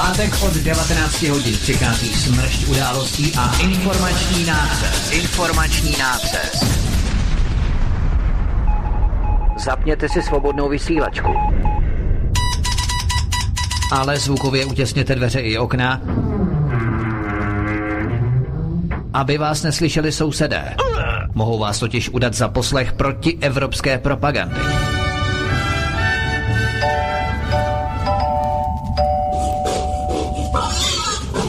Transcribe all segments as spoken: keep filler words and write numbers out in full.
pátek od devatenácti hodin přichází smršť událostí a informační nácest. Informační nácest. Zapněte si svobodnou vysílačku. Ale zvukově utěsněte dveře i okna, aby vás neslyšeli sousedé. Mohou vás totiž udat za poslech proti evropské propagandy.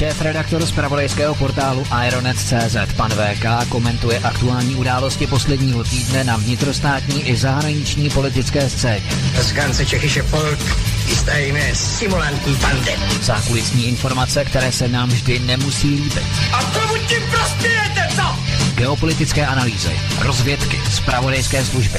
Šéfredaktor zpravodajského portálu Aeronet tečka cé zet pan vé ká komentuje aktuální události posledního týdne na vnitrostátní i zahraniční politické scéně. Z ganze Čechische Volk jistajíme simulantní pandem. Zákulisní informace, které se nám vždy nemusí líbit. A komu tím prospějete, co? Geopolitické analýzy, rozvědky, zpravodajské služby.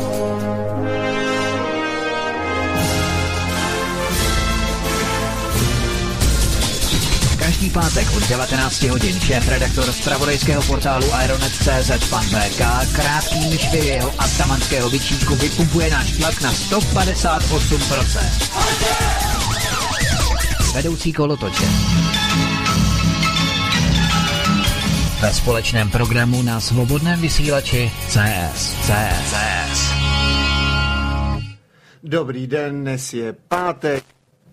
Každý pátek od devatenácti hodin šéfredaktor zpravodajského portálu Aeronet tečka cé zet pan vé ká krátkými švy jeho atamanského vyčítku vypumpuje náš tlak na sto padesát osm procent. Vedoucí kolotoče. Ve společném programu na svobodném vysílači C S. C S. C S. Dobrý den, dnes je pátek.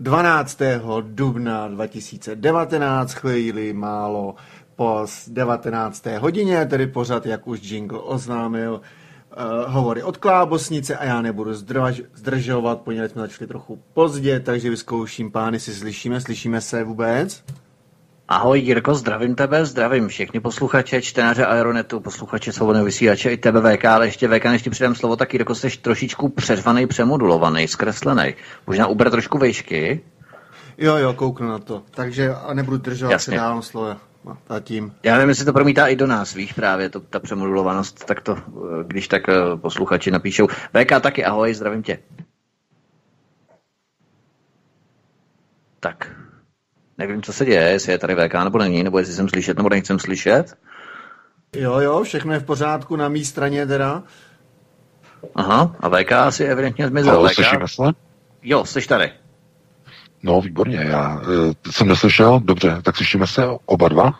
dvanáctého dubna dva tisíce devatenáct, chvíli málo po devatenácté hodině, tedy pořad, jak už Jingle oznámil, uh, hovory od Klábosnice a já nebudu zdrž- zdržovat, poněvadž jsme začali trochu pozdě, takže vyzkouším pány, si slyšíme, slyšíme se vůbec? Ahoj Jirko, zdravím tebe, zdravím všechny posluchače, čtenáře Aeronetu, posluchače svobodného vysílače i tebe vé ká, ale ještě vé ká, než ti přidám slovo, tak Jirko, jsi trošičku přeřvaný, přemodulovaný, zkreslený. Možná ubrat trošku vejšky? Jo, jo, kouknu na to, takže a nebudu držovat se dál slovo. A tím. Já nevím, jestli to promítá i do nás, víš, právě to, ta přemodulovanost, tak to, když tak posluchači napíšou. vé ká taky, ahoj, zdravím tě. Tak. Nevím, co se děje, jestli je tady vé ká nebo není, nebo jestli jsem slyšet, nebo nechcem slyšet. Jo, jo, všechno je v pořádku na mý straně teda. Aha, a vé ká asi evidentně zmizel. Slyšíme se? Jo, jsi tady. No, výborně, já e, jsem neslyšel, dobře, tak slyšíme se oba dva?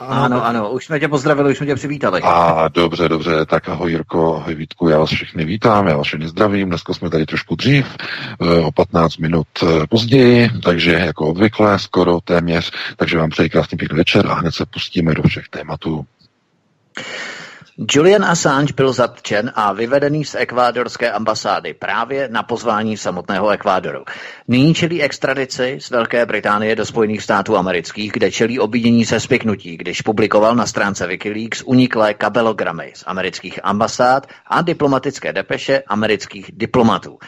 Ano, ano, už jsme tě pozdravili, už jsme tě přivítali. A dobře, dobře, tak ahoj Jirko, ahoj Vítku, já vás všechny vítám, já vás všechny zdravím, dneska jsme tady trošku dřív, o patnáct minut později, takže jako obvykle, skoro téměř, takže vám přeji krásný pěkný večer a hned se pustíme do všech tématů. Julian Assange byl zatčen a vyvedený z ekvádorské ambasády právě na pozvání samotného Ekvádoru. Nyní čelí extradici z Velké Británie do Spojených států amerických, kde čelí obvinění ze spiknutí, když publikoval na stránce WikiLeaks uniklé kabelogramy z amerických ambasád a diplomatické depeše amerických diplomatů.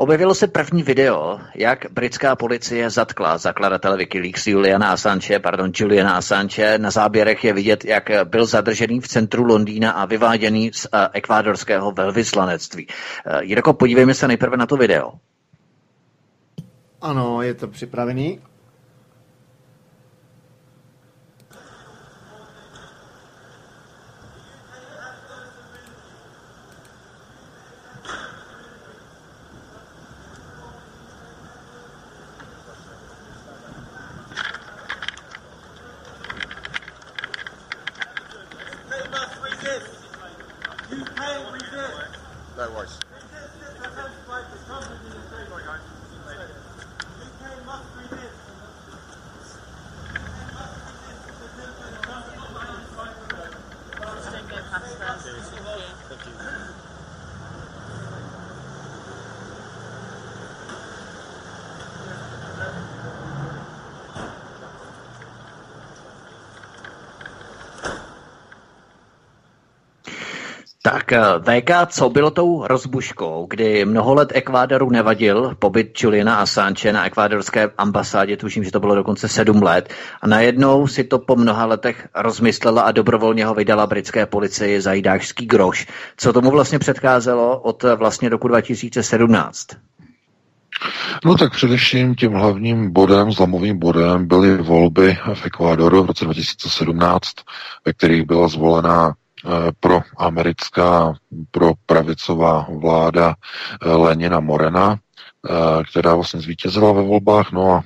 Objevilo se první video, jak britská policie zatkla zakladatele WikiLeaks Juliana Assange, pardon, Juliana Assange. Na záběrech je vidět, jak byl zadržený v centru Londýna a vyváděný z ekvádorského velvyslanectví. Jirko, podívejme se nejprve na to video. Ano, je to připravený. Tak V K, co bylo tou rozbuškou, kdy mnoho let Ekvádoru nevadil pobyt Juliana Assange na ekvádorské ambasádě, tuším, že to bylo dokonce sedm let, a najednou si to po mnoha letech rozmyslela a dobrovolně ho vydala britské policii za jidášský groš. Co tomu vlastně předcházelo od vlastně roku dva tisíce sedmnáct? No tak především tím hlavním bodem, zlomovým bodem, byly volby v Ekvádoru v roce dva tisíce sedmnáct, ve kterých byla zvolena pro americká, pro pravicová vláda Lenina Morena, která vlastně zvítězila ve volbách, no a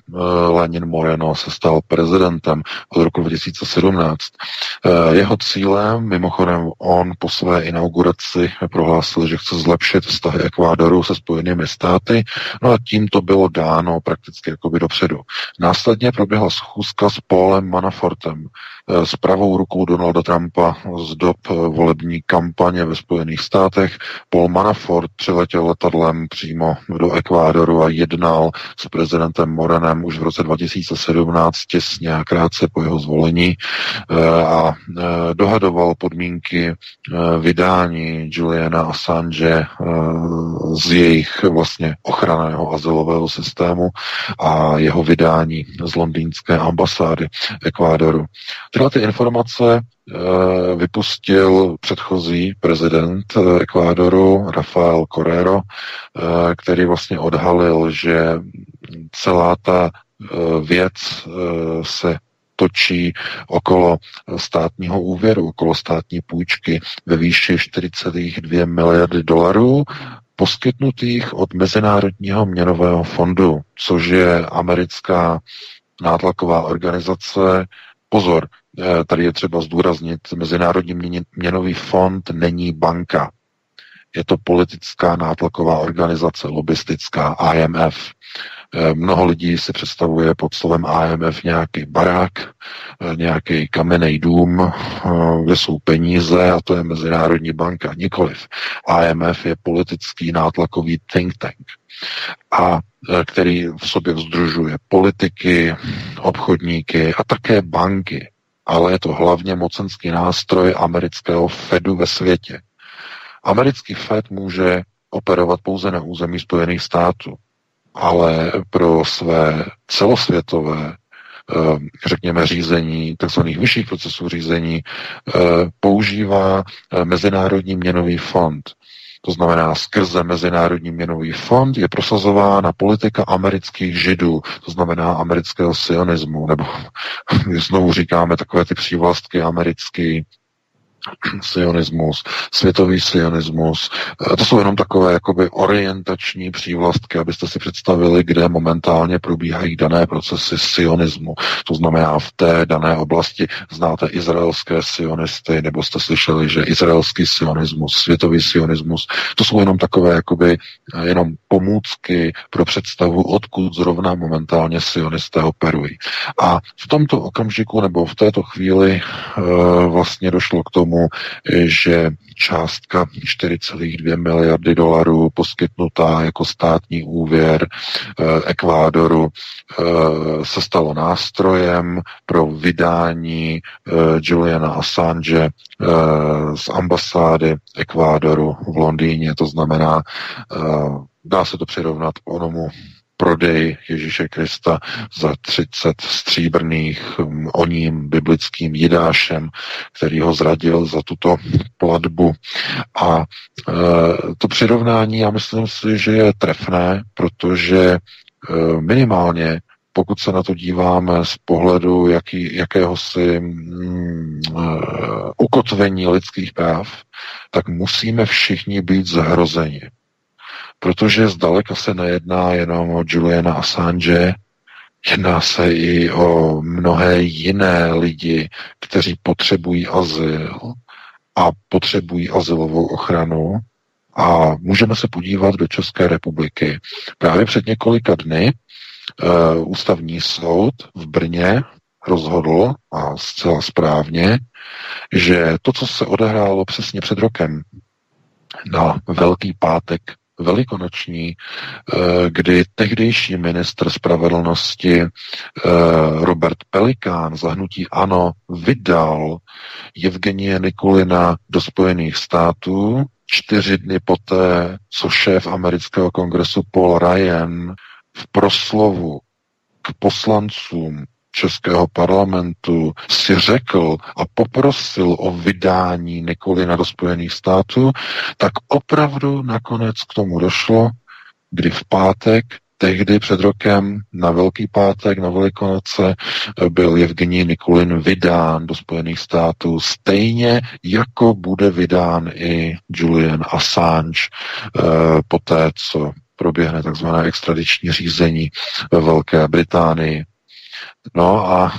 Lenin Moreno se stal prezidentem od roku dva tisíce sedmnáct. Jeho cílem, mimochodem on po své inauguraci prohlásil, že chce zlepšit vztahy Ekvádoru se Spojenými státy, no a tím to bylo dáno prakticky jakoby dopředu. Následně proběhla schůzka s Paulem Manafortem, s pravou rukou Donalda Trumpa z dob volební kampaně ve Spojených státech. Paul Manafort přiletěl letadlem přímo do Ekvádoru a jednal s prezidentem Morenem už v roce dva tisíce sedmnáct, těsně a krátce po jeho zvolení, a dohadoval podmínky vydání Juliana Assange z jejich vlastně ochranného azylového systému a jeho vydání z londýnské ambasády Ekvádoru. Tyhle ty informace vypustil předchozí prezident Ekvádoru Rafael Correro, který vlastně odhalil, že celá ta věc se točí okolo státního úvěru, okolo státní půjčky ve výši čtyři celé dvě miliardy dolarů, poskytnutých od Mezinárodního měnového fondu, což je americká nátlaková organizace. Pozor, tady je třeba zdůraznit, Mezinárodní měnový fond není banka. Je to politická nátlaková organizace, lobistická, I M F. Mnoho lidí si představuje pod slovem I M F nějaký barák, nějaký kamenný dům, kde jsou peníze, a to je Mezinárodní banka. Nikoliv. I M F je politický nátlakový think tank, a který v sobě sdružuje politiky, obchodníky a také banky. Ale je to hlavně mocenský nástroj amerického Fedu ve světě. Americký Fed může operovat pouze na území Spojených států, ale pro své celosvětové, řekněme, řízení, takzvaných vyšších procesů řízení, používá Mezinárodní měnový fond. To znamená, skrze Mezinárodní měnový fond je prosazována politika amerických Židů, to znamená amerického sionismu, nebo znovu říkáme takové ty přívlastky, americký sionismus, světový sionismus. To jsou jenom takové jakoby orientační přívlastky, abyste si představili, kde momentálně probíhají dané procesy sionismu. To znamená, v té dané oblasti znáte izraelské sionisty, nebo jste slyšeli, že izraelský sionismus, světový sionismus, to jsou jenom takové jakoby jenom pomůcky pro představu, odkud zrovna momentálně sionisté operují. A v tomto okamžiku, nebo v této chvíli vlastně došlo k tomu, že částka čtyři celé dvě miliardy dolarů poskytnutá jako státní úvěr Ekvádoru se stalo nástrojem pro vydání Juliana Assange z ambasády Ekvádoru v Londýně. To znamená, dá se to přirovnat onomu prodej Ježíše Krista za třicet stříbrných oním biblickým Jidášem, který ho zradil za tuto platbu. A e, to přirovnání, já myslím si, že je trefné, protože e, minimálně, pokud se na to díváme z pohledu jaký, jakéhosi mm, ukotvení lidských práv, tak musíme všichni být zahrozeni. Protože zdaleka se nejedná jenom o Juliana Assange, jedná se i o mnohé jiné lidi, kteří potřebují azyl a potřebují azylovou ochranu. A můžeme se podívat do České republiky. Právě před několika dny uh, Ústavní soud v Brně rozhodl, a zcela správně, že to, co se odehrálo přesně před rokem na Velký pátek velikonoční, kdy tehdejší ministr spravedlnosti Robert Pelikán za hnutí ANO vydal Jevgenije Nikulina do Spojených států čtyři dny poté, co šéf amerického kongresu Paul Ryan v proslovu k poslancům českého parlamentu si řekl a poprosil o vydání Nikulina do Spojených států, tak opravdu nakonec k tomu došlo, kdy v pátek, tehdy před rokem, na Velký pátek, na Velikonoce, byl Jevgenij Nikulin vydán do Spojených států, stejně jako bude vydán i Julian Assange eh, poté, co proběhne takzvané extradiční řízení ve Velké Británii. No a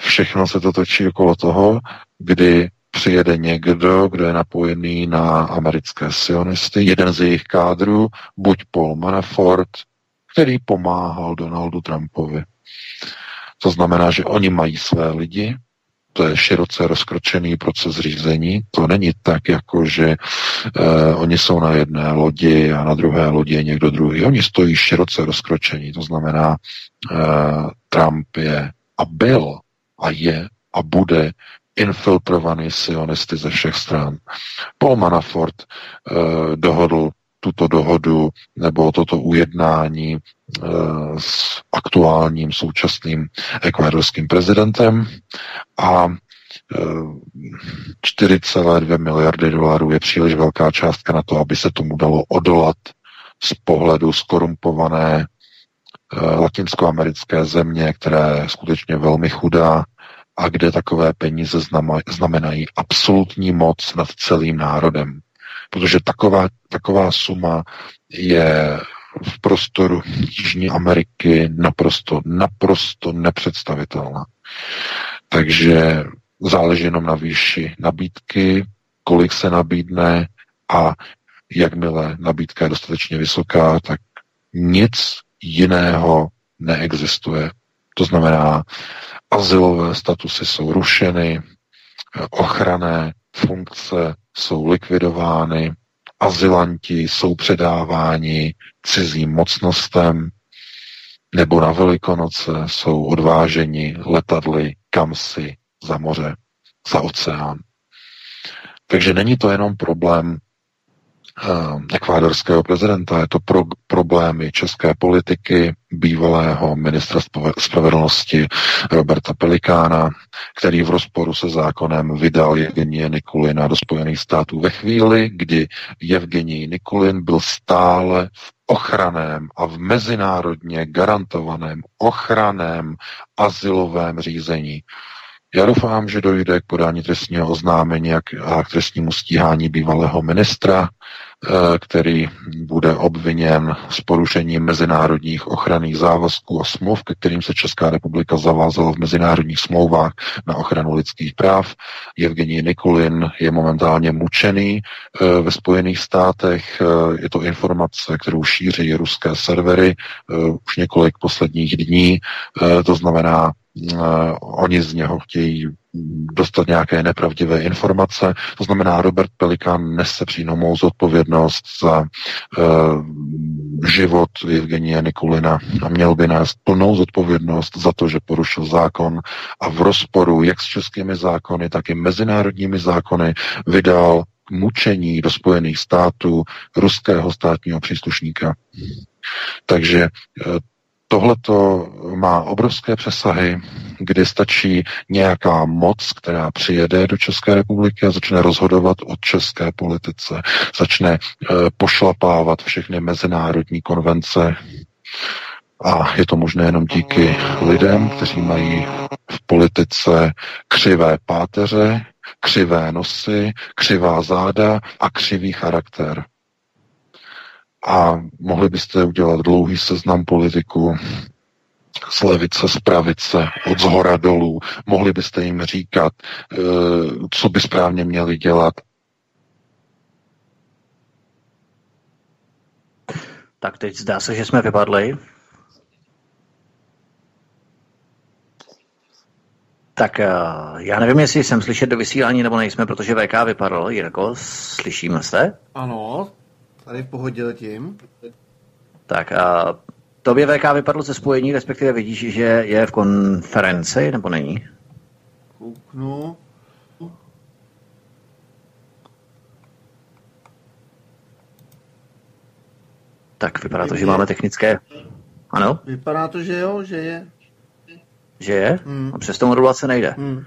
všechno se to točí okolo toho, kdy přijede někdo, kdo je napojený na americké sionisty, jeden z jejich kádrů, buď Paul Manafort, který pomáhal Donaldu Trumpovi. To znamená, že oni mají své lidi, to je široce rozkročený proces řízení, to není tak, jako že eh, oni jsou na jedné lodi a na druhé lodi je někdo druhý. Oni stojí široce rozkročení, to znamená, eh, Trump je a byl a je a bude infiltrovaný sionisty ze všech stran. Paul Manafort eh, dohodl tuto dohodu nebo toto ujednání e, s aktuálním současným ekvádorským prezidentem a e, čtyři celé dvě miliardy dolarů je příliš velká částka na to, aby se tomu dalo odolat z pohledu skorumpované e, latinskoamerické země, která je skutečně velmi chudá a kde takové peníze znamenají absolutní moc nad celým národem. Protože taková, taková suma je v prostoru Jižní Ameriky naprosto, naprosto nepředstavitelná. Takže záleží jenom na výši nabídky, kolik se nabídne a jakmile nabídka je dostatečně vysoká, tak nic jiného neexistuje. To znamená, azylové statusy jsou rušeny, ochranné funkce jsou likvidovány, azylanti jsou předáváni cizím mocnostem nebo na Velikonoce jsou odváženi letadly kam si za moře, za oceán. Takže není to jenom problém uh, ekvádorského prezidenta, je to pro, problémy české politiky, bývalého ministra spravedlnosti Roberta Pelikána, který v rozporu se zákonem vydal Jevgenije Nikulina do Spojených států ve chvíli, kdy Jevgenij Nikulin byl stále v ochranném a v mezinárodně garantovaném ochranném azylovém řízení. Já doufám, že dojde k podání trestního oznámení a k trestnímu stíhání bývalého ministra, který bude obviněn z porušení mezinárodních ochranných závazků a smluv, ke kterým se Česká republika zavázala v mezinárodních smlouvách na ochranu lidských práv. Jevgenij Nikulin je momentálně mučený ve Spojených státech. Je to informace, kterou šíří ruské servery už několik posledních dní. To znamená, oni z něho chtějí dostat nějaké nepravdivé informace. To znamená, Robert Pelikán nese přímou zodpovědnost za uh, život Jevgenije Nikulina a měl by nést plnou zodpovědnost za to, že porušil zákon a v rozporu jak s českými zákony, tak i mezinárodními zákony vydal k mučení do Spojených států ruského státního příslušníka. Takže uh, tohleto má obrovské přesahy, kdy stačí nějaká moc, která přijede do České republiky a začne rozhodovat o české politice, začne e, pošlapávat všechny mezinárodní konvence a je to možné jenom díky lidem, kteří mají v politice křivé páteře, křivé nosy, křivá záda a křivý charakter. A mohli byste udělat dlouhý seznam politiků z levice, z pravice, od zhora dolů. Mohli byste jim říkat, co by správně měli dělat. Tak teď zdá se, že jsme vypadli. Tak já nevím, jestli jsem slyšet do vysílání nebo nejsme, protože V K vypadl. Jirko, slyšíme se? Ano. tady pohodil tím. Tak a tobě V K vypadlo ze spojení, respektive vidíš, že je v konferenci, nebo není? Kouknu. Tak vypadá to, že máme technické... Ano? Vypadá to, že jo, že je. Že je? Mm. A přes to modulace nejde. Mm.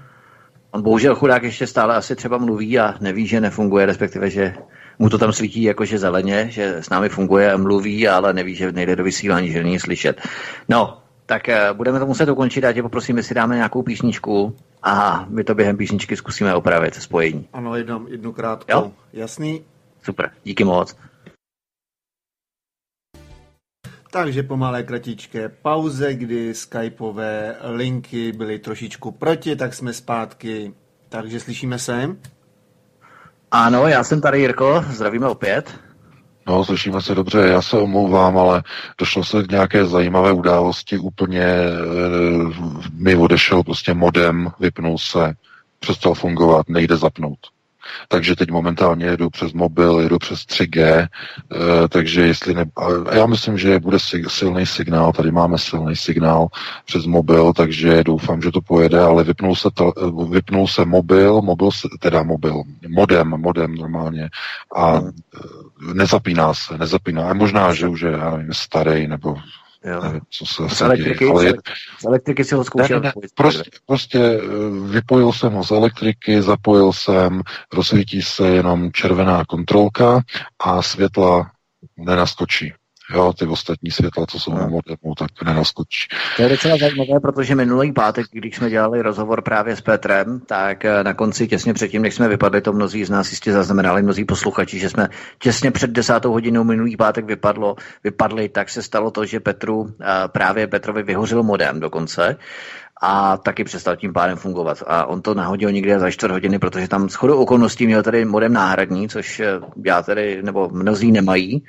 On bohužel chudák ještě stále asi třeba mluví a neví, že nefunguje, respektive, že mu to tam svítí jakože zeleně, že s námi funguje a mluví, ale neví, že nejde do vysílání, že není slyšet. No, tak budeme to muset ukončit a tě poprosím, jestli dáme nějakou písničku a my to během písničky zkusíme opravit spojení. Ano, jednou, jednu krátkou. Jo? Jasný? Super, díky moc. Takže po malé kratičké pauze, kdy skypeové linky byly trošičku proti, tak jsme zpátky. Takže slyšíme se? Ano, já jsem tady, Jirko. Zdravíme opět. No, slyšíme se dobře. Já se omlouvám, ale došlo se k nějaké zajímavé události. Úplně e, mi odešel prostě modem, vypnul se, přestal fungovat, nejde zapnout. Takže teď momentálně jedu přes mobil, jedu přes tři G, takže jestli ne... Já myslím, že bude silný signál, tady máme silný signál přes mobil, takže doufám, že to pojede, ale vypnul se, tele, vypnul se mobil, mobil, teda mobil, modem, modem normálně a nezapíná se, nezapíná. A možná, že už je, já nevím, starý, nebo... Jo. Co se z elektriky, ale je... z elektriky si ho zkoušel. Ne, ne, ne, prostě, prostě vypojil jsem ho z elektriky, zapojil jsem, rozsvítí se jenom červená kontrolka a světla nenaskočí. Jo, ty ostatní světla, co jsou no. na modemu, tak nenaskočí. To je docela zajímavé, protože minulý pátek, když jsme dělali rozhovor právě s Petrem, tak na konci těsně předtím, než jsme vypadli, to mnozí z nás jistě zaznamenali, mnozí posluchači, že jsme těsně před desátou hodinou minulý pátek vypadlo, vypadli, tak se stalo to, že Petru, právě Petrovi vyhořil modem dokonce a taky přestal tím pádem fungovat. A on to nahodil někde za čtvrt hodiny, protože tam shodou okolností měl tady modem náhradní, což já tady, nebo mnozí nemají.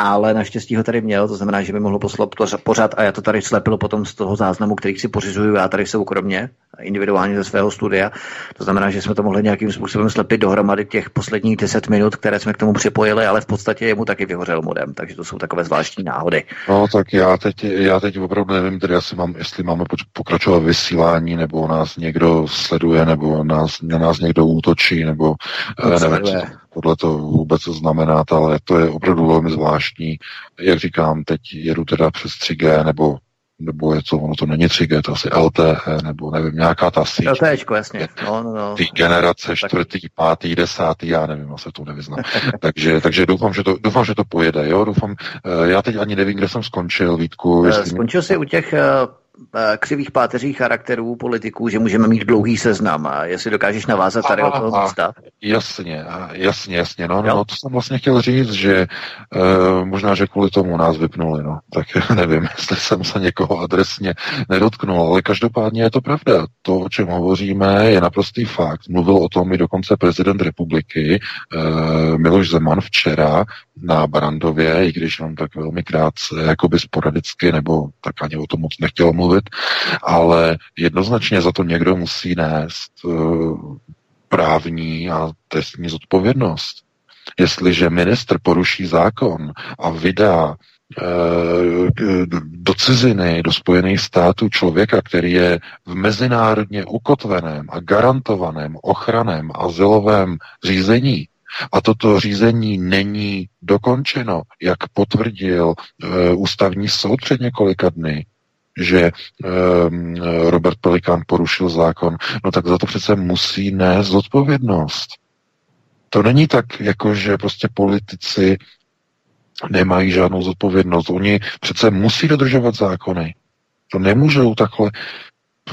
Ale naštěstí ho tady měl, to znamená, že by mohlo poslat pořád a já to tady slepilo potom z toho záznamu, který si pořizuju já tady soukromně, individuálně ze svého studia. To znamená, že jsme to mohli nějakým způsobem slepit dohromady těch posledních deset minut, které jsme k tomu připojili, ale v podstatě jemu taky vyhořel modem, takže to jsou takové zvláštní náhody. No tak já teď, já teď opravdu nevím, tedy asi mám, jestli máme pokračovat vysílání, nebo nás někdo sleduje, nebo nás, na nás někdo útočí, nebo nevím, tohle to vůbec znamená, ale to je opravdu velmi zvláštní. Jak říkám, teď jedu teda přes tři G, nebo, nebo je to, ono to není tři G, to asi L T E, nebo nevím, nějaká ta síť. LTEčko, jasně. No, no, no. Ty generace čtvrtý, pátý, desátý, já nevím, já se to nevyznám. takže takže doufám, že to, doufám, že to pojede, jo, doufám. Já teď ani nevím, kde jsem skončil, Vítku. Skončil mě... jsi u těch... Uh... křivých páteří charakterů politiků, že můžeme mít dlouhý seznam a jestli dokážeš navázat tady od toho místa. Jasně, jasně, jasně. No, no, to jsem vlastně chtěl říct, že uh, možná, že kvůli tomu nás vypnuli, no. Tak nevím, jestli jsem se někoho adresně nedotknul, ale každopádně je to pravda. To, o čem hovoříme, je naprostý fakt. Mluvil o tom i dokonce prezident republiky uh, Miloš Zeman včera na Barandově, i když on tak velmi krátce, jakoby sporadicky, nebo tak ani o tom moc nechtěl mluvit, ale jednoznačně za to někdo musí nést uh, právní a trestní zodpovědnost. Jestliže ministr poruší zákon a vydá do ciziny, do Spojených států člověka, který je v mezinárodně ukotveném a garantovaném ochranném azylovém řízení, a toto řízení není dokončeno, jak potvrdil uh, ústavní soud před několika dny, že um, Robert Pelikán porušil zákon, no tak za to přece musí nést odpovědnost. To není tak, jako že prostě politici nemají žádnou zodpovědnost. Oni přece musí dodržovat zákony. To nemůžou takhle.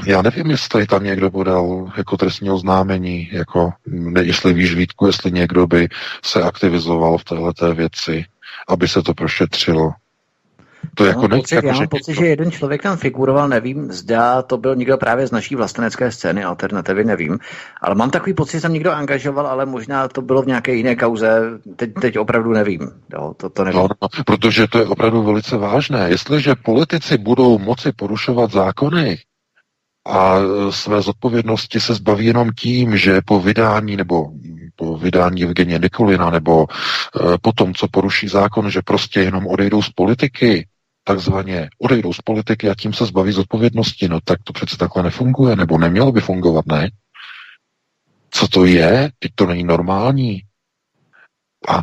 Já nevím, jestli tam někdo podal jako trestní oznámení, jako, ne, jestli víš, Vítku, jestli někdo by se aktivizoval v téhleté věci, aby se to prošetřilo. To no, jako pocit, já mám pocit, že jeden člověk tam figuroval, nevím, zda to byl někdo právě z naší vlastenecké scény, alternativy, nevím, ale mám takový pocit, že tam někdo angažoval, ale možná to bylo v nějaké jiné kauze, teď, teď opravdu nevím. Jo, to, to nevím. No, no, protože to je opravdu velice vážné. Jestliže politici budou moci porušovat zákony a své zodpovědnosti se zbaví jenom tím, že po vydání nebo po vydání Jevgenije Nikulina nebo po tom, co poruší zákon, že prostě jenom odejdou z politiky, takzvaně odejdou z politiky a tím se zbaví zodpovědnosti, no tak to přece takhle nefunguje, nebo nemělo by fungovat, ne? Co to je? Teď to není normální. A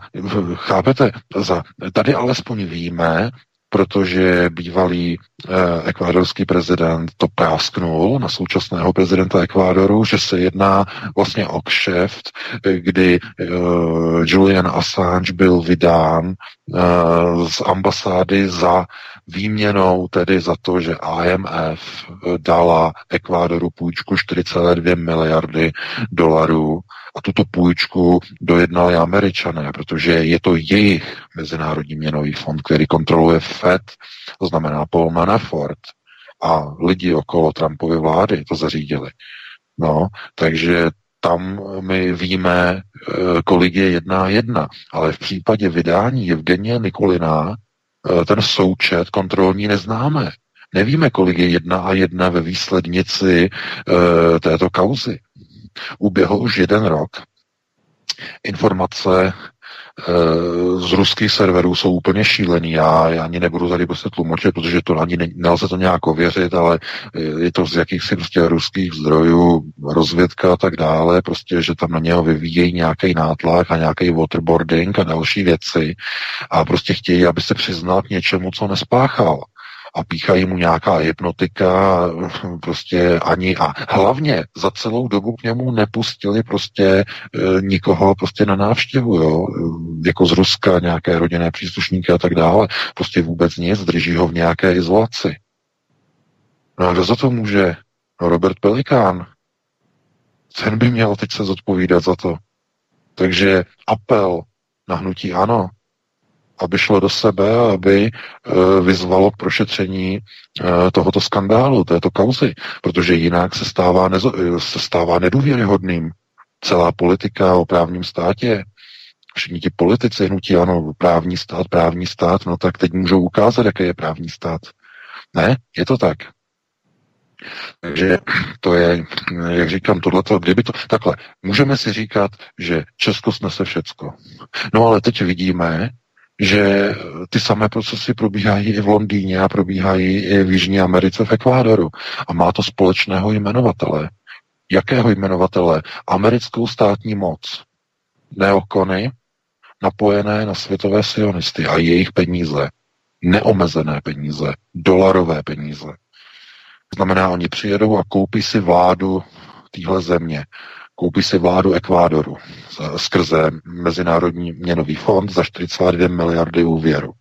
chápete, za, tady alespoň víme, protože bývalý eh, ekvádorský prezident to prásknul na současného prezidenta Ekvádoru, že se jedná vlastně o kšeft, kdy eh, Julian Assange byl vydán eh, z ambasády za výměnou, tedy za to, že I M F dala Ekvádoru půjčku čtyři celé dvě miliardy dolarů a tuto půjčku dojednali Američané, protože je to jejich Mezinárodní měnový fond, který kontroluje Fed, to znamená Paul Manafort a lidi okolo Trumpovy vlády to zařídili. No, takže tam my víme, kolik je jedna jedna, ale v případě vydání Jevgenije Nikulina ten součet kontrolní neznáme. Nevíme, kolik je jedna a jedna ve výslednici uh, této kauzy. Uběhl už jeden rok. Informace uh, z ruských serverů jsou úplně šílený. Já, já ani nebudu tady prostě tlumočit, protože to ani ne, nelze to nějak ověřit, ale je to z jakýchsi prostě ruských zdrojů, rozvědka a tak dále, prostě, že tam na něho vyvíjejí nějaký nátlak a nějaký waterboarding a další věci a prostě chtějí, aby se přiznal k něčemu, co nespáchal. A píchají mu nějaká hypnotika, prostě ani a hlavně za celou dobu k němu nepustili prostě e, nikoho prostě na návštěvu, jo, jako z Ruska, nějaké rodinné příslušníky a tak dále, prostě vůbec nic, drží ho v nějaké izolaci. No a kdo za to může? No Robert Pelikán. Ten by měl teď se zodpovídat za to. Takže apel na hnutí ANO, aby šlo do sebe, aby vyzvalo k prošetření tohoto skandálu, této kauzy, protože jinak se stává, nezo- se stává nedůvěryhodným. Celá politika o právním státě, všichni ti politici hnutí, ano, právní stát, právní stát, no tak teď můžou ukázat, jaký je právní stát. Ne, je to tak. Takže to je, jak říkám, tohleto, kdyby to, takhle, můžeme si říkat, že Česko snese všecko. No ale teď vidíme, že ty samé procesy probíhají i v Londýně a probíhají i v Jižní Americe, v Ekvádoru. A má to společného jmenovatele. Jakého jmenovatele? Americkou státní moc. Neokony napojené na světové sionisty a jejich peníze. Neomezené peníze. Dolarové peníze. To znamená, oni přijedou a koupí si vládu téhle země. Koupí si vládu Ekvádoru skrze Mezinárodní měnový fond za čtyři celé dvě miliardy úvěru.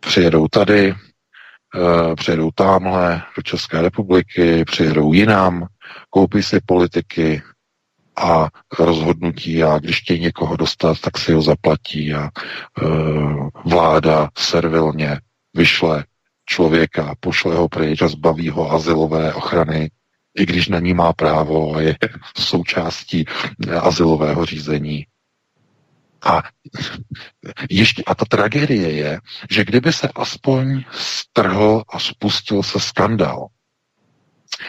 Přijedou tady, přijedou támhle do České republiky, přijedou jinam, koupí si politiky a rozhodnutí a když chtějí někoho dostat, tak si ho zaplatí a vláda servilně vyšle člověka, pošle ho pryč a zbaví ho azylové ochrany, i když na ní má právo a je součástí azylového řízení. A, ještě, a ta tragédie je, že kdyby se aspoň strhl a spustil se skandál,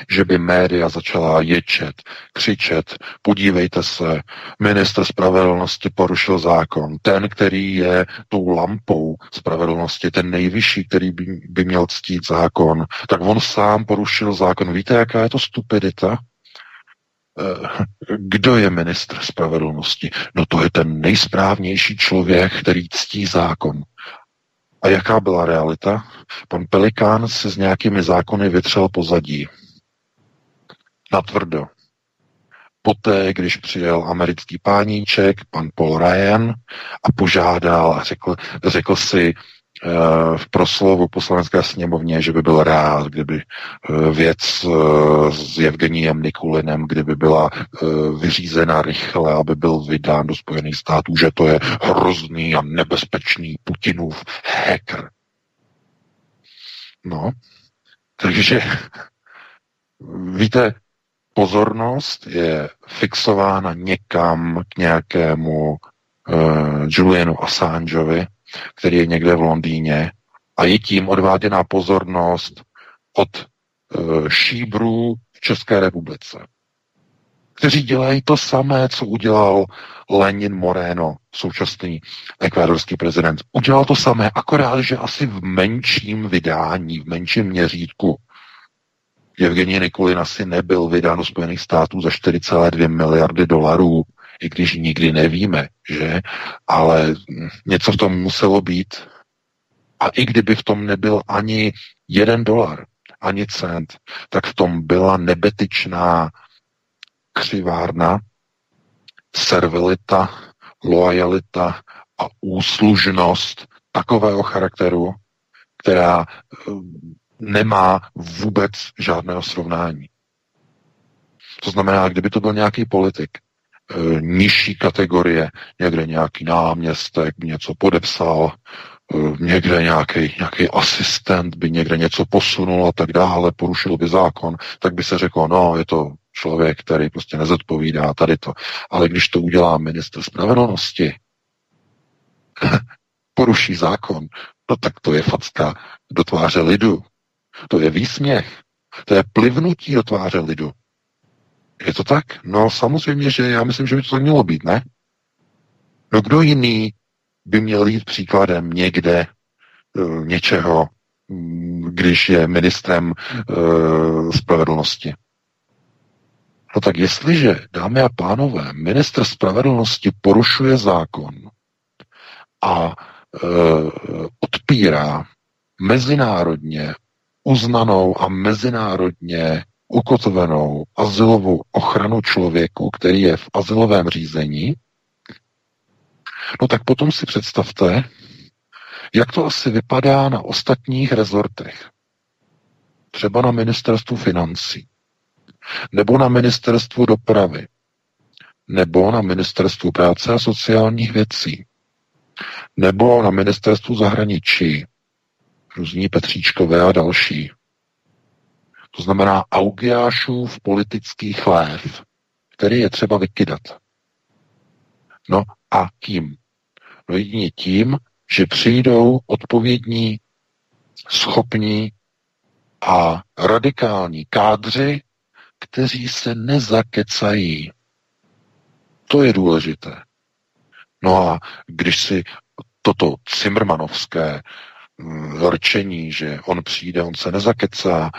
že by média začala ječet, křičet, podívejte se, ministr spravedlnosti porušil zákon, ten, který je tou lampou spravedlnosti, ten nejvyšší, který by, by měl ctít zákon, tak on sám porušil zákon. Víte, jaká je to stupidita? Kdo je ministr spravedlnosti? No to je ten nejsprávnější člověk, který ctí zákon. A jaká byla realita? Pan Pelikán se s nějakými zákony vytřel pozadí. Natvrdo. Poté, když přijel americký páníček, pan Paul Ryan, a požádal a řekl, řekl si uh, v proslovu poslanecké sněmovně, že by byl rád, kdyby uh, věc uh, s Jevgenijem Nikulinem, kdyby byla uh, vyřízena rychle, aby byl vydán do Spojených států, že to je hrozný a nebezpečný Putinův hacker. No, takže víte, pozornost je fixována někam k nějakému uh, Julianu Assangeovi, který je někde v Londýně a je tím odváděná pozornost od uh, šíbrů v České republice. kteří dělají to samé, co udělal Lenin Moreno, současný ekvádorský prezident. Udělal to samé, akorát, že asi v menším vydání, v menším měřítku. Jevgenij Nikulin asi nebyl vydán do Spojených států za čtyři celé dvě miliardy dolarů, i když nikdy nevíme, že? Ale něco v tom muselo být. A i kdyby v tom nebyl ani jeden dolar, ani cent, tak v tom byla nebetyčná křivárna, servilita, loajalita a úslužnost takového charakteru, která nemá vůbec žádného srovnání. To znamená, kdyby to byl nějaký politik e, nižší kategorie, někde nějaký náměstek by něco podepsal, e, někde nějaký, nějaký asistent by někde něco posunul a tak dále, porušil by zákon, tak by se řeklo, no, je to člověk, který prostě nezodpovídá tady to. Ale když to udělá ministr spravedlnosti, poruší zákon, no tak to je facka do tváře lidu. To je výsměch. To je plivnutí do tváře lidu. Je to tak? No samozřejmě, že já myslím, že by to mělo být, ne? No kdo jiný by měl jít příkladem někde uh, něčeho, když je ministrem uh, spravedlnosti? No tak jestliže, dámy a pánové, ministr spravedlnosti porušuje zákon a uh, odpírá mezinárodně uznanou a mezinárodně ukotvenou azylovou ochranu člověku, který je v azylovém řízení, no tak potom si představte, jak to asi vypadá na ostatních rezortech. Třeba na ministerstvu financí, nebo na ministerstvu dopravy, nebo na ministerstvu práce a sociálních věcí, nebo na ministerstvu zahraničí, různí Petříčkové a další. To znamená augiášův politický chlév, který je třeba vykydat. No a kým? No jedině tím, že přijdou odpovědní, schopní a radikální kádři, kteří se nezakecají. To je důležité. No a když si toto cimrmanovské rčení, že on přijde, on se nezakecá.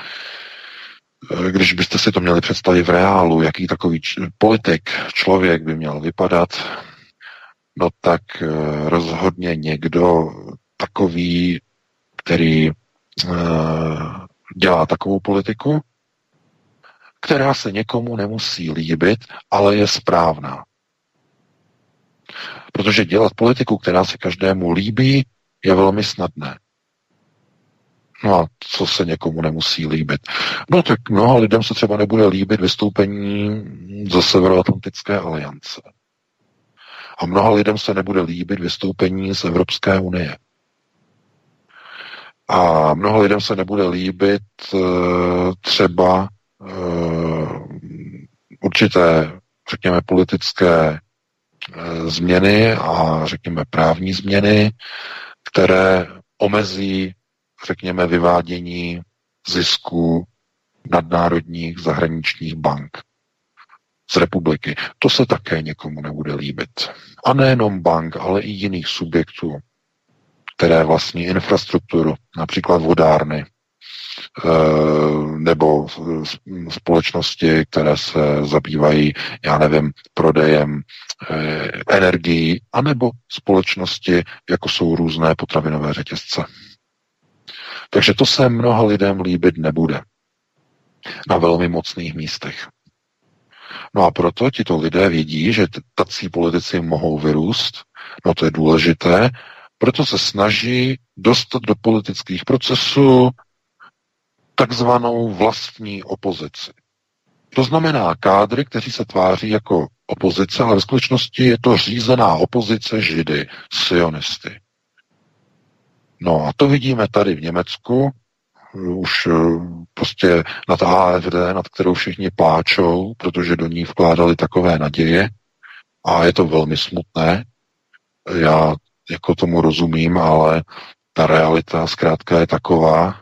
Když byste si to měli představit v reálu, jaký takový č- politik, člověk by měl vypadat, no tak rozhodně někdo takový, který e, dělá takovou politiku, která se někomu nemusí líbit, ale je správná. Protože dělat politiku, která se každému líbí, je velmi snadné. No a co se někomu nemusí líbit? No tak mnoha lidem se třeba nebude líbit vystoupení ze Severoatlantické aliance. A mnoha lidem se nebude líbit vystoupení z Evropské unie. A mnoha lidem se nebude líbit třeba určité, řekněme, politické změny a řekněme právní změny, které omezí, řekněme, vyvádění zisku nadnárodních zahraničních bank z republiky. To se také někomu nebude líbit. A nejenom bank, ale i jiných subjektů, které vlastní infrastrukturu, například vodárny, nebo společnosti, které se zabývají, já nevím, prodejem energií, anebo společnosti, jako jsou různé potravinové řetězce. Takže to se mnoha lidem líbit nebude. Na velmi mocných místech. No a proto tito lidé vidí, že tací politici mohou vyrůst, no to je důležité, proto se snaží dostat do politických procesů takzvanou vlastní opozici. To znamená kádry, kteří se tváří jako opozice, ale ve skutečnosti je to řízená opozice Židy, sionisty. No a to vidíme tady v Německu, už prostě nad A F D, nad kterou všichni pláčou, protože do ní vkládali takové naděje a je to velmi smutné. Já jako tomu rozumím, ale ta realita zkrátka je taková,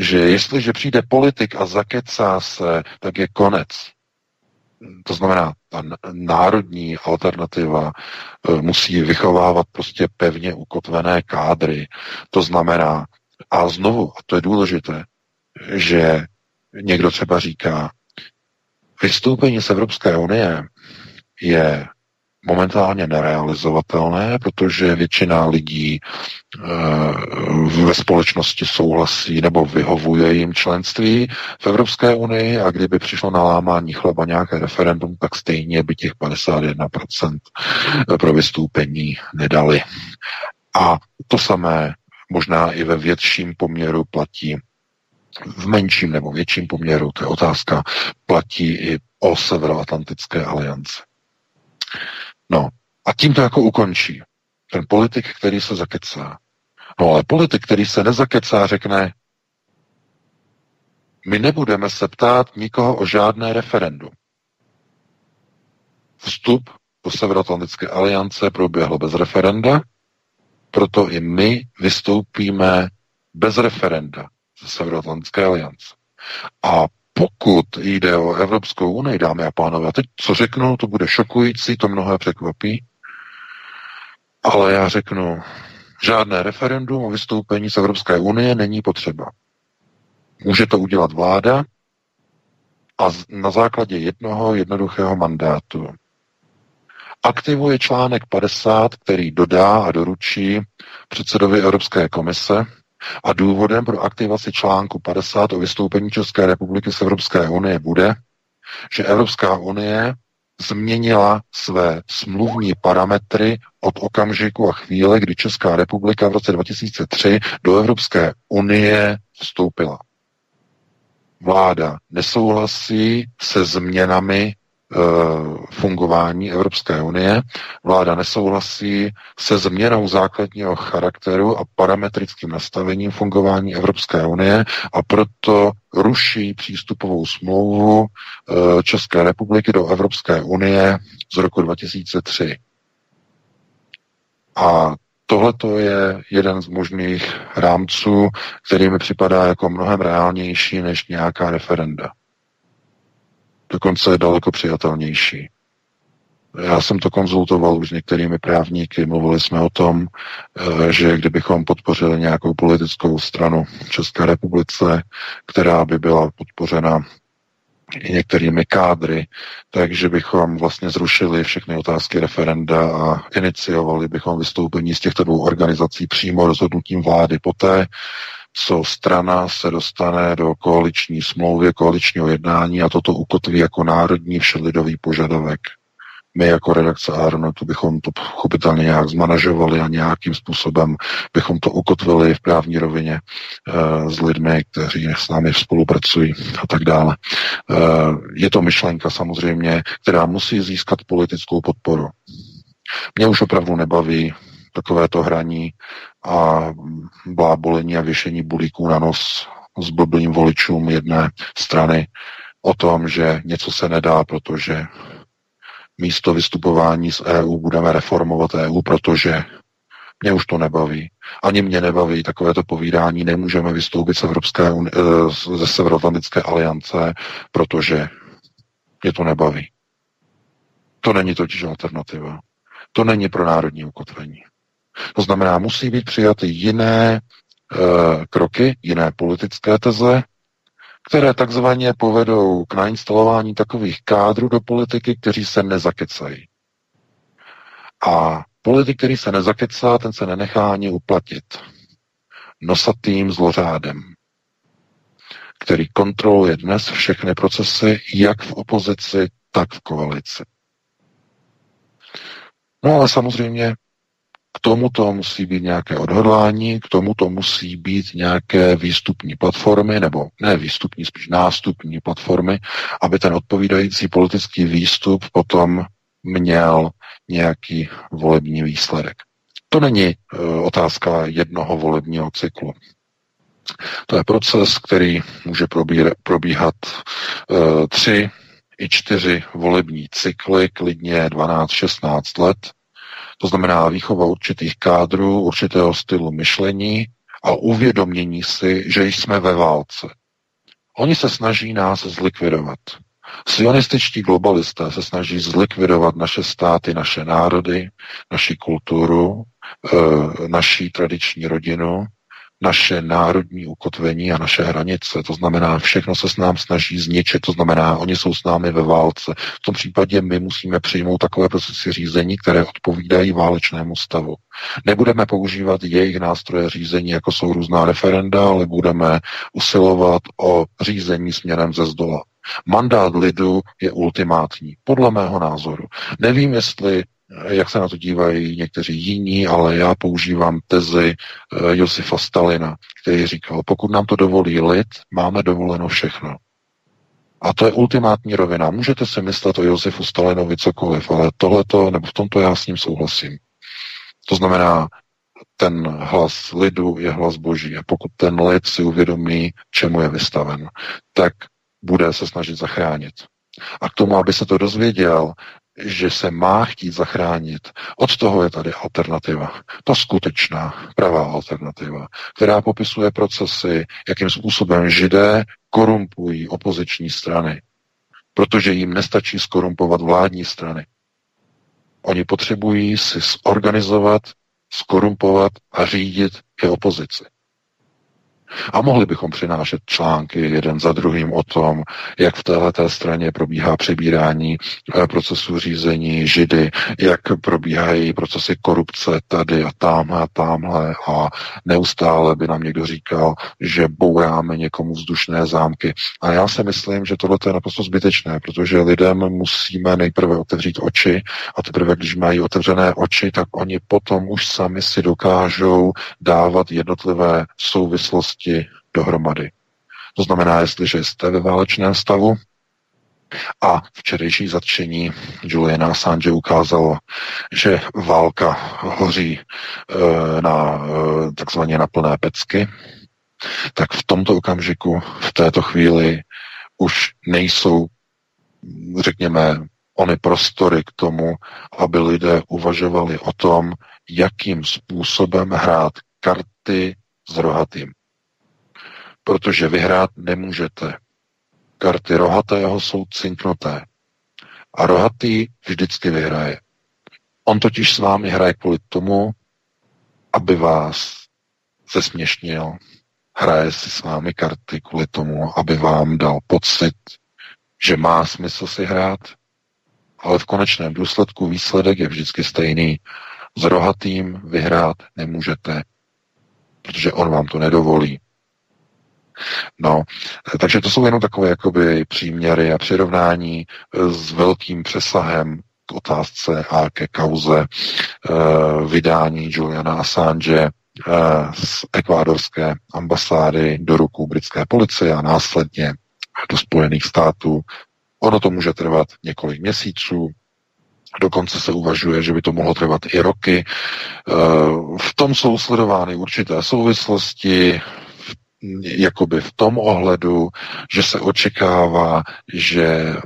že jestliže přijde politik a zakecá se, tak je konec. To znamená, ta národní alternativa musí vychovávat prostě pevně ukotvené kádry. To znamená, a znovu, a to je důležité, že někdo třeba říká, vystoupení z Evropské unie je momentálně nerealizovatelné, protože většina lidí ve společnosti souhlasí nebo vyhovuje jim členství v Evropské unii a kdyby přišlo na lámání chleba nějaké referendum, tak stejně by těch padesát jedna procent pro vystoupení nedali. A to samé možná i ve větším poměru platí, v menším nebo větším poměru, to je otázka, platí i o Severoatlantické alianci. No, a tím to jako ukončí. Ten politik, který se zakecá. No, ale politik, který se nezakecá, řekne, my nebudeme se ptát nikoho o žádné referendum. Vstup do Severoatlantické aliance proběhl bez referenda, proto i my vystoupíme bez referenda ze Severoatlantické aliance. A pokud jde o Evropskou unii, dámy a pánové, a teď co řeknu, to bude šokující, to mnohé překvapí, ale já řeknu, žádné referendum o vystoupení z Evropské unie není potřeba. Může to udělat vláda a na základě jednoho jednoduchého mandátu. Aktivuje článek padesát, který dodá a doručí předsedovi Evropské komise, a důvodem pro aktivaci článku padesát o vystoupení České republiky z Evropské unie bude, že Evropská unie změnila své smluvní parametry od okamžiku a chvíle, kdy Česká republika v roce dva tisíce tři do Evropské unie vstoupila. Vláda nesouhlasí se změnami fungování Evropské unie. Vláda nesouhlasí se změnou základního charakteru a parametrickým nastavením fungování Evropské unie a proto ruší přístupovou smlouvu České republiky do Evropské unie z roku dva tisíce tři. A tohleto je jeden z možných rámců, který mi připadá jako mnohem reálnější než nějaká referenda. Dokonce je daleko přijatelnější. Já jsem to konzultoval už s některými právníky, mluvili jsme o tom, že kdybychom podpořili nějakou politickou stranu v České republice, která by byla podpořena i některými kádry, takže bychom vlastně zrušili všechny otázky referenda a iniciovali bychom vystoupení z těchto dvou organizací přímo rozhodnutím vlády poté, co strana se dostane do koaliční smlouvy, koaličního jednání a toto ukotví jako národní všelidový požadavek. My jako redakce Aeronetu bychom to pochopitelně nějak zmanažovali a nějakým způsobem bychom to ukotvili v právní rovině e, s lidmi, kteří s námi spolupracují a tak dále. E, je to myšlenka samozřejmě, která musí získat politickou podporu. Mě už opravdu nebaví takovéto hraní a blábolení a věšení bulíků na nos s blblým voličům jedné strany o tom, že něco se nedá, protože místo vystupování z E U budeme reformovat E U, protože mě už to nebaví. Ani mě nebaví takovéto povídání, nemůžeme vystoupit z Evropské unie, ze Severoatlantické aliance, protože mě to nebaví. To není totiž alternativa. To není pro národní ukotvení. To znamená, musí být přijaty jiné e, kroky, jiné politické teze, které takzvaně povedou k nainstalování takových kádrů do politiky, kteří se nezakecají. A politik, který se nezakecá, ten se nenechá ani uplatit nosatým zlořádem, který kontroluje dnes všechny procesy, jak v opozici, tak v koalici. No ale samozřejmě k tomuto musí být nějaké odhodlání, k tomuto musí být nějaké výstupní platformy, nebo ne výstupní, spíš nástupní platformy, aby ten odpovídající politický výstup potom měl nějaký volební výsledek. To není uh, otázka jednoho volebního cyklu. To je proces, který může probír, probíhat uh, tři i čtyři volební cykly, klidně dvanáct šestnáct let. To znamená výchova určitých kádrů, určitého stylu myšlení a uvědomění si, že jsme ve válce. Oni se snaží nás zlikvidovat. Sionističtí globalisté se snaží zlikvidovat naše státy, naše národy, naši kulturu, naši tradiční rodinu, naše národní ukotvení a naše hranice. To znamená, všechno se s námi snaží zničit, to znamená, oni jsou s námi ve válce. V tom případě my musíme přijmout takové procesy řízení, které odpovídají válečnému stavu. Nebudeme používat jejich nástroje řízení, jako jsou různá referenda, ale budeme usilovat o řízení směrem ze zdola. Mandát lidu je ultimátní, podle mého názoru. Nevím, jestli jak se na to dívají někteří jiní, ale já používám tezi Josefa Stalina, který říkal, pokud nám to dovolí lid, máme dovoleno všechno. A to je ultimátní rovina. Můžete si myslet o Josefu Stalinovi cokoliv, ale tohleto, nebo v tomto já s ním souhlasím. To znamená, ten hlas lidu je hlas boží a pokud ten lid si uvědomí, čemu je vystaven, tak bude se snažit zachránit. A k tomu, aby se to dozvěděl, že se má chtít zachránit. Od toho je tady alternativa. Ta skutečná, pravá alternativa, která popisuje procesy, jakým způsobem Židé korumpují opoziční strany. Protože jim nestačí skorumpovat vládní strany. Oni potřebují si zorganizovat, skorumpovat a řídit i opozici. A mohli bychom přinášet články jeden za druhým o tom, jak v téhleté straně probíhá přebírání procesu řízení Židy, jak probíhají procesy korupce tady a tamhle a tamhle a neustále by nám někdo říkal, že bouráme někomu vzdušné zámky. A já si myslím, že tohle je naprosto zbytečné, protože lidem musíme nejprve otevřít oči a teprve, když mají otevřené oči, tak oni potom už sami si dokážou dávat jednotlivé souvislosti dohromady. To znamená, jestliže jste ve válečném stavu a včerejší zatčení Juliana Assange ukázalo, že válka hoří e, na, e, takzvaně na plné pecky, tak v tomto okamžiku, v této chvíli už nejsou, řekněme, ony prostory k tomu, aby lidé uvažovali o tom, jakým způsobem hrát karty s rohatým. Protože vyhrát nemůžete. Karty rohatého jsou cinknuté. A rohatý vždycky vyhraje. On totiž s vámi hraje kvůli tomu, aby vás zesměšnil. Hraje si s vámi karty kvůli tomu, aby vám dal pocit, že má smysl si hrát. Ale v konečném důsledku výsledek je vždycky stejný. S rohatým vyhrát nemůžete, protože on vám to nedovolí. No, takže to jsou jenom takové jakoby příměry a přirovnání s velkým přesahem k otázce a ke kauze e, vydání Juliana Assange e, z ekvádorské ambasády do rukou britské policie a následně do Spojených států. Ono to může trvat několik měsíců, dokonce se uvažuje, že by to mohlo trvat i roky. E, v tom jsou sledovány určité souvislosti, jakoby v tom ohledu, že se očekává, že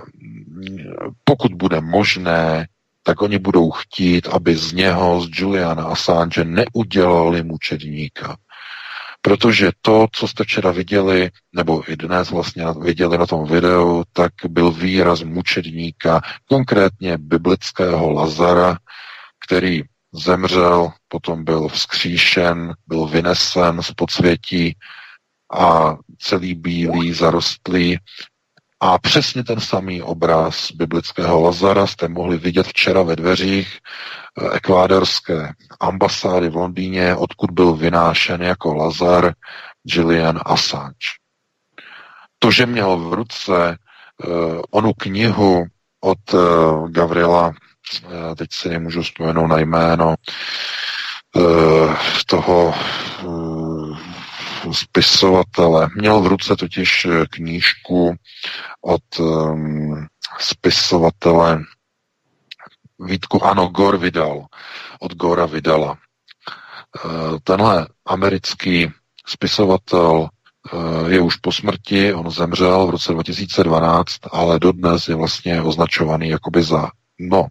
pokud bude možné, tak oni budou chtít, aby z něho, z Juliana Assange, neudělali mučedníka. Protože to, co jste včera viděli, nebo i dnes vlastně viděli na tom videu, tak byl výraz mučedníka, konkrétně biblického Lazara, který zemřel, potom byl vzkříšen, byl vynesen z podsvětí, a celý bílý, zarostlý. A přesně ten samý obraz biblického Lazara jste mohli vidět včera ve dveřích ekvádorské ambasády v Londýně, odkud byl vynášen jako Lazar Julian Assange. To, že měl v ruce uh, onu knihu od uh, Gavrila, uh, teď si nemůžu vzpomenout na jméno, uh, toho... Uh, spisovatele. Měl v ruce totiž knížku od um, spisovatele Vítku, ano, Gore Vidal, od Gora Vidala. Uh, tenhle americký spisovatel uh, je už po smrti, on zemřel v roce dva tisíce dvanáct, ale dodnes je vlastně označovaný jakoby za, no,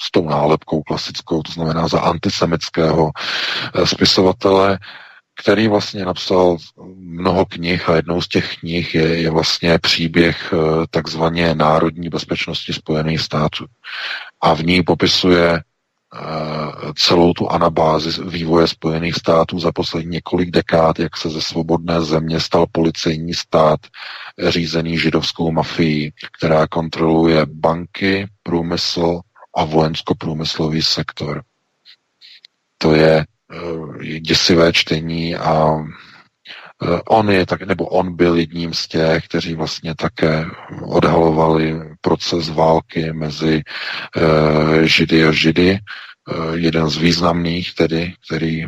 s tou nálepkou klasickou, to znamená za antisemitského uh, spisovatele. který vlastně napsal mnoho knih a jednou z těch knih je, je vlastně příběh takzvané národní bezpečnosti Spojených států. A v ní popisuje celou tu anabázi vývoje Spojených států za poslední několik dekád, jak se ze svobodné země stal policejní stát řízený židovskou mafií, která kontroluje banky, průmysl a vojensko-průmyslový sektor. To je děsivé čtení a on je tak, nebo on byl jedním z těch, kteří vlastně také odhalovali proces války mezi uh, Židy a Židy. Uh, jeden z významných, tedy, který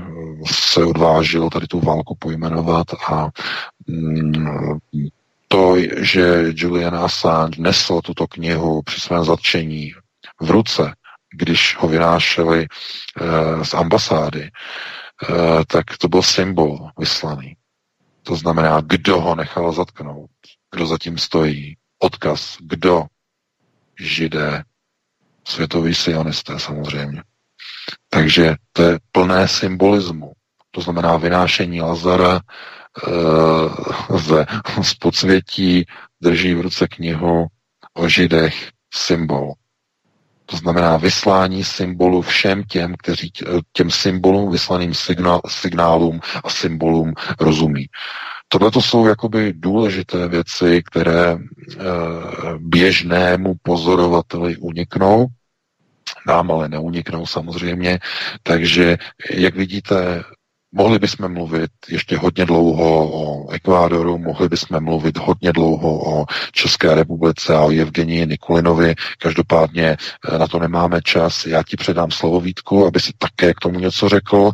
se odvážil tady tu válku pojmenovat a um, to, že Julian Assange nesl tuto knihu při svém zatčení v ruce, když ho vynášeli uh, z ambasády, uh, tak to byl symbol vyslaný. To znamená, kdo ho nechal zatknout, kdo zatím stojí, odkaz, kdo, Židé, světoví sionisté samozřejmě. Takže to je plné symbolismu, to znamená vynášení Lazara e, ze, z podsvětí, drží v ruce knihu o Židech, symbol. To znamená vyslání symbolu všem těm, kteří těm symbolům, vyslaným signál, signálům a symbolům rozumí. Tohle to jsou jakoby důležité věci, které e, běžnému pozorovateli uniknou, nám ale neuniknou samozřejmě, takže jak vidíte, mohli bychom mluvit ještě hodně dlouho o Ekvádoru, mohli bychom mluvit hodně dlouho o České republice a o Jevgeniji Nikulinovi. Každopádně na to nemáme čas. Já ti předám slovo, Vítku, aby si také k tomu něco řekl.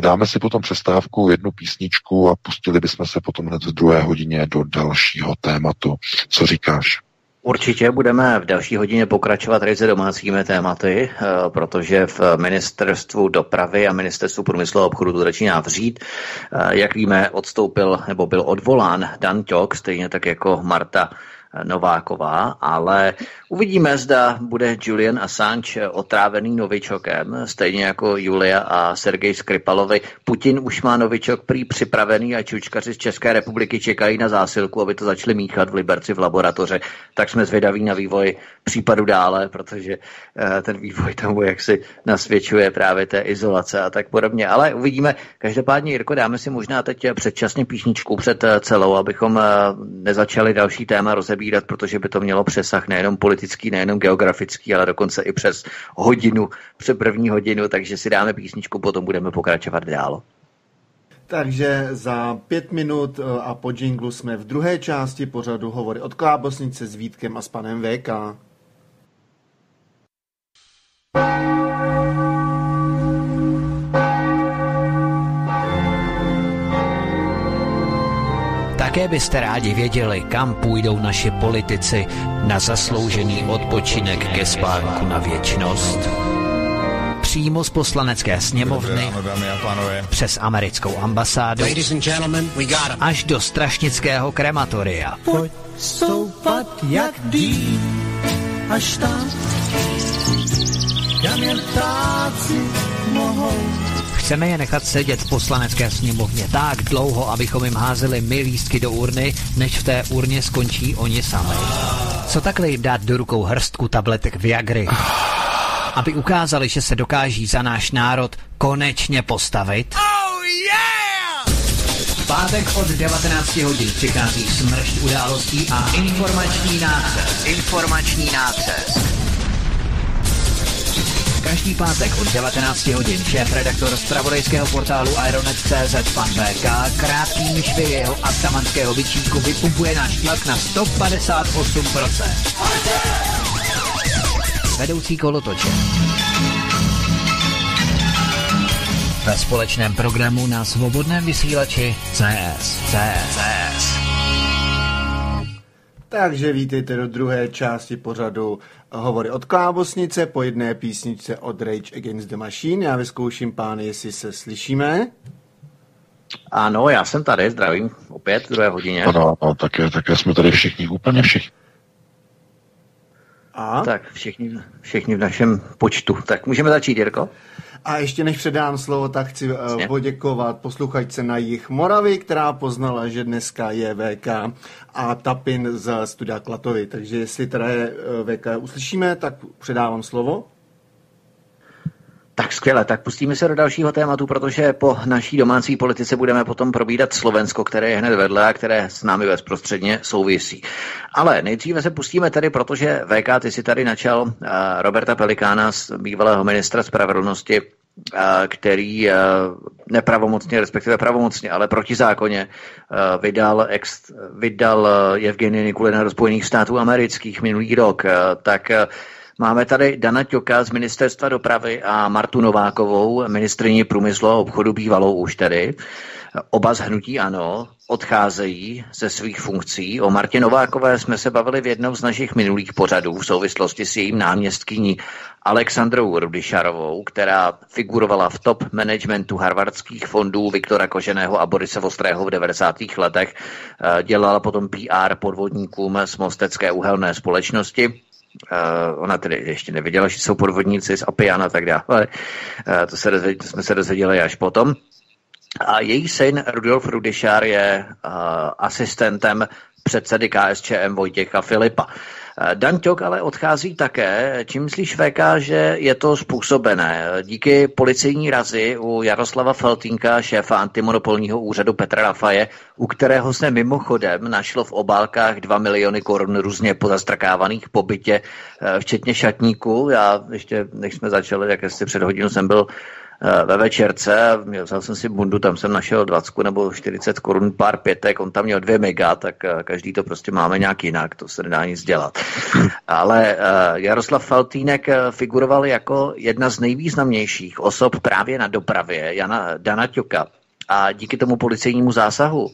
Dáme si potom přestávku, jednu písničku a pustili bychom se potom hned v druhé hodině do dalšího tématu. Co říkáš? Určitě budeme v další hodině pokračovat ryze domácími tématy, protože v ministerstvu dopravy a ministerstvu průmyslu a obchodu to začíná vřít. Jak víme, odstoupil nebo byl odvolán Dan Ťok, stejně tak jako Marta Nováková, ale uvidíme, zda bude Julian Assange otrávený novičokem, stejně jako Julia a Sergej Skripalovi. Putin už má novičok prý připravený a čučkaři z České republiky čekají na zásilku, aby to začali míchat v Liberci v laboratoře. Tak jsme zvědaví na vývoj případu dále, protože ten vývoj tomu jaksi nasvědčuje právě té izolace a tak podobně. Ale uvidíme. Každopádně, Jirko, dáme si možná teď předčasně píšničku před celou, abychom nezačali další téma rozebírat, protože by to mělo přesah nejenom politický, nejenom geografický, ale dokonce i přes hodinu, přes první hodinu, takže si dáme písničku, potom budeme pokračovat dál. Takže za pět minut a po džinglu jsme v druhé části pořadu Hovory od klábosnice s Vítkem a s panem V K. Také byste rádi věděli, kam půjdou naši politici na zasloužený odpočinek ke spánku na věčnost? Přímo z poslanecké sněmovny, přes americkou ambasádu, až do strašnického krematoria. Pojď stoupat jak dý, až tam, kam jen ptáci mohou. Chceme je nechat sedět v poslanecké sněmovně tak dlouho, abychom jim házeli my lístky do urny, než v té urně skončí oni sami. Co takhle jim dát do rukou hrstku tabletek Viagry, aby ukázali, že se dokáží za náš národ konečně postavit? Oh yeah! V pátek od devatenáct hodin přichází smršť událostí a informační nácest. Informační nácest. Každý pátek od devatenáct hodin šéfredaktor zpravodajského portálu Aeronet tečka cé zet pan V K krátkým švy jeho atamanského bičíku vypumpuje náš tlak na sto padesát osm procent. Vedoucí kolotoče. Ve společném programu na svobodném vysílači C S. C S. Takže vítejte do druhé části pořadu Hovory od klávosnice po jedné písničce od Rage Against the Machine. Já vyzkouším, pány, jestli se slyšíme. Ano, já jsem tady, zdravím, opět v druhé hodině. Ano, ano, také, také jsme tady všichni, úplně všichni. A? Tak všichni, všichni v našem počtu. Tak můžeme začít, Jirko? A ještě než předám slovo, tak chci uh, poděkovat posluchačce na jih Moravy, která poznala, že dneska je V K a Tapin z studia Klatovy. Takže jestli teda je V K uslyšíme, tak předávám slovo. Tak skvěle, tak pustíme se do dalšího tématu, protože po naší domácí politice budeme potom probídat Slovensko, které je hned vedle a které s námi bezprostředně souvisí. Ale nejdříve se pustíme tady, protože V K, ty si tady načal uh, Roberta Pelikána, bývalého ministra spravedlnosti, uh, který uh, nepravomocně, respektive pravomocně, ale protizákonně uh, vydal, ex, vydal uh, Jevgenije Nikulina do Spojených států amerických minulý rok. Uh, tak... Uh, Máme tady Dana Ťoka z Ministerstva dopravy a Martu Novákovou, ministryni průmyslu a obchodu bývalou už tedy. Oba z hnutí ANO odcházejí ze svých funkcí. O Martě Novákové jsme se bavili v jednom z našich minulých pořadů v souvislosti s jejím náměstkyní Alexandrou Rudyšarovou, která figurovala v top managementu harvardských fondů Viktora Koženého a Borise Vostrého v devadesátých letech. Dělala potom P R podvodníkům z Mostecké uhelné společnosti. Uh, ona tedy ještě nevěděla, že jsou podvodníci z Apiana a tak dále. Uh, to, se dozvěděli, to jsme se dozvěděli až potom. A její syn Rudolf Rudyšár je uh, asistentem předsedy K S Č M Vojtěcha Filipa. Uh, Dan Ťok ale odchází také. Čím myslíš, V K, že je to způsobené? Díky policejní razi u Jaroslava Faltýnka, šéfa antimonopolního úřadu Petra Rafaje, u kterého se mimochodem našlo v obálkách dva miliony korun různě pozastrkávaných po bytě, uh, včetně šatníku. Já ještě, než jsme začali, jak jestli před hodinou jsem byl ve večerce, měl jsem si bundu, tam jsem našel dvacet nebo čtyřicet korun, pár pětek, on tam měl dvě mega, tak každý to prostě máme nějak jinak, to se nedá nic dělat. Ale Jaroslav Faltýnek figuroval jako jedna z nejvýznamnějších osob právě na dopravě Jana, Dana Ťoka a díky tomu policejnímu zásahu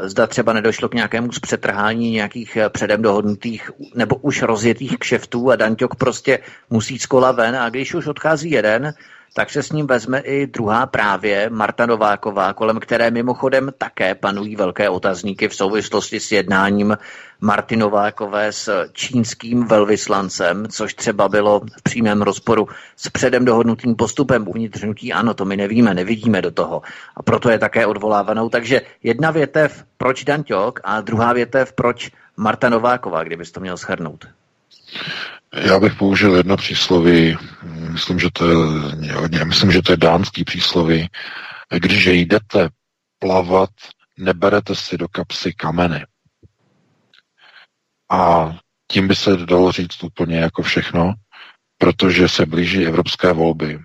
zda třeba nedošlo k nějakému zpřetrhání nějakých předem dohodnutých nebo už rozjetých kšeftů a Dan Ťok prostě musí z kola ven a když už odchází jeden, tak se s ním vezme i druhá právě Marta Nováková, kolem které mimochodem také panují velké otazníky v souvislosti s jednáním Marty Novákové s čínským velvyslancem, což třeba bylo v přímém rozporu s předem dohodnutým postupem uvnitř hnutí. Ano, to my nevíme, nevidíme do toho. A proto je také odvolávanou. Takže jedna větev, proč Dan Ťok, a druhá větev, proč Marta Nováková, kdybys to měl shrnout. Já bych použil jedno přísloví, myslím, že to je, myslím, že to je dánský přísloví. Když jdete plavat, neberete si do kapsy kameny. A tím by se dalo říct úplně jako všechno, protože se blíží evropské volby.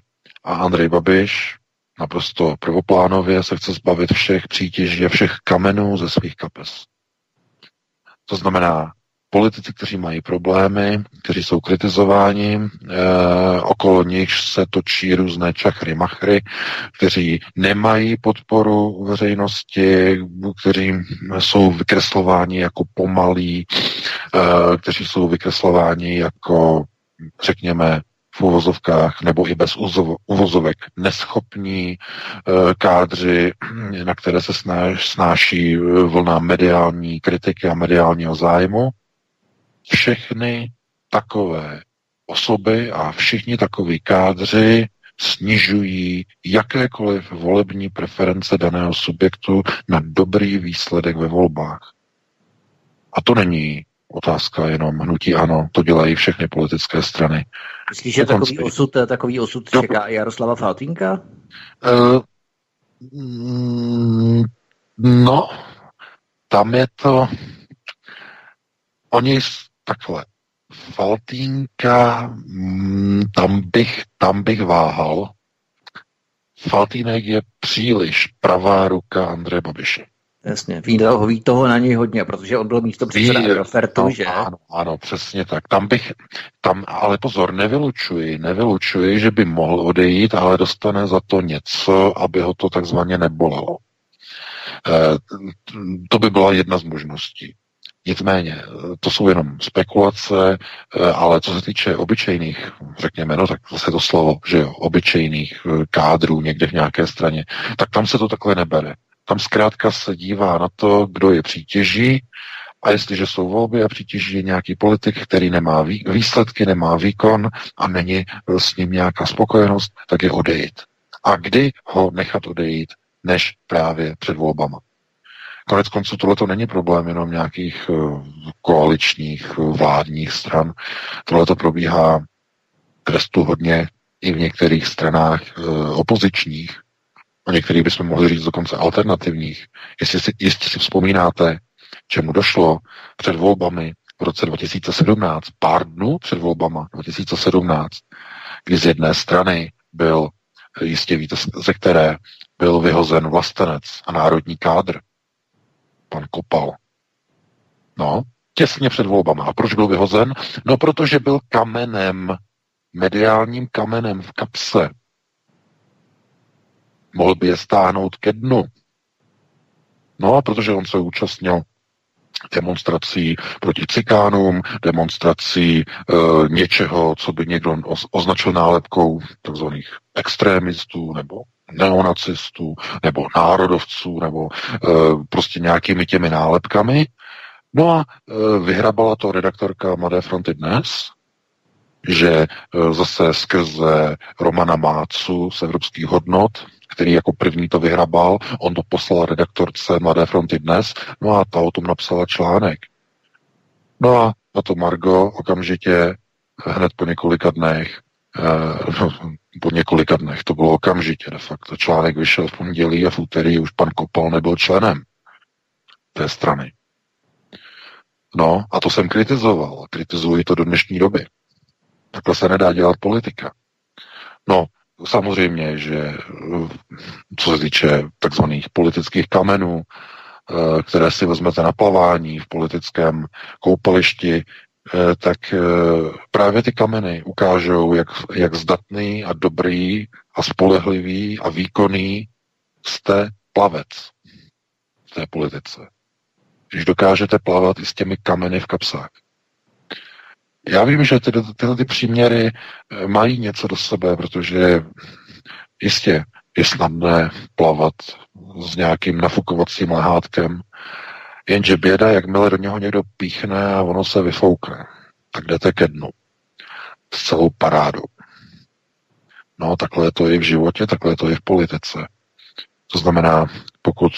A Andrej Babiš naprosto prvoplánově se chce zbavit všech přítěží a všech kamenů ze svých kapes. To znamená, politici, kteří mají problémy, kteří jsou kritizováni, eh, okolo nich se točí různé čachry, machry, kteří nemají podporu veřejnosti, kteří jsou vykreslováni jako pomalí, eh, kteří jsou vykreslováni jako, řekněme, v uvozovkách nebo i bez uvozovek neschopní kádři, na které se snáší vlna mediální kritiky a mediálního zájmu. Všechny takové osoby a všichni takoví kádři snižují jakékoliv volební preference daného subjektu na dobrý výsledek ve volbách. A to není otázka jenom hnutí ANO, to dělají všechny politické strany. Myslíš, že takový osud, takový osud no, čeká Jaroslava Faltýnka? Uh, mm, no, tam je to... Oni takhle. Faltýnka, tam bych, tam bych váhal. Faltýnek je příliš pravá ruka Andreje Babiše. Jasně, výdal, ví toho na něj hodně, protože on byl místo předseda Agrofertu, no, že? Ano, ano, přesně tak. Tam bych, tam, ale pozor, nevylučuji, nevylučuji, že by mohl odejít, ale dostane za to něco, aby ho to takzvaně nebolelo. E, to by byla jedna z možností. Nicméně, to jsou jenom spekulace, ale co se týče obyčejných, řekněme, no tak zase to slovo, že jo, obyčejných kádrů někde v nějaké straně, tak tam se to takhle nebere. Tam zkrátka se dívá na to, kdo je přítěží A jestliže jsou volby a přitíží nějaký politik, který nemá výsledky, nemá výkon a není s ním nějaká spokojenost, tak je odejít. A kdy ho nechat odejít, než právě před volbama. Konec konců tohleto není problém jenom nějakých koaličních vládních stran. Tohleto probíhá trestuhodně i v některých stranách opozičních. O některých bychom mohli říct dokonce alternativních. Jestli si, jestli si vzpomínáte, čemu došlo před volbami v roce dva tisíce sedmnáct, pár dnů před volbama dva tisíce sedmnáct, kdy z jedné strany byl, jistě víte, ze které byl vyhozen vlastenec a národní kádr, pan Kopal. No, těsně před volbama. A proč byl vyhozen? No, protože byl kamenem, mediálním kamenem v kapse. Mohl by je stáhnout ke dnu. No a protože on se účastnil demonstrací proti cikánům, demonstrací e, něčeho, co by někdo označil nálepkou takzvaných extrémistů nebo neonacistů nebo národovců nebo e, prostě nějakými těmi nálepkami. No a e, vyhrabala to redaktorka Mladé fronty Dnes, že e, zase skrze Romana Mácu z Evropských hodnot, který jako první to vyhrabal, on to poslal redaktorce Mladé fronty Dnes, no a ta o tom napsala článek. No a na to Margo okamžitě hned po několika dnech, eh, no, po několika dnech, to bylo okamžitě de facto, článek vyšel v pondělí a v úterý už pan Kopal nebyl členem té strany. No a to jsem kritizoval, kritizuji to do dnešní doby. Takhle se nedá dělat politika. No, samozřejmě, že co se týče takzvaných politických kamenů, které si vezmete na plavání v politickém koupališti, tak právě ty kameny ukážou, jak, jak zdatný a dobrý a spolehlivý a výkonný jste plavec v té politice. Když dokážete plavat i s těmi kameny v kapsách. Já vím, že ty, tyhle ty příměry mají něco do sebe, protože jistě je snadné plavat s nějakým nafukovacím lehátkem, jenže běda, jakmile do něho někdo píchne a ono se vyfoukne, tak jdete ke dnu s celou parádou. No, takhle je to i v životě, takhle je to i v politice. To znamená, pokud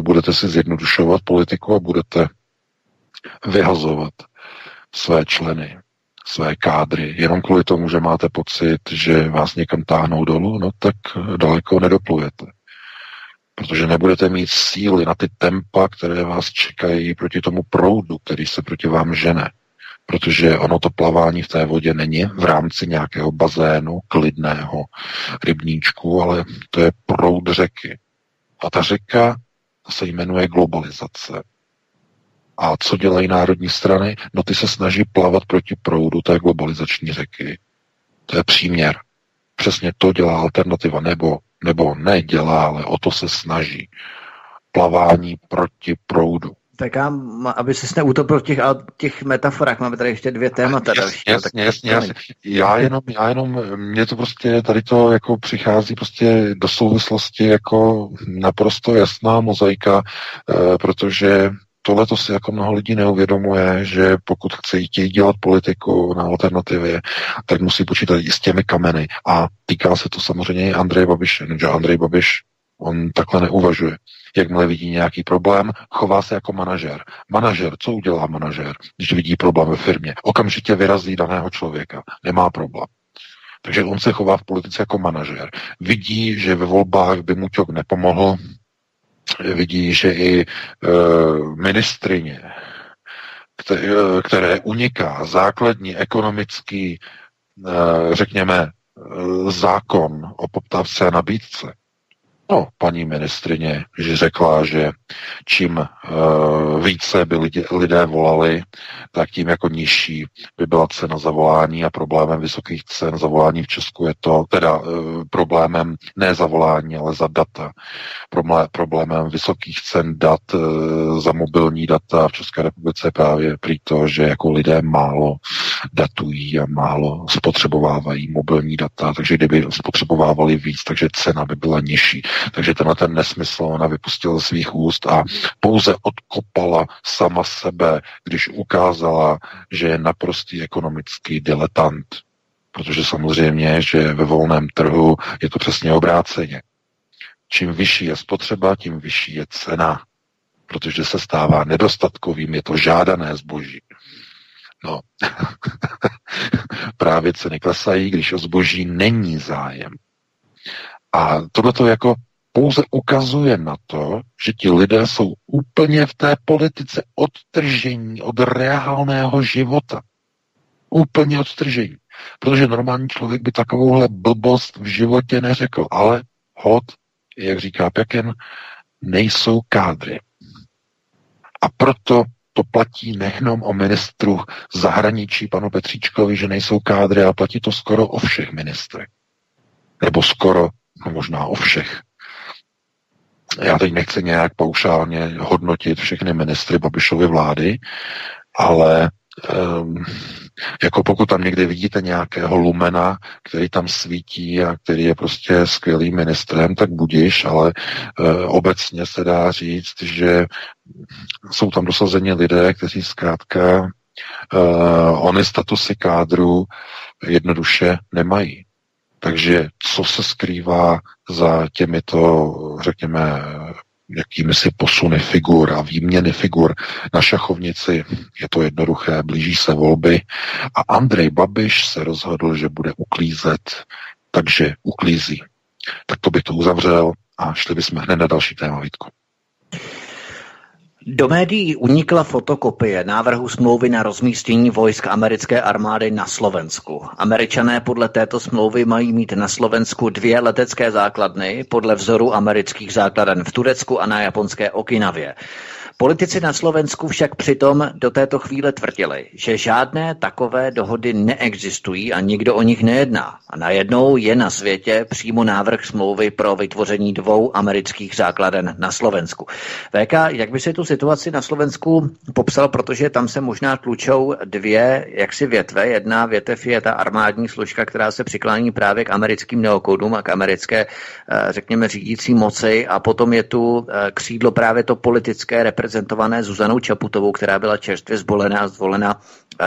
budete si zjednodušovat politiku a budete vyhazovat své členy, své kádry, jenom kvůli tomu, že máte pocit, že vás někam táhnou dolů, no tak daleko nedoplujete. Protože nebudete mít síly na ty tempa, které vás čekají proti tomu proudu, který se proti vám žene. Protože ono to plavání v té vodě není v rámci nějakého bazénu, klidného rybníčku, ale to je proud řeky. A ta řeka se jmenuje globalizace. A co dělají národní strany? No ty se snaží plavat proti proudu té globalizační řeky. To je příměr. Přesně to dělá alternativa, nebo, nebo nedělá, ale o to se snaží. Plavání proti proudu. Tak já, aby se neutopil v těch, těch metaforách, máme tady ještě dvě témata. Jasně, jasně, tak, jasně, jasně. Já jenom, já jenom, mě to prostě, tady to jako přichází prostě do souvislosti jako naprosto jasná mozaika, protože tohle to si jako mnoho lidí neuvědomuje, že pokud chtějí dělat politiku na alternativě, tak musí počítat i s těmi kameny. A týká se to samozřejmě i Andreje Babiše. Že Andrej Babiš, on takhle neuvažuje. Jakmile vidí nějaký problém, chová se jako manažer. Manažer, co udělá manažer, když vidí problém ve firmě? Okamžitě vyrazí daného člověka. Nemá problém. Takže on se chová v politice jako manažer. Vidí, že ve volbách by mu Ťok nepomohl, vidí, že i e, ministrině, které, které uniká základní ekonomický, e, řekněme, zákon o poptávce a nabídce. No, paní ministrině, že řekla, že čím e, více by lidi, lidé volali, tak tím jako nižší by byla cena za volání a problémem vysokých cen za volání v Česku je to, teda e, problémem ne za volání, ale za data. Problé, problémem vysokých cen dat e, za mobilní data v České republice právě prý to, že jako lidé málo datují a málo spotřebovávají mobilní data, takže kdyby spotřebovávali víc, takže cena by byla nižší. Takže tenhle ten nesmysl ona vypustila z svých úst a pouze odkopala sama sebe, když ukázala, že je naprostý ekonomický diletant. Protože samozřejmě, že ve volném trhu je to přesně obráceně. Čím vyšší je spotřeba, tím vyšší je cena, protože se stává nedostatkovým, je to žádané zboží. No, právě ceny klesají, když o zboží není zájem. A tohle to jako pouze ukazuje na to, že ti lidé jsou úplně v té politice odtržení od reálného života. Úplně odtržení. Protože normální člověk by takovouhle blbost v životě neřekl, ale hod, jak říká Pekin, nejsou kádry. A proto to platí nejenom o ministru zahraničí panu Petříčkovi, že nejsou kádry, ale platí to skoro o všech ministrech. Nebo skoro, no možná o všech. Já teď nechci nějak paušálně hodnotit všechny ministry Babišovy vlády, ale Um, jako pokud tam někde vidíte nějakého lumena, který tam svítí a který je prostě skvělým ministrem, tak budiš, ale uh, obecně se dá říct, že jsou tam dosazeni lidé, kteří zkrátka uh, ony statusy kádru jednoduše nemají. Takže co se skrývá za těmito, řekněme, jakými si posuny figur a výměny figur na šachovnici, je to jednoduché, blíží se volby a Andrej Babiš se rozhodl, že bude uklízet, takže uklízí. Tak to bych to uzavřel a šli bychom hned na další téma, Vítku. Do médií unikla fotokopie návrhu smlouvy na rozmístění vojsk americké armády na Slovensku. Američané podle této smlouvy mají mít na Slovensku dvě letecké základny podle vzoru amerických základen v Turecku a na japonské Okinavě. Politici na Slovensku však přitom do této chvíle tvrdili, že žádné takové dohody neexistují a nikdo o nich nejedná. A najednou je na světě přímo návrh smlouvy pro vytvoření dvou amerických základen na Slovensku. V K, jak by si tu situaci na Slovensku popsal, protože tam se možná tlučou dvě jaksi větve. Jedna větev je ta armádní složka, která se přiklání právě k americkým neokodům a k americké, řekněme, řídící moci a potom je tu křídlo právě to politické reprezentace prezentované Zuzanou Čaputovou, která byla čerstvě zvolená a zvolena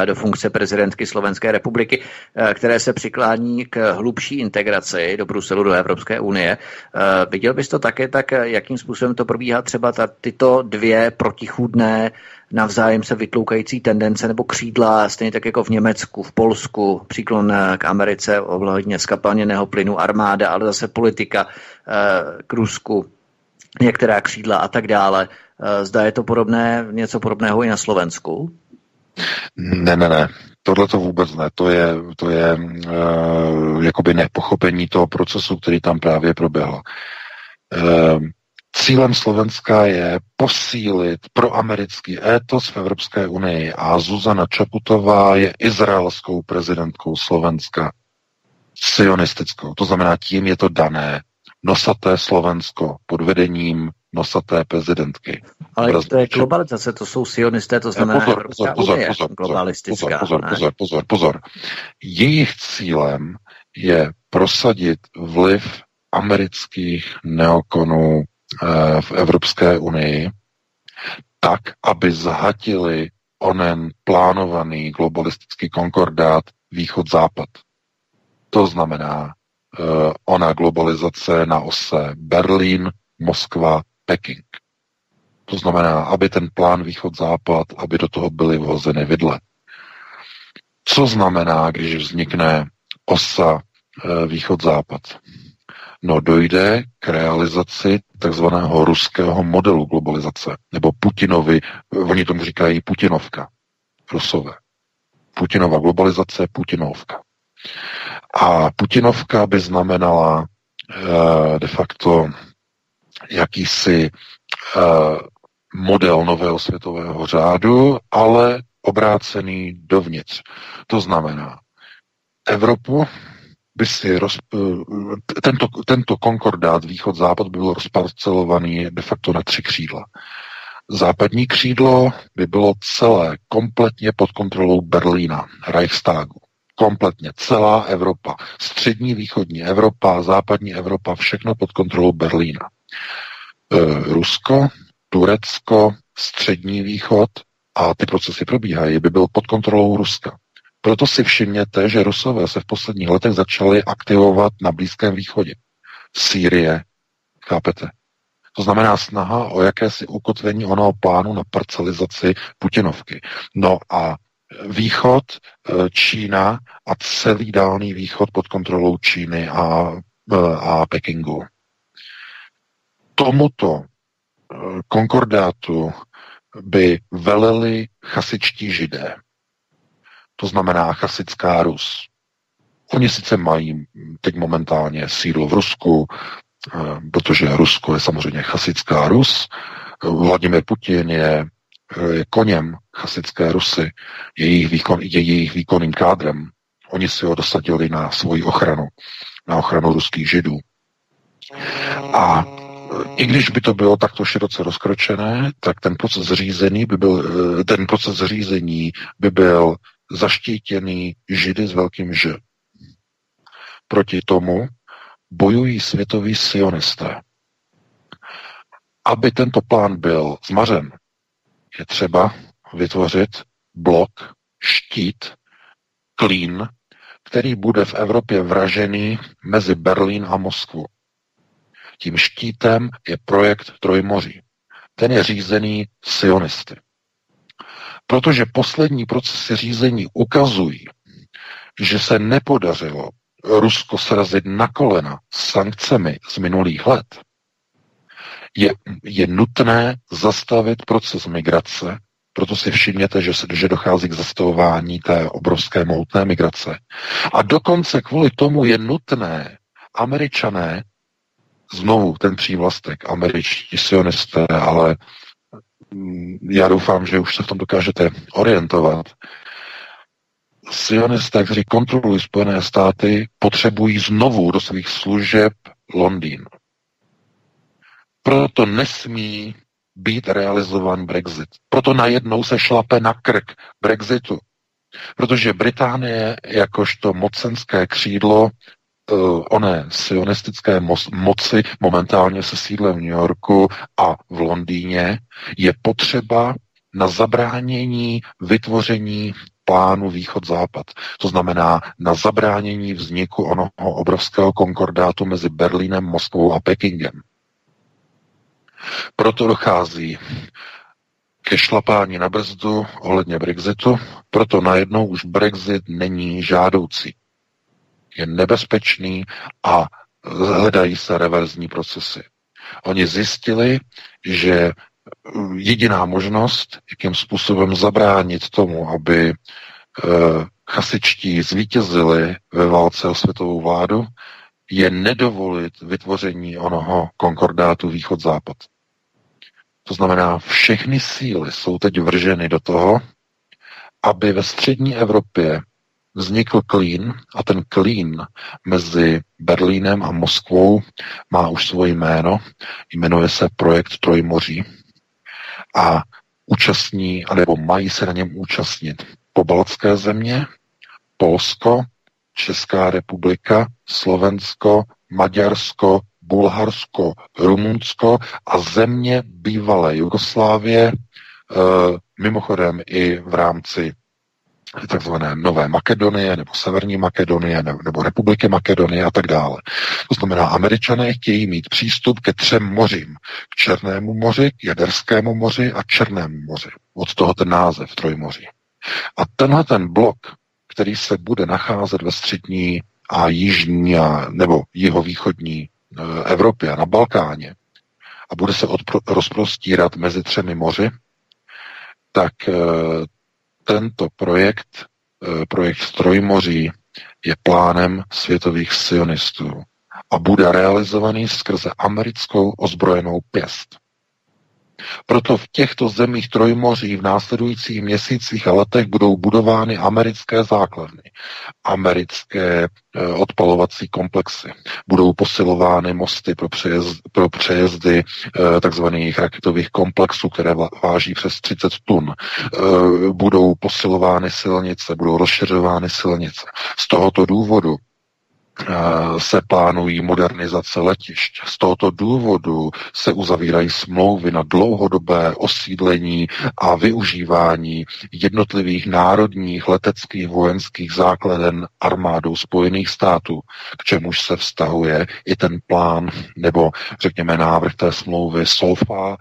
do funkce prezidentky Slovenské republiky, které se přiklání k hlubší integraci do Bruselu, do Evropské unie. Viděl bys to také, tak jakým způsobem to probíhá třeba ta, tyto dvě protichůdné, navzájem se vytloukající tendence nebo křídla, stejně tak jako v Německu, v Polsku, příklon k Americe ohledně skapalněného plynu, armáda, ale zase politika k Rusku, některá křídla a tak dále. Zda je to podobné, něco podobného i na Slovensku? Ne, ne, ne. Tohle to vůbec ne. To je, to je uh, jakoby nepochopení toho procesu, který tam právě proběhl. Uh, cílem Slovenska je posílit proamerický étos v Evropské unii a Zuzana Čaputová je izraelskou prezidentkou Slovenska. Sionistickou. To znamená, tím je to dané. Nosaté Slovensko pod vedením nosaté prezidentky. Ale Braz... to je globalizace, to jsou sionisté, to znamená pozor, Evropská pozor, unie, pozor, globalistická. Pozor, pozor, pozor, pozor, pozor. Jejich cílem je prosadit vliv amerických neokonů eh, v Evropské unii tak, aby zhatili onen plánovaný globalistický konkordát východ-západ. To znamená eh, ona globalizace na ose Berlín, Moskva, Peking. To znamená, aby ten plán východ-západ, aby do toho byly vhozeny vidle. Co znamená, když vznikne osa východ-západ? No, dojde k realizaci takzvaného ruského modelu globalizace, nebo Putinovi, oni tomu říkají Putinovka, Rusové. Putinova globalizace, Putinovka. A Putinovka by znamenala eh, de facto jakýsi uh, model nového světového řádu, ale obrácený dovnitř. To znamená, Evropu by si roz, uh, tento, tento konkordát východ-západ by byl rozparcelovaný de facto na tři křídla. Západní křídlo by bylo celé kompletně pod kontrolou Berlína, Reichstagu. Kompletně celá Evropa, střední, východní Evropa, západní Evropa, všechno pod kontrolou Berlína. E, Rusko, Turecko, střední východ a ty procesy probíhají, by byl pod kontrolou Ruska. Proto si všimněte, že Rusové se v posledních letech začali aktivovat na Blízkém východě. Sýrie, chápete? To znamená snaha o jakési ukotvení onoho plánu na parcelizaci Putinovky. No a východ, Čína a celý dálný východ pod kontrolou Číny a, a Pekingu. Tomuto konkordátu by veleli chasičtí židé. To znamená chasická Rus. Oni sice mají teď momentálně sídlo v Rusku, protože Rusko je samozřejmě chasická Rus. Vladimír Putin je, je koněm chasické Rusy, je jejich, výkon, je jejich výkonným kádrem. Oni si ho dosadili na svoji ochranu, na ochranu ruských židů. A i když by to bylo takto široce rozkročené, tak ten proces řízení by byl, ten proces řízení by byl zaštítěný židy s velkým Ž. Proti tomu bojují světoví sionisté. Aby tento plán byl zmařen, je třeba vytvořit blok, štít, klín, který bude v Evropě vražený mezi Berlín a Moskvu. Tím štítem je projekt Trojmoří. Ten je řízený sionisty. Protože poslední procesy řízení ukazují, že se nepodařilo Rusko srazit na kolena sankcemi z minulých let, je, je nutné zastavit proces migrace, proto si všimněte, že, se, že dochází k zastavování té obrovské mohutné migrace. A dokonce kvůli tomu je nutné Američané, znovu ten přívlastek, američtí sionisté, ale já doufám, že už se v tom dokážete orientovat, sionisté, kteří kontrolují Spojené státy, potřebují znovu do svých služeb Londýn. Proto nesmí být realizován Brexit. Proto najednou se šlape na krk Brexitu. Protože Británie jakožto mocenské křídlo uh, oné sionistické mo- moci momentálně se sídlem v New Yorku a v Londýně je potřeba na zabránění vytvoření plánu východ-západ. To znamená na zabránění vzniku onoho obrovského konkordátu mezi Berlínem, Moskvou a Pekingem. Proto dochází ke šlapání na brzdu ohledně Brexitu, proto najednou už Brexit není žádoucí. Je nebezpečný a hledají se reverzní procesy. Oni zjistili, že jediná možnost, jakým způsobem zabránit tomu, aby chasičtí zvítězili ve válce o světovou vládu, je nedovolit vytvoření onoho konkordátu východ-západ. To znamená, všechny síly jsou teď vrženy do toho, aby ve střední Evropě vznikl klín a ten klín mezi Berlínem a Moskvou má už svoje jméno, jmenuje se Projekt Trojmoří a účastní, anebo mají se na něm účastnit pobaltské země, Polsko, Česká republika, Slovensko, Maďarsko, Bulharsko, Rumunsko a země bývalé Jugoslávie, e, mimochodem i v rámci takzvané Nové Makedonie nebo Severní Makedonie nebo Republiky Makedonie a tak dále. To znamená, Američané chtějí mít přístup ke třem mořím. K Černému moři, k Jaderskému moři a Černému moři. Od toho ten název Trojmoří. A tenhle ten blok, který se bude nacházet ve střední a jižní a, nebo jihovýchodní Evropě a na Balkáně a bude se odpro, rozprostírat mezi třemi moři, tak e, tento projekt, e, projekt Trojmoří, je plánem světových sionistů a bude realizovaný skrze americkou ozbrojenou pěst. Proto v těchto zemích Trojmoří v následujících měsících a letech budou budovány americké základny, americké e, odpalovací komplexy. Budou posilovány mosty pro, přejezd, pro přejezdy e, takzvaných raketových komplexů, které váží přes třicet tun. E, budou posilovány silnice, budou rozšiřovány silnice. Z tohoto důvodu se plánují modernizace letišť. Z tohoto důvodu se uzavírají smlouvy na dlouhodobé osídlení a využívání jednotlivých národních leteckých vojenských základen armádou Spojených států, k čemuž se vztahuje i ten plán, nebo řekněme návrh té smlouvy SOFA,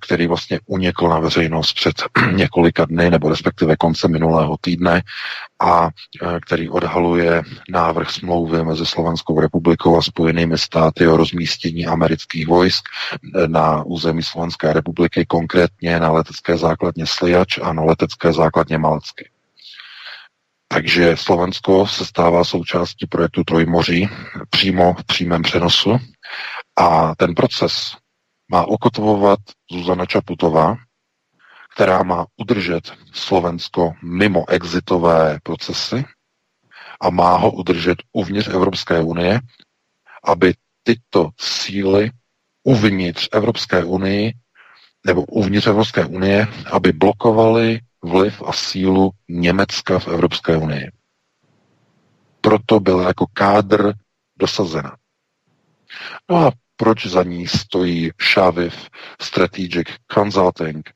který vlastně unikl na veřejnost před několika dny, nebo respektive konce minulého týdne, a který odhaluje návrh smlouvy mezi Slovenskou republikou a Spojenými státy o rozmístění amerických vojsk na území Slovenské republiky, konkrétně na letecké základně Sliač a na letecké základně Malacky. Takže Slovensko se stává součástí projektu Trojmoří přímo v přímém přenosu a ten proces má okotvovat Zuzana Čaputová, která má udržet Slovensko mimo exitové procesy a má ho udržet uvnitř Evropské unie, aby tyto síly uvnitř Evropské unie nebo uvnitř Evropské unie, aby blokovaly vliv a sílu Německa v Evropské unii. Proto byla jako kádr dosazena. No a proč za ní stojí Shavif Strategic Consulting?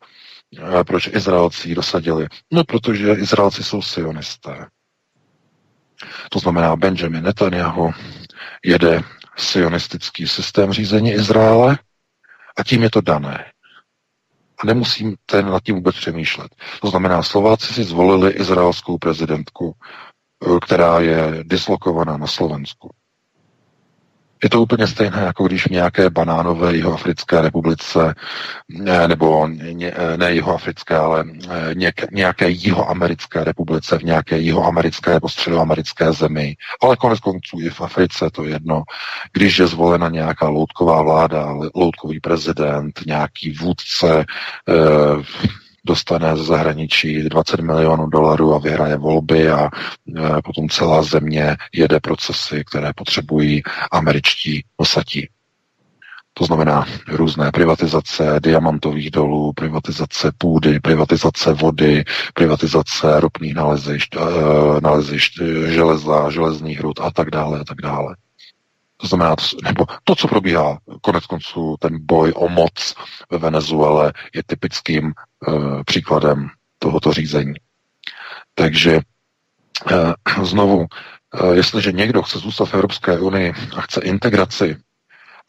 Proč Izraelci ji dosadili? No, protože Izraelci jsou sionisté. To znamená, Benjamin Netanyahu jede sionistický systém řízení Izraele a tím je to dané. A nemusím ten nad tím vůbec přemýšlet. To znamená, Slováci si zvolili izraelskou prezidentku, která je dislokovaná na Slovensku. Je to úplně stejné, jako když v nějaké banánové jihoafrické republice, nebo ne, ne jihoafrické, ale nějaké jihoamerické republice, v nějaké jihoamerické nebo středoamerické zemi, ale konec konců i v Africe, to je jedno, když je zvolena nějaká loutková vláda, loutkový prezident, nějaký vůdce, eh, dostane ze zahraničí dvacet milionů dolarů a vyhraje volby a e, potom celá země jede procesy, které potřebují američtí osatí. To znamená různé privatizace diamantových dolů, privatizace půdy, privatizace vody, privatizace ropných nalezišť, e, nalezišť železa, železných rud a tak dále a tak dále. To znamená, nebo to, co probíhá konec konců, ten boj o moc ve Venezuele je typickým e, příkladem tohoto řízení. Takže e, znovu, e, jestliže někdo chce zůstat v Evropské unii a chce integraci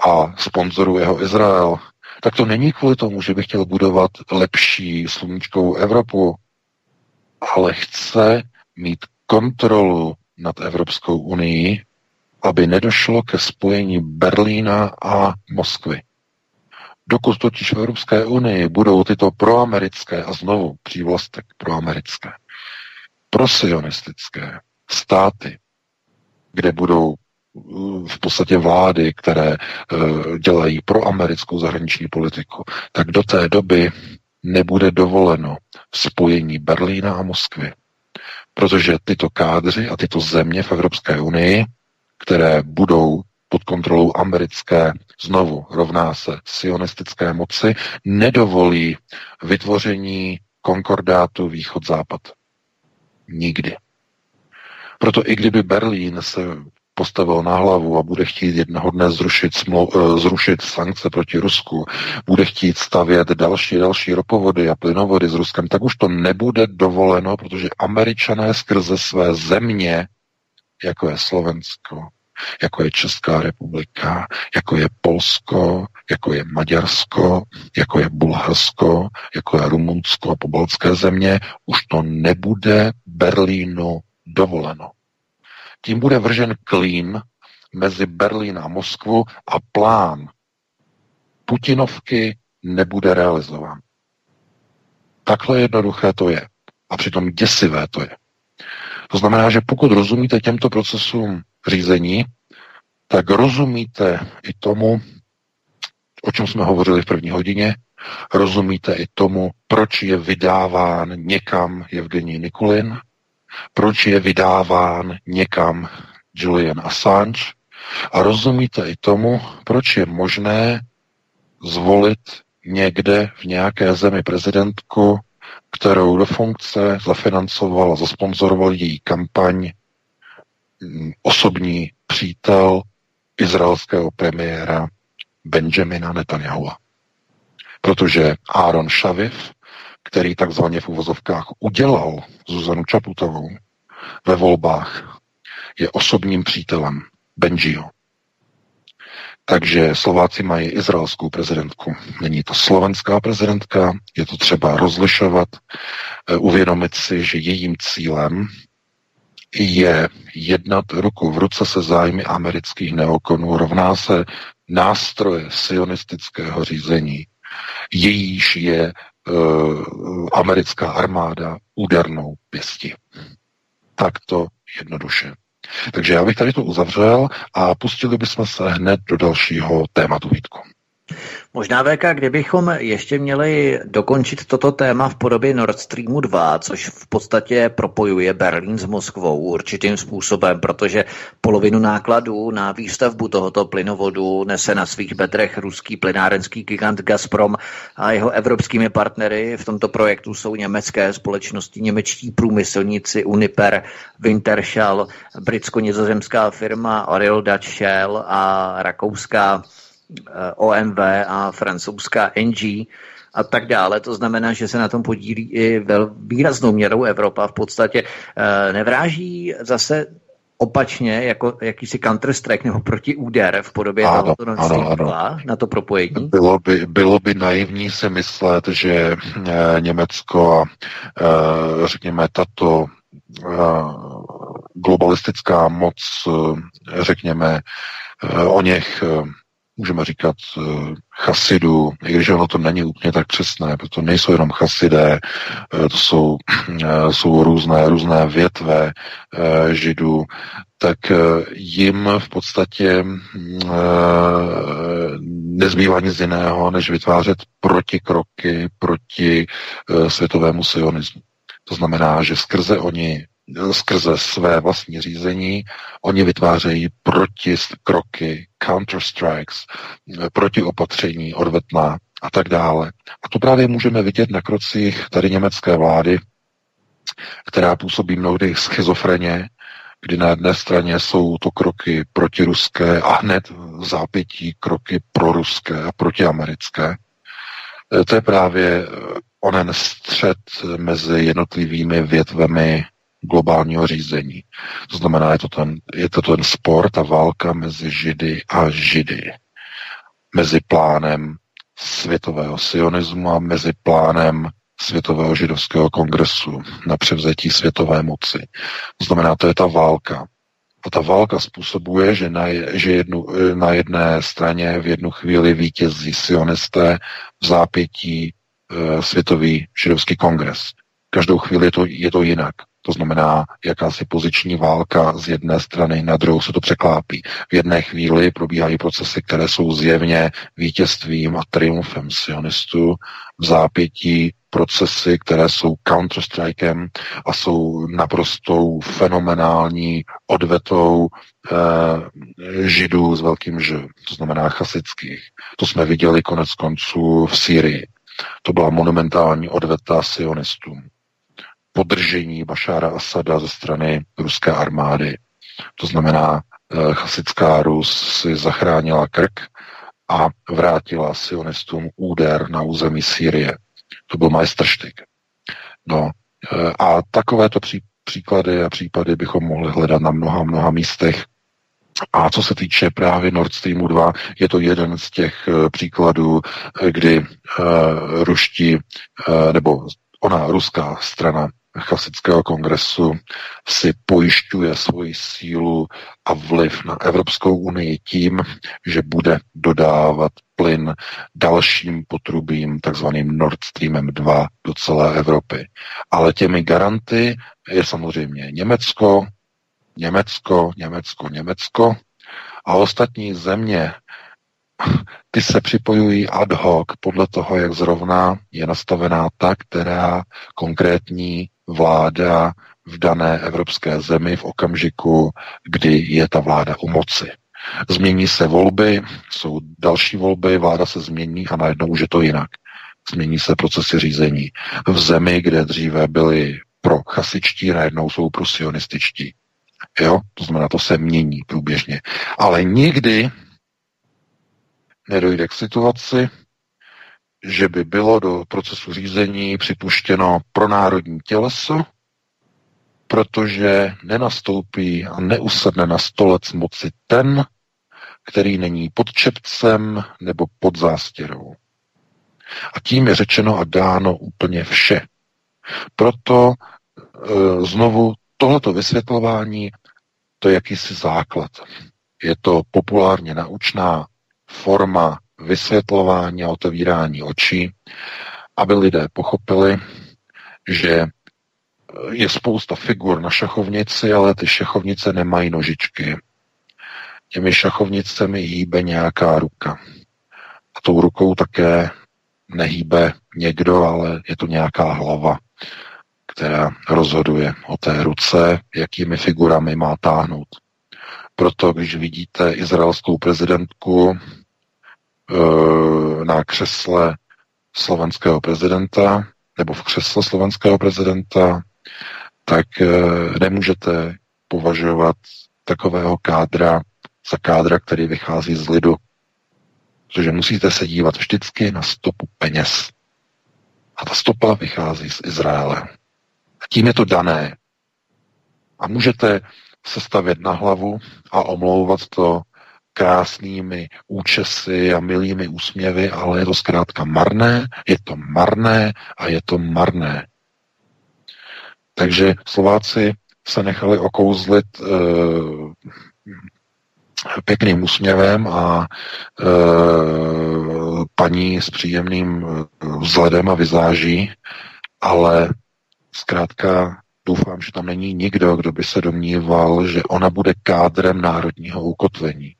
a sponzoruje ho Izrael, tak to není kvůli tomu, že by chtěl budovat lepší sluníčkovou Evropu, ale chce mít kontrolu nad Evropskou unii, aby nedošlo ke spojení Berlína a Moskvy. Dokud totiž v Evropské unii budou tyto proamerické, a znovu přívlastek proamerické, prosionistické státy, kde budou v podstatě vlády, které dělají proamerickou zahraniční politiku, tak do té doby nebude dovoleno spojení Berlína a Moskvy. Protože tyto kádři a tyto země v Evropské unii, které budou pod kontrolou americké, znovu rovná se sionistické moci, nedovolí vytvoření konkordátu východ-západ. Nikdy. Proto i kdyby Berlín se postavil na hlavu a bude chtít jednoho dne zrušit, smlou- zrušit sankce proti Rusku, bude chtít stavět další další ropovody a plynovody s Ruskem, tak už to nebude dovoleno, protože Američané skrze své země, jako je Slovensko, jako je Česká republika, jako je Polsko, jako je Maďarsko, jako je Bulharsko, jako je Rumunsko a pobaltské země, už to nebude Berlínu dovoleno. Tím bude vržen klín mezi Berlín a Moskvu a plán Putinovky nebude realizován. Takhle jednoduché to je. A přitom děsivé to je. To znamená, že pokud rozumíte těmto procesům řízení, tak rozumíte i tomu, o čem jsme hovořili v první hodině, Rozumíte i tomu, proč je vydáván někam Jevgenij Nikulin, proč je vydáván někam Julian Assange a rozumíte i tomu, proč je možné zvolit někde v nějaké zemi prezidentku, kterou do funkce zafinancoval a zasponzoroval její kampaň osobní přítel izraelského premiéra Benjamina Netanyahua. Protože Áron Šaviv, který takzvaně v uvozovkách udělal Zuzanu Čaputovou ve volbách, je osobním přítelem Benjiho. Takže Slováci mají izraelskou prezidentku. Není to slovenská prezidentka, je to třeba rozlišovat, uvědomit si, že jejím cílem je jednat ruku v ruce se zájmy amerických neokonů, rovná se nástroje sionistického řízení. Jejíž je e, americká armáda údernou pěstí. Tak to jednoduše. Takže já bych tady to uzavřel a pustili bychom se hned do dalšího tématu, Vítku. Možná, V K, kdybychom ještě měli dokončit toto téma v podobě Nord Streamu dva, což v podstatě propojuje Berlín s Moskvou určitým způsobem, protože polovinu nákladů na výstavbu tohoto plynovodu nese na svých bedrech ruský plynárenský gigant Gazprom a jeho evropskými partnery v tomto projektu jsou německé společnosti, němečtí průmyslníci Uniper, Wintershall, britsko-nizozemská firma Royal Dutch Shell a rakouská O M V a francouzská N G a tak dále. To znamená, že se na tom podílí i výraznou měrou Evropa. V podstatě nevráží zase opačně jako jakýsi counter-strike nebo protiúder v podobě ano, ano, ano. na to propojení? Bylo by, bylo by naivní si myslet, že Německo a řekněme tato globalistická moc, řekněme o něch můžeme říkat chasidů, i když ono to není úplně tak přesné, protože nejsou jenom chasidé, to jsou, jsou různé, různé větve židů, tak jim v podstatě nezbývá nic jiného, než vytvářet protikroky proti světovému sionismu. To znamená, že skrze oni skrze své vlastní řízení, oni vytvářejí protikroky, counterstrikes, protiopatření, odvetná a tak dále. A to právě můžeme vidět na krocích tady německé vlády, která působí mnohdy schizofreně, kdy na jedné straně jsou to kroky protiruské a hned v zápětí kroky proruské a protiamerické. To je právě onen střet mezi jednotlivými větvemi globálního řízení. To znamená, je to ten, je to ten spor, ta válka mezi Židy a Židy. Mezi plánem světového sionismu a mezi plánem světového židovského kongresu na převzetí světové moci. To znamená, to je ta válka. A ta válka způsobuje, že na, že jednu, na jedné straně v jednu chvíli vítězí sionisté, v zápětí e, světový židovský kongres. Každou chvíli je to, je to jinak. To znamená, jakási poziční válka z jedné strany na druhou se to překlápí. V jedné chvíli probíhají procesy, které jsou zjevně vítězstvím a triumfem sionistů, v zápětí procesy, které jsou counterstrikem a jsou naprostou fenomenální odvetou eh, židů s velkým ž, to znamená chasických. To jsme viděli konec konců v Sýrii. To byla monumentální odveta sionistům. Podržení Bašára Asada ze strany ruské armády. To znamená, chasická Rus si zachránila krk a vrátila sionistům úder na území Sýrie. To byl majstrštyk. No a takovéto pří, příklady a případy bychom mohli hledat na mnoha, mnoha místech. A co se týče právě Nord Streamu dva, je to jeden z těch příkladů, kdy uh, ruští, uh, nebo ona ruská strana chasického kongresu si pojišťuje svoji sílu a vliv na Evropskou unii tím, že bude dodávat plyn dalším potrubím, takzvaným Nord Streamem dva do celé Evropy. Ale těmi garanty je samozřejmě Německo, Německo, Německo, Německo a ostatní země ty se připojují ad hoc podle toho, jak zrovna je nastavená ta, která konkrétní vláda v dané evropské zemi v okamžiku, kdy je ta vláda u moci. Změní se volby, jsou další volby, vláda se změní a najednou už je to jinak. Změní se procesy řízení. V zemi, kde dříve byly pro chasičtí, najednou jsou pro sionističtí. Jo? To znamená, to se mění průběžně. Ale nikdy nedojde k situaci, že by bylo do procesu řízení připuštěno pronárodní těleso, protože nenastoupí a neusedne na stolec moci ten, který není pod čepcem nebo pod zástěrou. A tím je řečeno a dáno úplně vše. Proto e, znovu tohleto vysvětlování, to je jakýsi základ. Je to populárně naučná forma vysvětlování a otevírání očí, aby lidé pochopili, že je spousta figur na šachovnici, ale ty šachovnice nemají nožičky. Těmi šachovnicemi hýbe nějaká ruka. A tou rukou také nehýbe někdo, ale je to nějaká hlava, která rozhoduje o té ruce, jakými figurami má táhnout. Proto, když vidíte izraelskou prezidentku na křesle slovenského prezidenta, nebo v křesle slovenského prezidenta, tak nemůžete považovat takového kádra za kádra, který vychází z lidu. Protože musíte se dívat vždycky na stopu peněz. A ta stopa vychází z Izraele. A tím je to dané. A můžete se stavět na hlavu a omlouvat to krásnými účesy a milými úsměvy, ale je to zkrátka marné, je to marné a je to marné. Takže Slováci se nechali okouzlit e, pěkným úsměvem a e, paní s příjemným vzhledem a vizáží, ale zkrátka doufám, že tam není nikdo, kdo by se domníval, že ona bude kádrem národního ukotvení.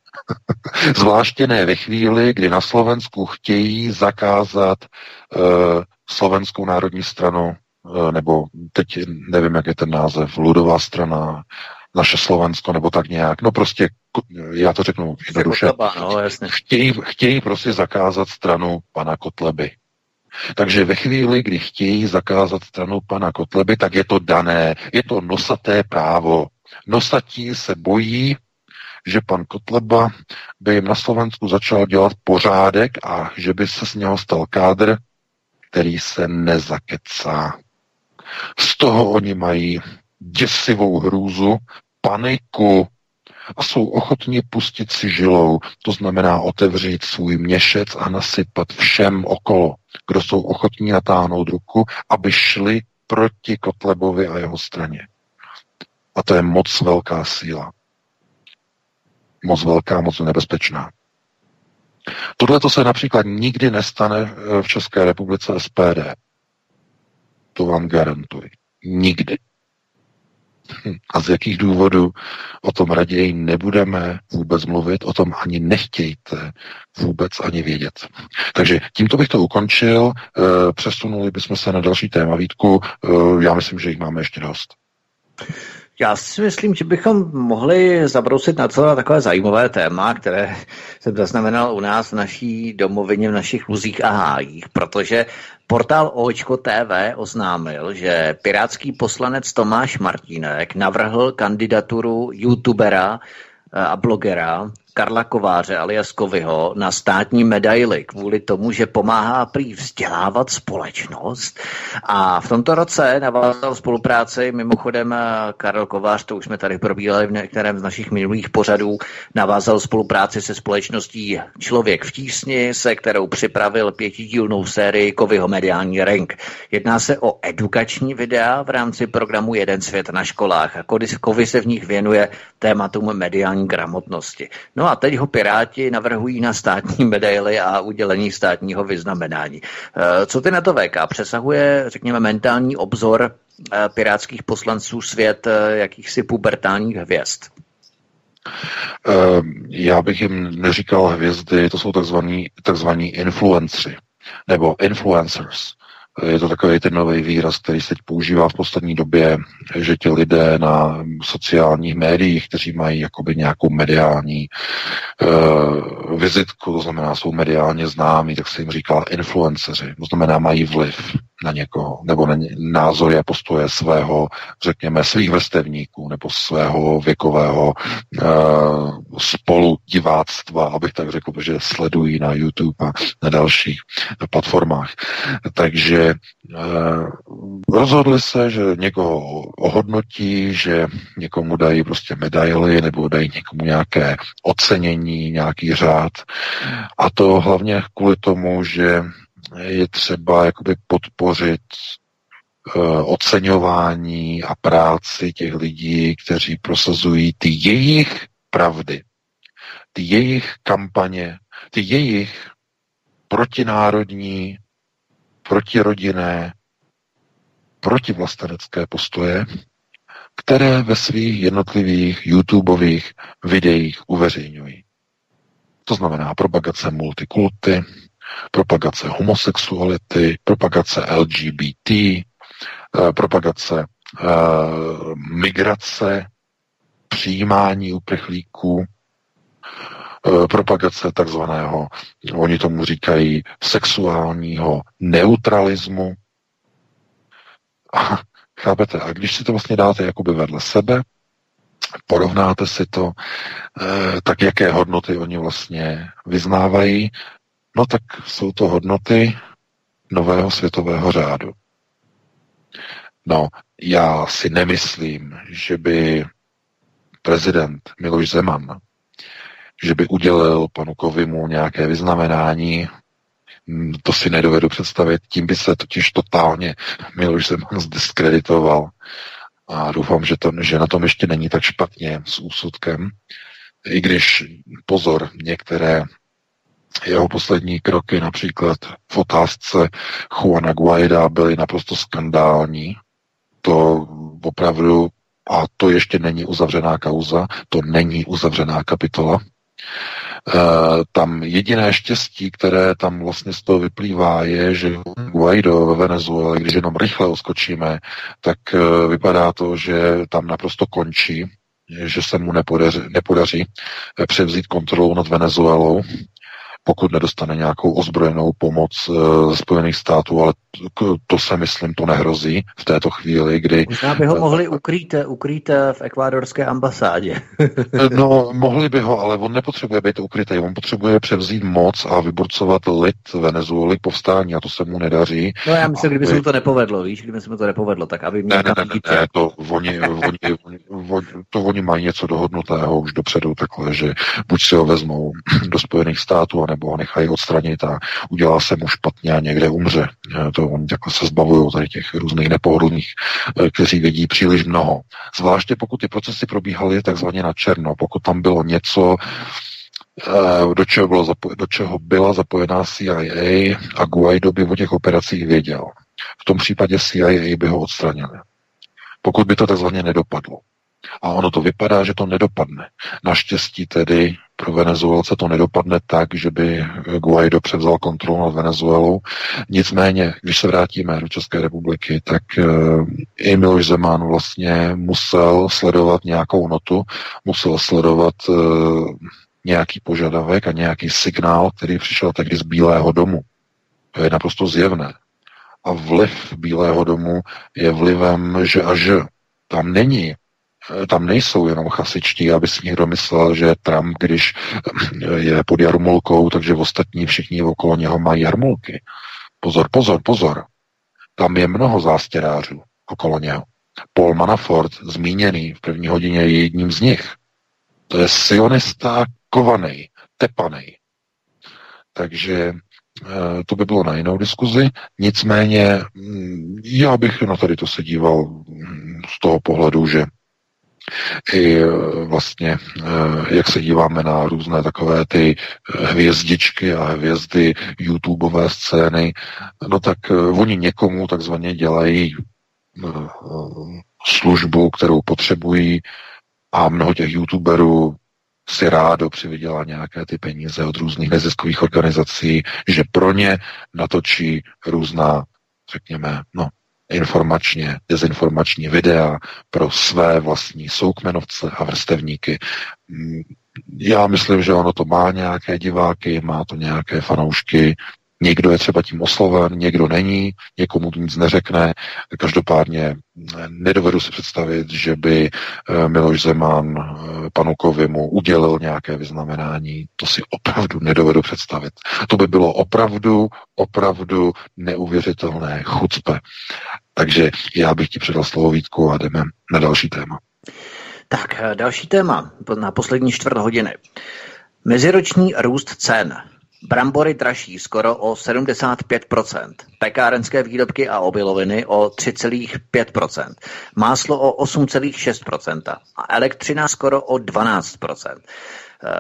Zvláště ne ve chvíli, kdy na Slovensku chtějí zakázat uh, Slovenskou národní stranu, uh, nebo teď nevím, jak je ten název, Ludová strana, Naše Slovensko, nebo tak nějak. No prostě, já to řeknu jednoduše, no, chtějí, chtějí prostě zakázat stranu pana Kotleby. Takže ve chvíli, kdy chtějí zakázat stranu pana Kotleby, tak je to dané, je to nosaté právo. Nosatí se bojí, že pan Kotleba by jim na Slovensku začal dělat pořádek a že by se z něho stal kádr, který se nezakecá. Z toho oni mají děsivou hrůzu, paniku a jsou ochotní pustit si žilou. To znamená otevřít svůj měšec a nasypat všem okolo, kdo jsou ochotní natáhnout ruku, aby šli proti Kotlebovi a jeho straně. A to je moc velká síla. Moc velká, moc nebezpečná. Tohle to se například nikdy nestane v České republice S P D. To vám garantuji. Nikdy. A z jakých důvodů? O tom raději nebudeme vůbec mluvit, o tom ani nechtějte vůbec ani vědět. Takže tímto bych to ukončil, přesunuli bychom se na další téma, Vítku. Já myslím, že jich máme ještě dost. Já si myslím, že bychom mohli zabrousit na celé takové zajímavé téma, které jsem zaznamenal u nás v naší domovině, v našich luzích a hájích, protože portál Očko T V oznámil, že pirátský poslanec Tomáš Martínek navrhl kandidaturu youtubera a blogera Karla Kováře alias Kovyho na státní medaili kvůli tomu, že pomáhá prý vzdělávat společnost. A v tomto roce navázal spolupráci, mimochodem Karel Kovář, to už jsme tady probírali v některém z našich minulých pořadů, navázal spolupráci se společností Člověk v tísni, se kterou připravil pětidílnou sérii Kovyho mediální ring. Jedná se o edukační videa v rámci programu Jeden svět na školách a Kovy se v nich věnuje tématům mediální gramotnosti. No a teď ho Piráti navrhují na státní medaili a udělení státního vyznamenání. Co ty na to, V K? Přesahuje, řekněme, mentální obzor pirátských poslanců svět jakýchsi pubertálních hvězd? Já bych jim neříkal hvězdy, to jsou takzvaní, takzvaní influenceri, nebo influencers. Je to takový ten nový výraz, který se teď používá v poslední době, že ti lidé na sociálních médiích, kteří mají jakoby nějakou mediální uh, vizitku, to znamená, jsou mediálně známí, tak se jim říká influenceři. To znamená, mají vliv na někoho, nebo na názory a postoje svého, řekněme, svých vrstevníků, nebo svého věkového uh, spoludiváctva, abych tak řekl, protože sledují na YouTube a na dalších platformách. Takže rozhodli se, že někoho ohodnotí, že někomu dají prostě medaily nebo dají někomu nějaké ocenění, nějaký řád. A to hlavně kvůli tomu, že je třeba jakoby podpořit oceňování a práci těch lidí, kteří prosazují ty jejich pravdy, ty jejich kampaně, ty jejich protinárodní, protirodinné, protivlastenecké postoje, které ve svých jednotlivých YouTubeových videích uveřejňují. To znamená propagace multikulty, propagace homosexuality, propagace L G B T, eh, propagace eh, migrace, přijímání uprchlíků, propagace takzvaného, oni tomu říkají, sexuálního neutralismu. A chápete, a když si to vlastně dáte jakoby vedle sebe, porovnáte si to, tak jaké hodnoty oni vlastně vyznávají, no tak jsou to hodnoty nového světového řádu. No, já si nemyslím, že by prezident Miloš Zeman že by udělil panu Kovimu nějaké vyznamenání, to si nedovedu představit, tím by se totiž totálně Miloš Zeman zdiskreditoval a doufám, že, to, že na tom ještě není tak špatně s úsudkem, i když pozor, některé jeho poslední kroky, například v otázce Juana Guaida, byly naprosto skandální, to opravdu, a to ještě není uzavřená kauza, to není uzavřená kapitola. Uh, tam jediné štěstí, které tam vlastně z toho vyplývá, je, že Guaido ve Venezuele, když jenom rychle oskočíme, tak uh, vypadá to, že tam naprosto končí, že se mu nepodaři, nepodaří převzít kontrolu nad Venezuelou, pokud nedostane nějakou ozbrojenou pomoc ze Spojených států, ale to se, myslím, to nehrozí v této chvíli, kdy... Možná by ho mohli ukrýt, ukrýt v ekvádorské ambasádě. No, mohli by ho, ale on nepotřebuje být ukrytý, on potřebuje převzít moc a vyburcovat lid Venezuely k povstání a to se mu nedaří. No já myslím, aby... kdyby se mu to nepovedlo, víš, kdyby se mu to nepovedlo, tak aby měl... Ne, ne, ne, ne, ne, to oni, oni, oni, oni, to oni mají něco dohodnutého už dopředu takhle, že buď si ho vezmou do Spojených států, nebo ho nechají odstranit a udělá se mu špatně a někde umře. To oni takhle se zbavují tady těch různých nepohodlných, kteří vědí příliš mnoho. Zvláště pokud ty procesy probíhaly takzvaně na černo, pokud tam bylo něco, do čeho, bylo zapo- do čeho byla zapojená C I A a Guaido by o těch operacích věděl. V tom případě C I A by ho odstranili. Pokud by to takzvaně nedopadlo. A ono to vypadá, že to nedopadne. Naštěstí tedy pro Venezuelce to nedopadne tak, že by Guaido převzal kontrolu nad Venezuelou. Nicméně, když se vrátíme do České republiky, tak i Miloš Zeman vlastně musel sledovat nějakou notu, musel sledovat nějaký požadavek a nějaký signál, který přišel tehdy z Bílého domu. To je naprosto zjevné. A vliv Bílého domu je vlivem že a že. Tam není Tam nejsou jenom chasičtí, aby si někdo myslel, že Trump, když je pod jarmulkou, takže ostatní všichni okolo něho mají jarmulky. Pozor, pozor, pozor. Tam je mnoho zástěrářů okolo něho. Paul Manafort, zmíněný v první hodině, je jedním z nich. To je sionista kovanej, tepanej. Takže to by bylo na jinou diskuzi. Nicméně já bych na tady to se díval z toho pohledu, že i vlastně, jak se díváme na různé takové ty hvězdičky a hvězdy YouTubeové scény, no tak oni někomu takzvaně dělají službu, kterou potřebují a mnoho těch YouTuberů si rádo přivydělá nějaké ty peníze od různých neziskových organizací, že pro ně natočí různá, řekněme, no, informačně, dezinformační videa pro své vlastní soukmenovce a vrstevníky. Já myslím, že ono to má nějaké diváky, má to nějaké fanoušky, někdo je třeba tím osloven, někdo není, někomu nic neřekne. Každopádně nedovedu si představit, že by Miloš Zeman Panukovi mu udělil nějaké vyznamenání. To si opravdu nedovedu představit. To by bylo opravdu, opravdu neuvěřitelné chucpe. Takže já bych ti předal slovo, Vítku, a jdeme na další téma. Tak, další téma na poslední čtvrt hodiny. Meziroční růst cen. Brambory dražší skoro o sedmdesát pět procent, pekárenské výrobky a obiloviny o tři celá pět procenta, máslo o osm celá šest procenta a elektřina skoro o dvanáct procent.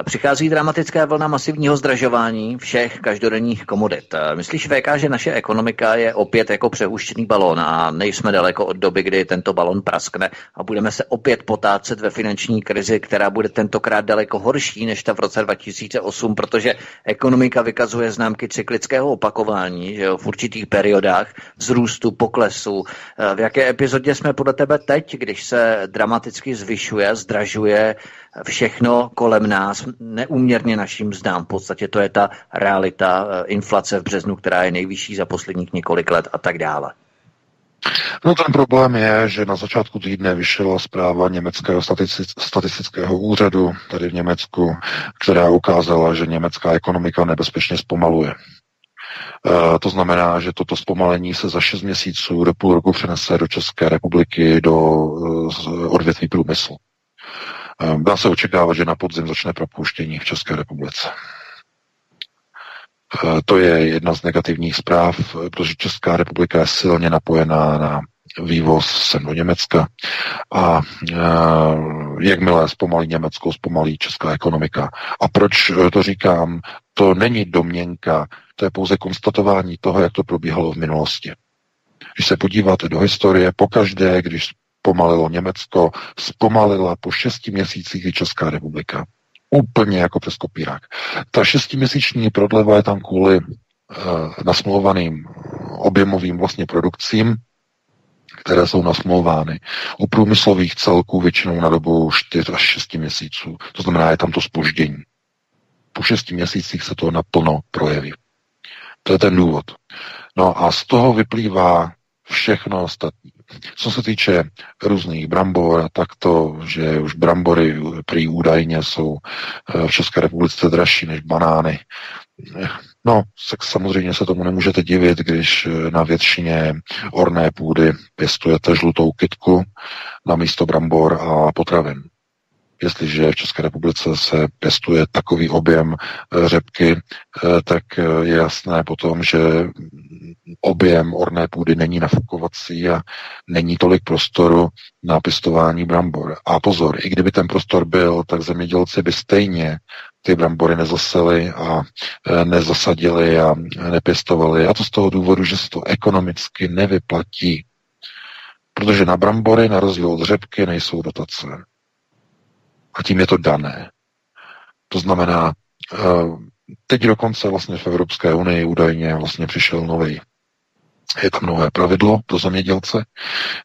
Přichází dramatická vlna masivního zdražování všech každodenních komodit. Myslíš, V K, že naše ekonomika je opět jako přehuštěný balón a nejsme daleko od doby, kdy tento balón praskne a budeme se opět potácet ve finanční krizi, která bude tentokrát daleko horší než ta v roce dva tisíce osm, protože ekonomika vykazuje známky cyklického opakování, že jo, v určitých periodách vzrůstu, poklesu. V jaké epizodě jsme podle tebe teď, když se dramaticky zvyšuje, zdražuje všechno kolem nás, neúměrně našim mzdám? V podstatě to je ta realita inflace v březnu, která je nejvyšší za posledních několik let a tak dále. No, ten problém je, že na začátku týdne vyšla zpráva Německého statistického úřadu tady v Německu, která ukázala, že německá ekonomika nebezpečně zpomaluje. To znamená, že toto zpomalení se za šest měsíců do půl roku přenese do České republiky, do odvětví průmyslu. Dá se očekávat, že na podzim začne propouštění v České republice. To je jedna z negativních zpráv, protože Česká republika je silně napojená na vývoz sem do Německa a jakmile zpomalí Německo, zpomalí česká ekonomika. A proč to říkám? To není domněnka, to je pouze konstatování toho, jak to probíhalo v minulosti. Když se podíváte do historie, pokaždé, když zpomalilo Německo, zpomalila po šesti měsících i Česká republika. Úplně jako přes kopírák. Ta šestiměsíční prodleva je tam kvůli e, nasmlouvaným objemovým vlastně produkcím, které jsou nasmlouvány u průmyslových celků většinou na dobu čtyři až šest měsíců. To znamená, je tam to zpoždění. Po šesti měsících se to naplno projeví. To je ten důvod. No a z toho vyplývá všechno ostatní. Co se týče různých brambor, tak to, že už brambory prý údajně jsou v České republice dražší než banány. No, tak samozřejmě se tomu nemůžete divit, když na většině orné půdy pěstujete žlutou kytku na místo brambor a potravin. Jestliže v České republice se pěstuje takový objem řepky, tak je jasné potom, že objem orné půdy není nafukovací a není tolik prostoru na pěstování brambor. A pozor, i kdyby ten prostor byl, tak zemědělci by stejně ty brambory nezaseli a nezasadili a nepěstovali. A to z toho důvodu, že se to ekonomicky nevyplatí. Protože na brambory, na rozdíl od řepky, nejsou dotace. A tím je to dané. To znamená, teď dokonce vlastně v Evropské unii údajně vlastně přišel nový. Je tam nové pravidlo pro zemědělce,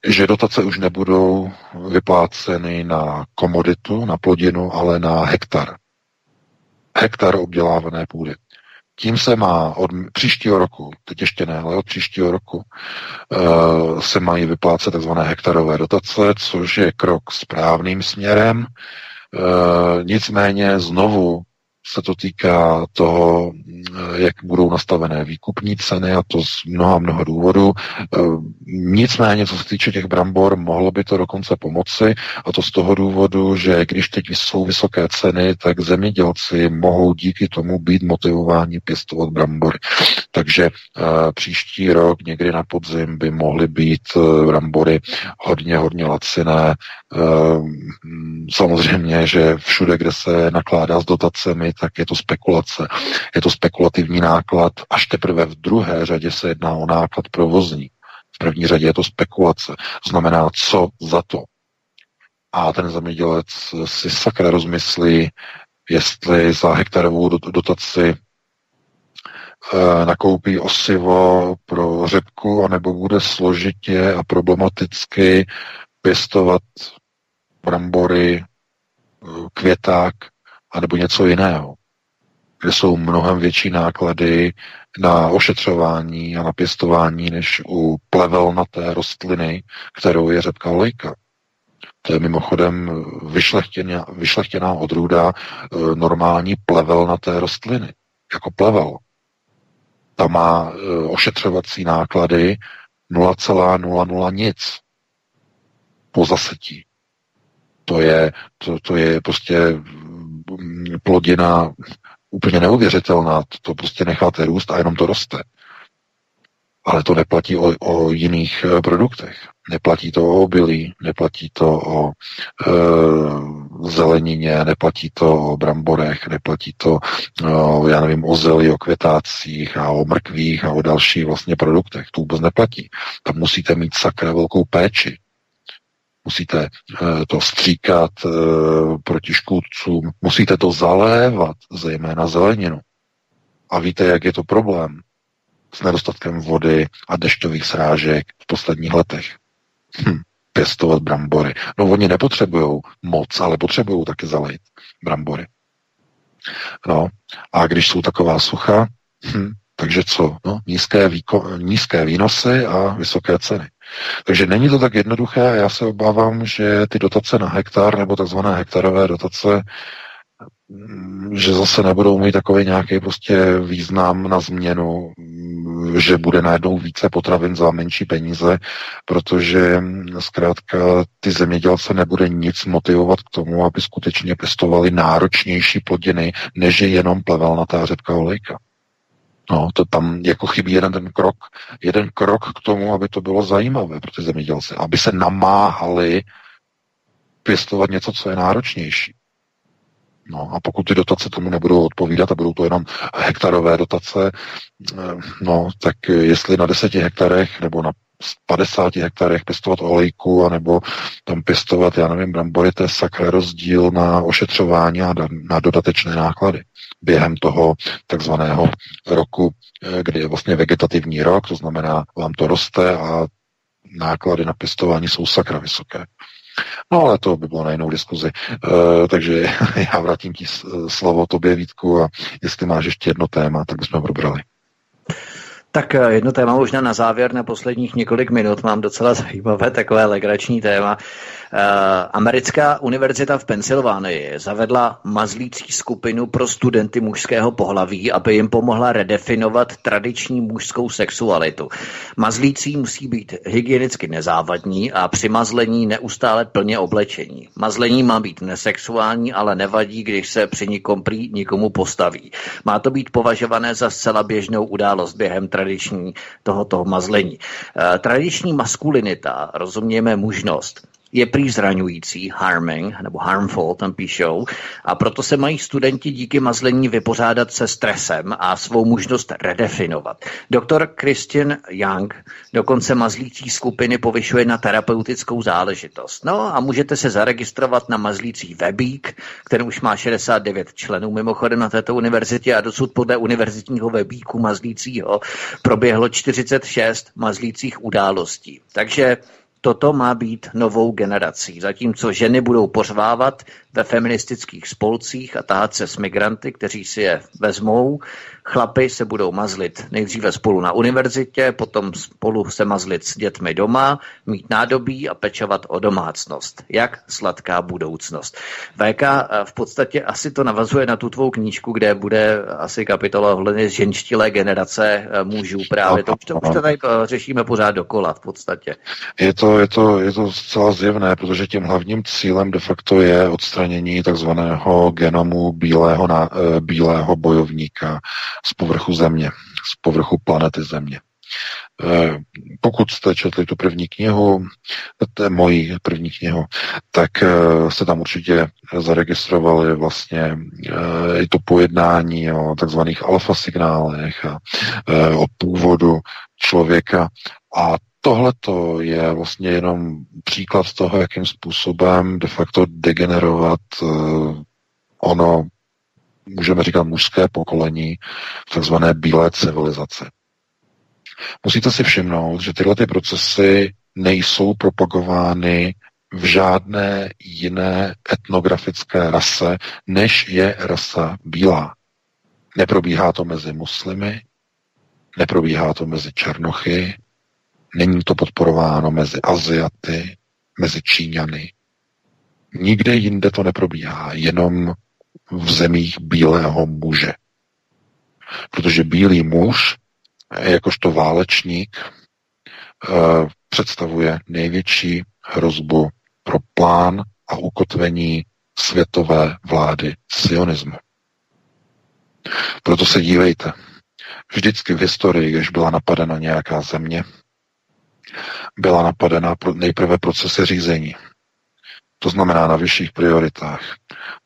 že dotace už nebudou vypláceny na komoditu, na plodinu, ale na hektar. Hektar obdělávané půdy. Tím se má od příštího roku, teď ještě ne, ale od příštího roku se mají vyplácet tzv. Hektarové dotace, což je krok správným směrem. Nicméně znovu se to týká toho, jak budou nastavené výkupní ceny, a to z mnoha, mnoha důvodů. Nicméně, co se týče těch brambor, mohlo by to dokonce pomoci, a to z toho důvodu, že když teď jsou vysoké ceny, tak zemědělci mohou díky tomu být motivováni pěstovat brambory. Takže příští rok, někdy na podzim, by mohly být brambory hodně, hodně laciné. Samozřejmě, že všude, kde se nakládá s dotacemi, tak je to spekulace. Je to spekulativní náklad, až teprve v druhé řadě se jedná o náklad provozní. V první řadě je to spekulace. Znamená, co za to. A ten zemědělec si sakra rozmyslí, jestli za hektarovou dotaci nakoupí osivo pro řepku, anebo bude složitě a problematicky pěstovat brambory, květák, anebo něco jiného, kde jsou mnohem větší náklady na ošetřování a na pěstování než u plevelnaté rostliny, kterou je řepka olejka. To je mimochodem vyšlechtěná, vyšlechtěná odrůda normální plevelnaté rostliny, jako plevel. Ta má ošetřovací náklady nula celá nula nula nic po zasetí. To je, to, to je prostě plodina úplně neuvěřitelná. To, to prostě necháte růst a jenom to roste. Ale to neplatí o, o jiných produktech. Neplatí to o obilí, neplatí to o e, zelenině, neplatí to o bramborech, neplatí to o, já nevím, o zeli, o květácích a o mrkvích a o dalších vlastně produktech. To vůbec neplatí. Tam musíte mít sakra velkou péči. Musíte e, to stříkat e, proti škůdcům, musíte to zalévat, zejména zeleninu. A víte, jak je to problém s nedostatkem vody a dešťových srážek v posledních letech. Hm, pěstovat brambory. No oni nepotřebují moc, ale potřebují taky zalejt brambory. No a když jsou taková sucha, hm, takže co? No, nízké, výko- nízké výnosy a vysoké ceny. Takže není to tak jednoduché a já se obávám, že ty dotace na hektar nebo takzvané hektarové dotace, že zase nebudou mít takový nějaký prostě význam na změnu, že bude najednou více potravin za menší peníze, protože zkrátka ty zemědělce nebude nic motivovat k tomu, aby skutečně pěstovali náročnější plodiny, než je jenom plevelnatá řepka olejka. No, to tam jako chybí jeden ten krok, jeden krok k tomu, aby to bylo zajímavé pro ty zemědělce, aby se namáhali pěstovat něco, co je náročnější. No a pokud ty dotace tomu nebudou odpovídat a budou to jenom hektarové dotace, no tak jestli na deseti hektarech nebo na padesáti hektarech pěstovat olejku anebo tam pěstovat, já nevím, brambory, to je sakra rozdíl na ošetřování a na dodatečné náklady během toho takzvaného roku, kdy je vlastně vegetativní rok, to znamená, vám to roste a náklady na pěstování jsou sakra vysoké. No ale to by bylo na jinou diskuzi. E, takže já vrátím ti slovo tobě, Vítku, a jestli máš ještě jedno téma, tak bychom ho probrali. Tak jedno téma možná na závěr, na posledních několik minut. Mám docela zajímavé takové legrační téma. E, americká univerzita v Pensylvánii zavedla mazlící skupinu pro studenty mužského pohlaví, aby jim pomohla redefinovat tradiční mužskou sexualitu. Mazlící musí být hygienicky nezávadní a při mazlení neustále plně oblečení. Mazlení má být nesexuální, ale nevadí, když se při nikom prý nikomu postaví. Má to být považované za zcela běžnou událost během tradiční tradiční tohoto mazlení. Tradiční maskulinita, rozumějme mužnost, je prý zraňující, harming, nebo harmful, tam píšou, a proto se mají studenti díky mazlení vypořádat se stresem a svou mužnost redefinovat. Doktor Christian Young dokonce mazlící skupiny povyšuje na terapeutickou záležitost. No a můžete se zaregistrovat na mazlící webík, který už má šedesát devět členů mimochodem na této univerzitě a dosud podle univerzitního webíku mazlícího proběhlo čtyřicet šest mazlících událostí. Takže toto má být novou generací. Zatímco ženy budou pořvávat ve feministických spolcích a tahat se s migranty, kteří si je vezmou, chlapy se budou mazlit nejdříve spolu na univerzitě, potom spolu se mazlit s dětmi doma, mít nádobí a pečovat o domácnost. Jak sladká budoucnost. V K v podstatě asi to navazuje na tu tvou knížku, kde bude asi kapitola ohledně ženštilé generace mužů právě. To už to, už to tady řešíme pořád dokola v podstatě. Je to, je to, je to zcela zjevné, protože tím hlavním cílem de facto je odstranění takzvaného genomu bílého, na, bílého bojovníka z povrchu země, z povrchu planety země. Pokud jste četli tu první knihu, to je moji první knihu, tak se tam určitě zaregistrovali vlastně i to pojednání o takzvaných alfa signálech a o původu člověka a tohleto je vlastně jenom příklad toho, jakým způsobem de facto degenerovat ono můžeme říkat mužské pokolení takzvané bílé civilizace. Musíte si všimnout, že tyhle ty procesy nejsou propagovány v žádné jiné etnografické rase, než je rasa bílá. Neprobíhá to mezi muslimy, neprobíhá to mezi černochy, není to podporováno mezi Aziaty, mezi Číňany. Nikde jinde to neprobíhá, jenom v zemích bílého muže. Protože bílý muž, jakožto válečník, představuje největší hrozbu pro plán a ukotvení světové vlády sionismu. Proto se dívejte. Vždycky v historii, když byla napadena nějaká země, byla napadena nejprve procesy řízení. To znamená na vyšších prioritách.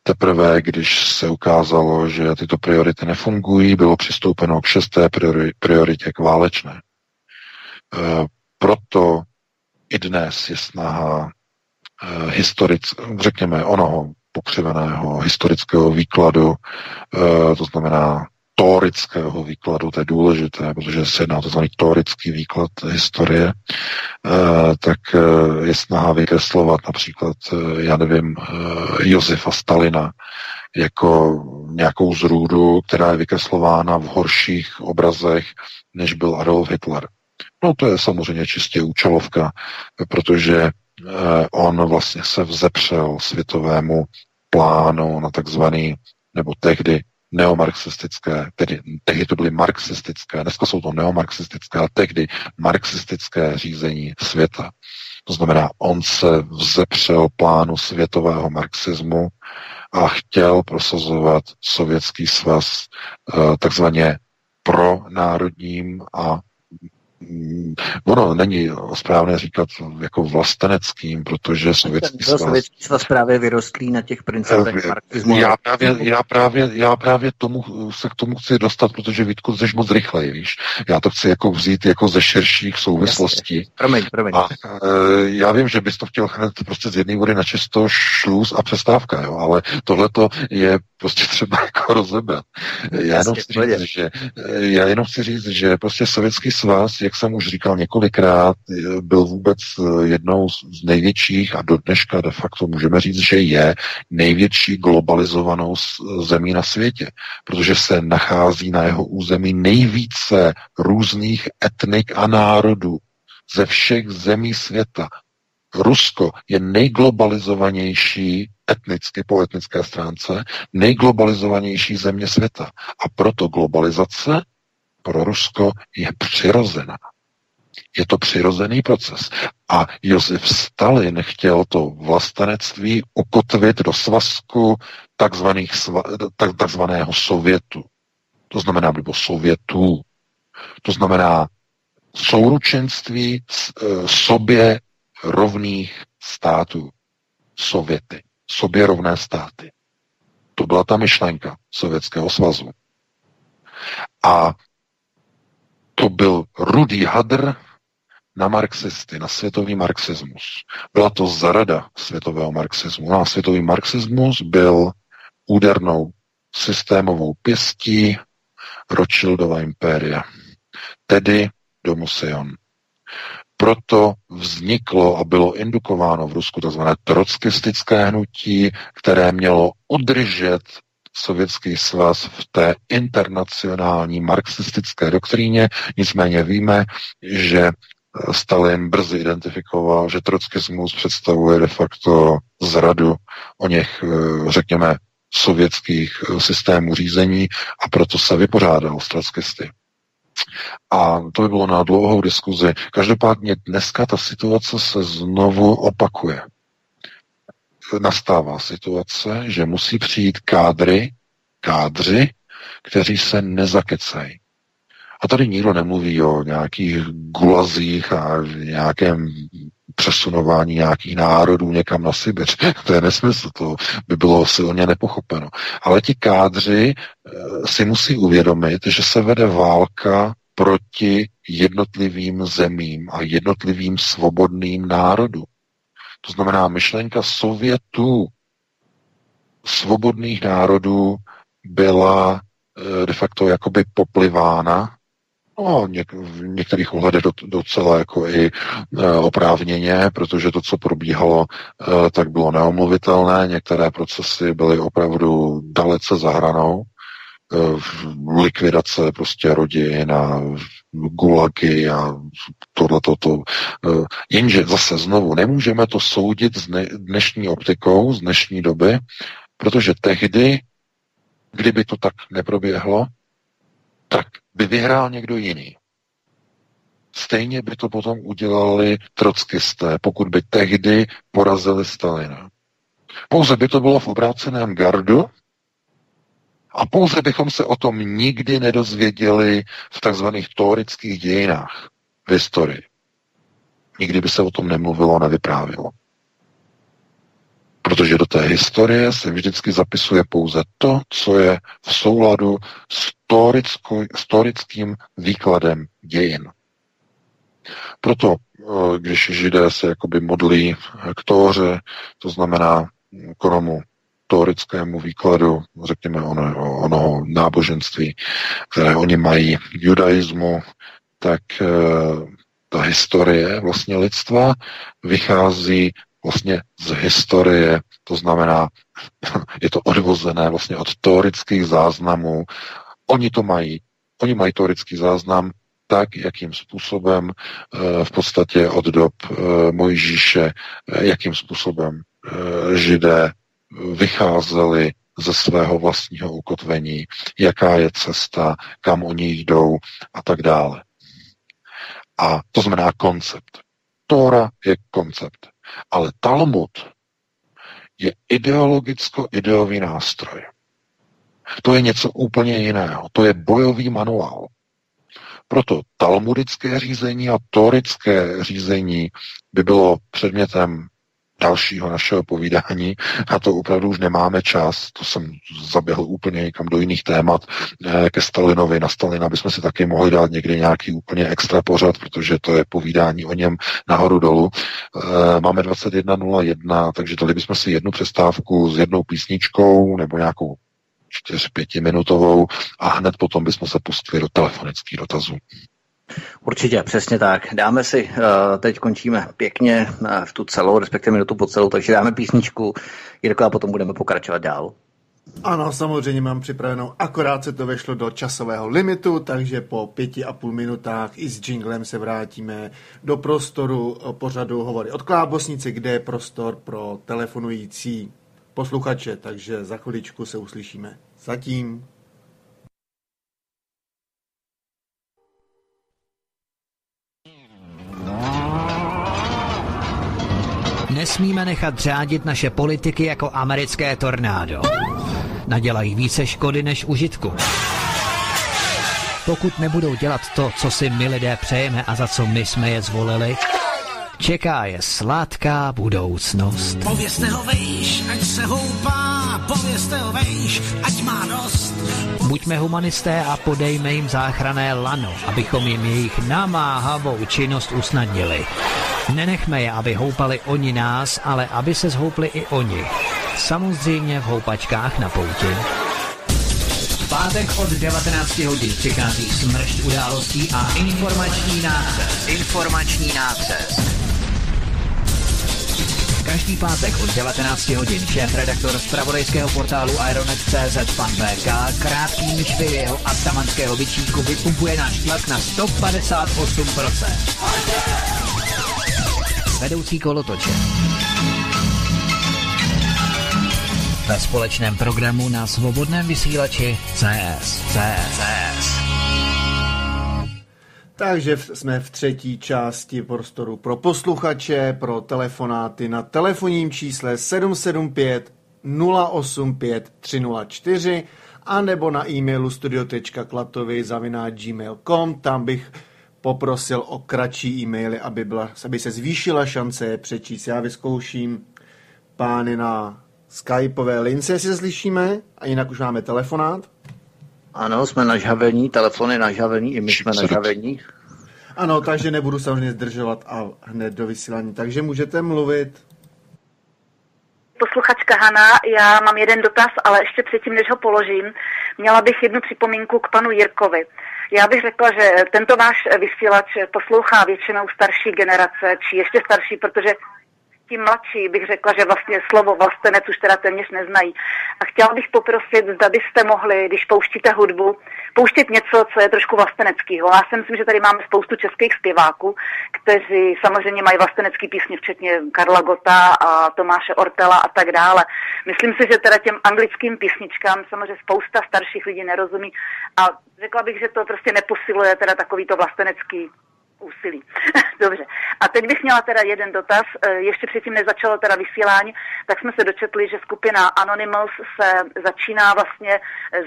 Teprve, když se ukázalo, že tyto priority nefungují, bylo přistoupeno k šesté prioritě, k válečné. Proto i dnes je snaha historic, řekněme, onoho pokřiveného historického výkladu, to znamená teorického výkladu, to je důležité, protože se jedná o tzv. Teorický výklad historie, tak je snaha vykreslovat například, já nevím, Josefa Stalina jako nějakou zrůdu, která je vykreslována v horších obrazech, než byl Adolf Hitler. No to je samozřejmě čistě účelovka, protože on vlastně se vzepřel světovému plánu na takzvaný, nebo tehdy neomarxistické, tedy tehdy to byly marxistické, dneska jsou to neomarxistické, ale tehdy marxistické řízení světa. To znamená, on se vzepřel plánu světového marxismu a chtěl prosazovat Sovětský svaz takzvaně pronárodním a ono není správné říkat jako vlasteneckým, protože sovětský svaz... Sovětský svaz právě vyrostlý na těch principech marxismu. Já právě, já právě, já právě tomu, se k tomu chci dostat, protože Vítku, jsi moc rychlej, víš. Já to chci jako vzít jako ze širších souvislostí. Jasně. Promiň, promiň. A e, já vím, že bys to chtěl hned prostě z jedné vody na čisto šluz a přestávka, jo, ale tohleto je prostě třeba jako rozebrat. Já jenom chci říct, že, já jenom chci říct, že prostě Sovětský svaz, jak jsem už říkal několikrát, byl vůbec jednou z největších a do dneška de facto můžeme říct, že je největší globalizovanou zemí na světě, protože se nachází na jeho území nejvíce různých etnik a národů ze všech zemí světa. Rusko je nejglobalizovanější etnicky, po etnické stránce, nejglobalizovanější země světa. A proto globalizace pro Rusko je přirozená. Je to přirozený proces. A Josef Stalin chtěl to vlastenectví ukotvit do svazku takzvaných, tak, takzvaného Sovětu. To znamená, nebo Sovětů. To znamená souručenství s, e, sobě rovných států. Sověty. Sobě rovné státy. To byla ta myšlenka Sovětského svazu. A to byl rudý hadr na marxisty, na světový marxismus. Byla to zarada světového marxismu. No a světový marxismus byl údernou systémovou pěstí Rothschildova impéria, tedy do Museion. Proto vzniklo a bylo indukováno v Rusku tzv. Trotskistické hnutí, které mělo udržet Sovětský svaz v té internacionální marxistické doktríně. Nicméně víme, že Stalin brzy identifikoval, že trockismus představuje de facto zradu o něch, řekněme, sovětských systémů řízení a proto se vypořádal s trockisty. A to by bylo na dlouhou diskuzi. Každopádně dneska ta situace se znovu opakuje. Nastává situace, že musí přijít kádry, kádři, kteří se nezakecají. A tady nikdo nemluví o nějakých gulazích a nějakém přesunování nějakých národů někam na Sibiř. To je nesmysl, to by bylo silně nepochopeno. Ale ti kádři si musí uvědomit, že se vede válka proti jednotlivým zemím a jednotlivým svobodným národům. To znamená, myšlenka Sovětů, svobodných národů, byla de facto jakoby poplivána, no, něk- v některých ohledech docela jako i e, oprávněně, protože to, co probíhalo, e, tak bylo neomluvitelné, některé procesy byly opravdu dalece za hranou, e, likvidace prostě rodin a gulagy a tohle toto. E, jenže zase znovu, nemůžeme to soudit s ne- dnešní optikou, z dnešní doby, protože tehdy, kdyby to tak neproběhlo, tak by vyhrál někdo jiný. Stejně by to potom udělali trockisté, pokud by tehdy porazili Stalina. Pouze by to bylo v obráceném gardu a pouze bychom se o tom nikdy nedozvěděli v takzvaných teorických dějinách v historii. Nikdy by se o tom nemluvilo, nevyprávilo. Protože do té historie se vždycky zapisuje pouze to, co je v souladu s historickým výkladem dějin. Proto, když Židé se jakoby modlí k tóře, to znamená k tomu teorickému výkladu, řekněme ono, onoho náboženství, které oni mají v judaismu, tak ta historie vlastně lidstva vychází vlastně z historie, to znamená, je to odvozené vlastně od teorických záznamů. Oni to mají, oni mají teorický záznam tak, jakým způsobem v podstatě od dob Mojžíše, jakým způsobem Židé vycházeli ze svého vlastního ukotvení, jaká je cesta, kam oni jdou a tak dále. A to znamená koncept. Tóra je koncept. Ale Talmud je ideologicko-ideový nástroj. To je něco úplně jiného. To je bojový manuál. Proto talmudické řízení a tórické řízení by bylo předmětem dalšího našeho povídání. Na to opravdu už nemáme čas. To jsem zaběhl úplně někam do jiných témat. Ke Stalinovi, na Stalina bychom si taky mohli dát někdy nějaký úplně extra pořad, protože to je povídání o něm nahoru dolů. Máme dvacet jedna nula jedna, takže dali bychom si jednu přestávku s jednou písničkou nebo nějakou čtyři až pětiminutovou a hned potom bychom se pustili do telefonických dotazů. Určitě, přesně tak. Dáme si, teď končíme pěkně v tu celou, respektive minutu po celou, takže dáme písničku, Jirko, a potom budeme pokračovat dál. Ano, samozřejmě mám připravenou, akorát se to vešlo do časového limitu, takže po pěti a půl minutách i s jinglem se vrátíme do prostoru pořadu Hovory od Klábosnice, kde je prostor pro telefonující posluchače, takže za chviličku se uslyšíme. Zatím. Nesmíme nechat řádit naše politiky jako americké tornádo. Nadělají více škody než užitku. Pokud nebudou dělat to, co si my lidé přejeme a za co my jsme je zvolili, čeká je sladká budoucnost. Povězte ho vejš, ať se houpá, povězte ho vejš, ať má dost. Buďme humanisté a podejme jim záchranné lano, abychom jim jejich namáhavou činnost usnadnili. Nenechme je, aby houpali oni nás, ale aby se zhoupli i oni. Samozřejmě v houpačkách na pouti. V pátek od devatenácti hodin přichází smršť událostí a informační nácest. Informační nácest. Každý pátek od devatenácti hodin šéf-redaktor zpravodajského portálu Aeronet tečka cé zet pan bé ká krátkým švy jeho atamanského vyčínku vypumpuje náš tlak na sto padesát osm procent. Vedoucí kolotoče. Ve společném programu na svobodném vysílači C S. C S. C S. Takže jsme v třetí části prostoru pro posluchače, pro telefonáty na telefonním čísle sedm sedm pět nula osm pět tři nula čtyři a nebo na e-mailu studio tečka klatovi zavináč gmail tečka com. Tam bych poprosil o kratší e-maily, aby, byla, aby se zvýšila šance je přečíst. Já vyzkouším pány na skypeové lince, se slyšíme, a jinak už máme telefonát. Ano, jsme nažhavení, telefony nažhavení, i my jsme nažhavení. Ano, takže nebudu samozřejmě zdržovat a hned do vysílání. Takže můžete mluvit. posluchačka Hana, já mám jeden dotaz, ale ještě předtím, než ho položím, měla bych jednu připomínku k panu Jirkovi. Já bych řekla, že tento váš vysílač poslouchá většinou starší generace, či ještě starší, protože tím mladší bych řekla, že vlastně slovo vlastenec už teda téměř neznají. A chtěla bych poprosit, zda byste mohli, když pouštíte hudbu, pouštět něco, co je trošku vlasteneckého. Já si myslím, že tady máme spoustu českých zpěváků, kteří samozřejmě mají vlastenecký písně, včetně Karla Gotta a Tomáše Ortela a tak dále. Myslím si, že teda těm anglickým písničkám samozřejmě spousta starších lidí nerozumí a řekla bych, že to prostě neposiluje teda takovýto vlastenecký úsilí. Dobře. A teď bych měla teda jeden dotaz. Ještě předtím, než začalo teda vysílání, tak jsme se dočetli, že skupina Anonymous se začíná vlastně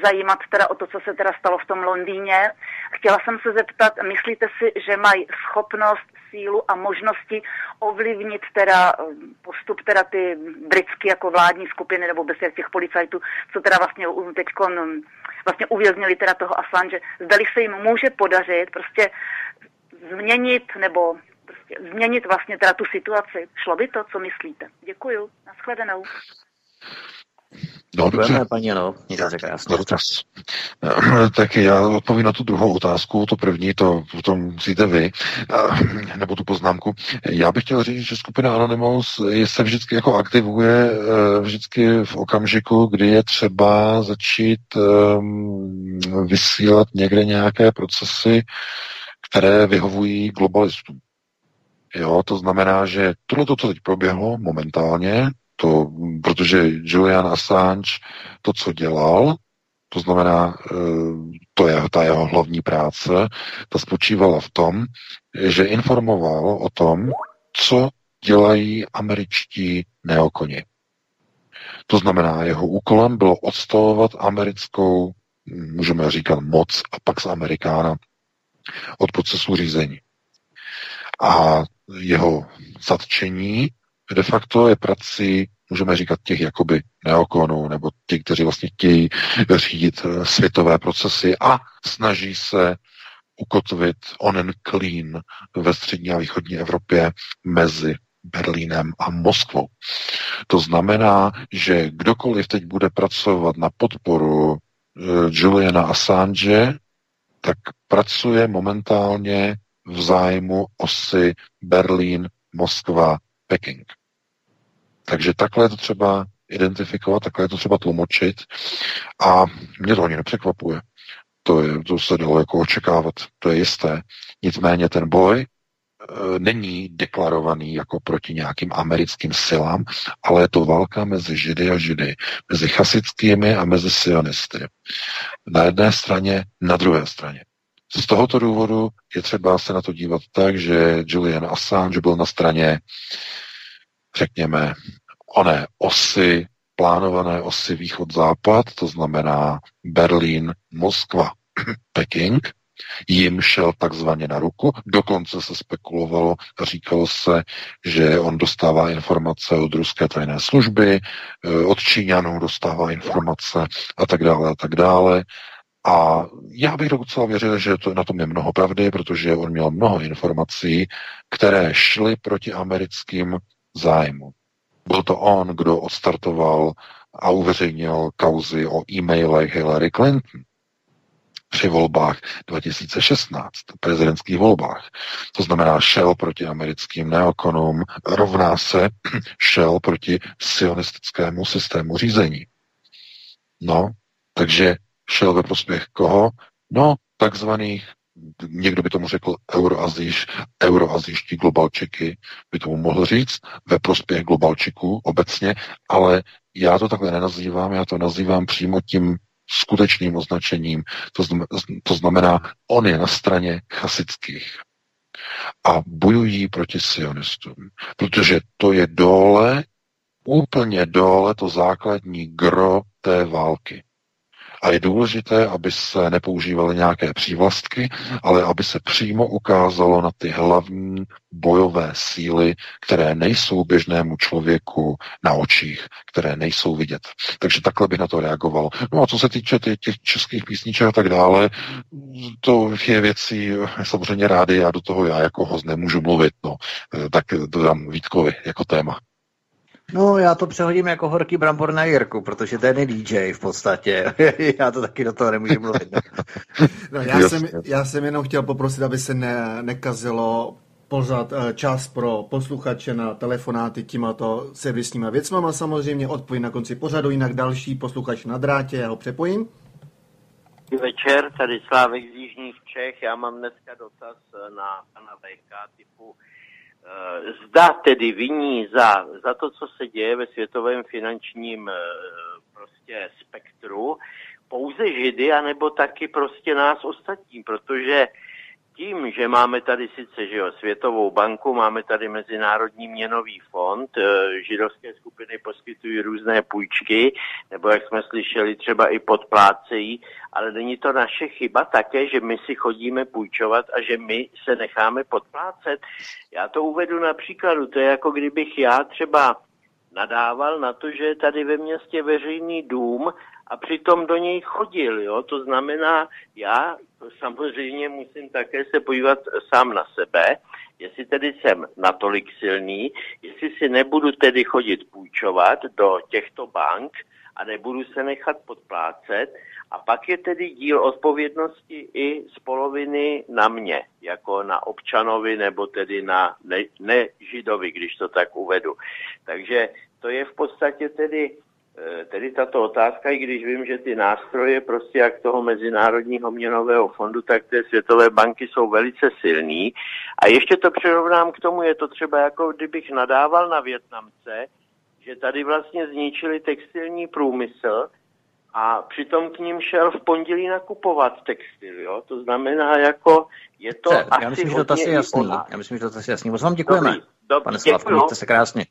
zajímat teda o to, co se teda stalo v tom Londýně. Chtěla jsem se zeptat, myslíte si, že mají schopnost, sílu a možnosti ovlivnit teda postup teda ty britské jako vládní skupiny nebo bez těch policajtů, co teda vlastně teďkon vlastně uvěznili teda toho Assange. Zdali se jim může podařit prostě změnit nebo prostě změnit vlastně teda tu situaci. Šlo by to, co myslíte? Děkuju. Naschledanou. Dobře, paní, no, tak já odpovím na tu druhou otázku, to první, to potom přijde vy, nebo tu poznámku. Já bych chtěl říct, že skupina Anonymous se vždycky jako aktivuje vždycky v okamžiku, kdy je třeba začít vysílat někde nějaké procesy, které vyhovují globalistům. Jo, to znamená, že tohle, co teď proběhlo momentálně, to, protože Julian Assange to, co dělal, to znamená, to je ta jeho hlavní práce, ta spočívala v tom, že informoval o tom, co dělají američtí neokoni. To znamená, jeho úkolem bylo odstavovat americkou, můžeme říkat, moc a Pax Americana od procesu řízení. A jeho zatčení de facto je prací, můžeme říkat, těch jakoby neokonů, nebo ti, kteří vlastně chtějí řídit světové procesy a snaží se ukotvit onen klín ve střední a východní Evropě mezi Berlínem a Moskvou. To znamená, že kdokoliv teď bude pracovat na podporu Juliana Assange, tak pracuje momentálně v zájmu osy Berlín, Moskva, Peking. Takže takhle je to třeba identifikovat, takhle je to třeba tlumočit a mě to ani nepřekvapuje. To, je, to se dalo jako očekávat, to je jisté. Nicméně ten boj e, není deklarovaný jako proti nějakým americkým silám, ale je to válka mezi Židy a Židy, mezi chasickými a mezi sionisty. Na jedné straně, na druhé straně. Z tohoto důvodu je třeba se na to dívat tak, že Julian Assange byl na straně, řekněme, oné osy, plánované osy východ-západ, to znamená Berlín, Moskva, Peking, jim šel takzvaně na ruku, dokonce se spekulovalo a říkalo se, že on dostává informace od ruské tajné služby, od Číňanů dostává informace a tak dále a tak dále. A já bych docela věřil, že to, na tom je mnoho pravdy, protože on měl mnoho informací, které šly proti americkým zájmu. Byl to on, kdo odstartoval a uveřejnil kauzy o e-mailech Hillary Clinton při volbách dva tisíce šestnáct, prezidentských volbách. To znamená, šel proti americkým neokonům, rovná se šel proti sionistickému systému řízení. No, takže šel ve prospěch koho? No, takzvaných, někdo by tomu řekl euroazíš, euroazíští globalčiky, by tomu mohl říct, ve prospěch globalčiků obecně, ale já to takhle nenazývám, já to nazývám přímo tím skutečným označením, to, znamená, to znamená, on je na straně chasických a bojují proti sionistům, protože to je dole, úplně dole to základní gro té války. A je důležité, aby se nepoužívaly nějaké přívlastky, ale aby se přímo ukázalo na ty hlavní bojové síly, které nejsou běžnému člověku na očích, které nejsou vidět. Takže takhle bych na to reagoval. No a co se týče těch českých písniček a tak dále, to je věcí samozřejmě rádi, já do toho já jako host nemůžu mluvit, no. Tak to dám Vítkovi jako téma. No, já to přehodím jako horký brambor na Jirku, protože ten je dý džej v podstatě. Já to taky do toho nemůžu mluvit. No, já, jsem, já jsem jenom chtěl poprosit, aby se ne, nekazilo pořád čas pro posluchače na telefonáty tímato servisníma věcmama. Samozřejmě odpovím na konci pořadu, jinak další posluchač na drátě, já ho přepojím. Večer, tady Slávek z Jižních Čech. Já mám dneska dotaz na pana Vejka typu. Zda tedy viní za, za to, co se děje ve světovém finančním prostě spektru, pouze Židy, anebo taky prostě nás ostatní, protože tím, že máme tady sice že jo, Světovou banku, máme tady Mezinárodní měnový fond, židovské skupiny poskytují různé půjčky, nebo jak jsme slyšeli, třeba i podplácejí, ale není to naše chyba také, že my si chodíme půjčovat a že my se necháme podplácet. Já to uvedu na příkladu, to je jako kdybych já třeba nadával na to, že je tady ve městě veřejný dům a přitom do něj chodil, jo? To znamená, já samozřejmě musím také se podívat sám na sebe, jestli tedy jsem natolik silný, jestli si nebudu tedy chodit půjčovat do těchto bank a nebudu se nechat podplácet. A pak je tedy díl odpovědnosti i z poloviny na mě, jako na občanovi nebo tedy na ne- nežidovi, když to tak uvedu. Takže to je v podstatě tedy... Tedy tato otázka, i když vím, že ty nástroje prostě jak toho Mezinárodního měnového fondu, tak ty světové banky jsou velice silný. A ještě to přirovnám k tomu, je to třeba jako kdybych nadával na Vietnamce, že tady vlastně zničili textilní průmysl a přitom k ním šel v pondělí nakupovat textil, jo? To znamená jako, je to já asi... Myslím, že to asi jasný. Já myslím, že to asi jasný. Moc vám děkujeme, dobrý, dobrý, pane Slavko, mějte se krásně.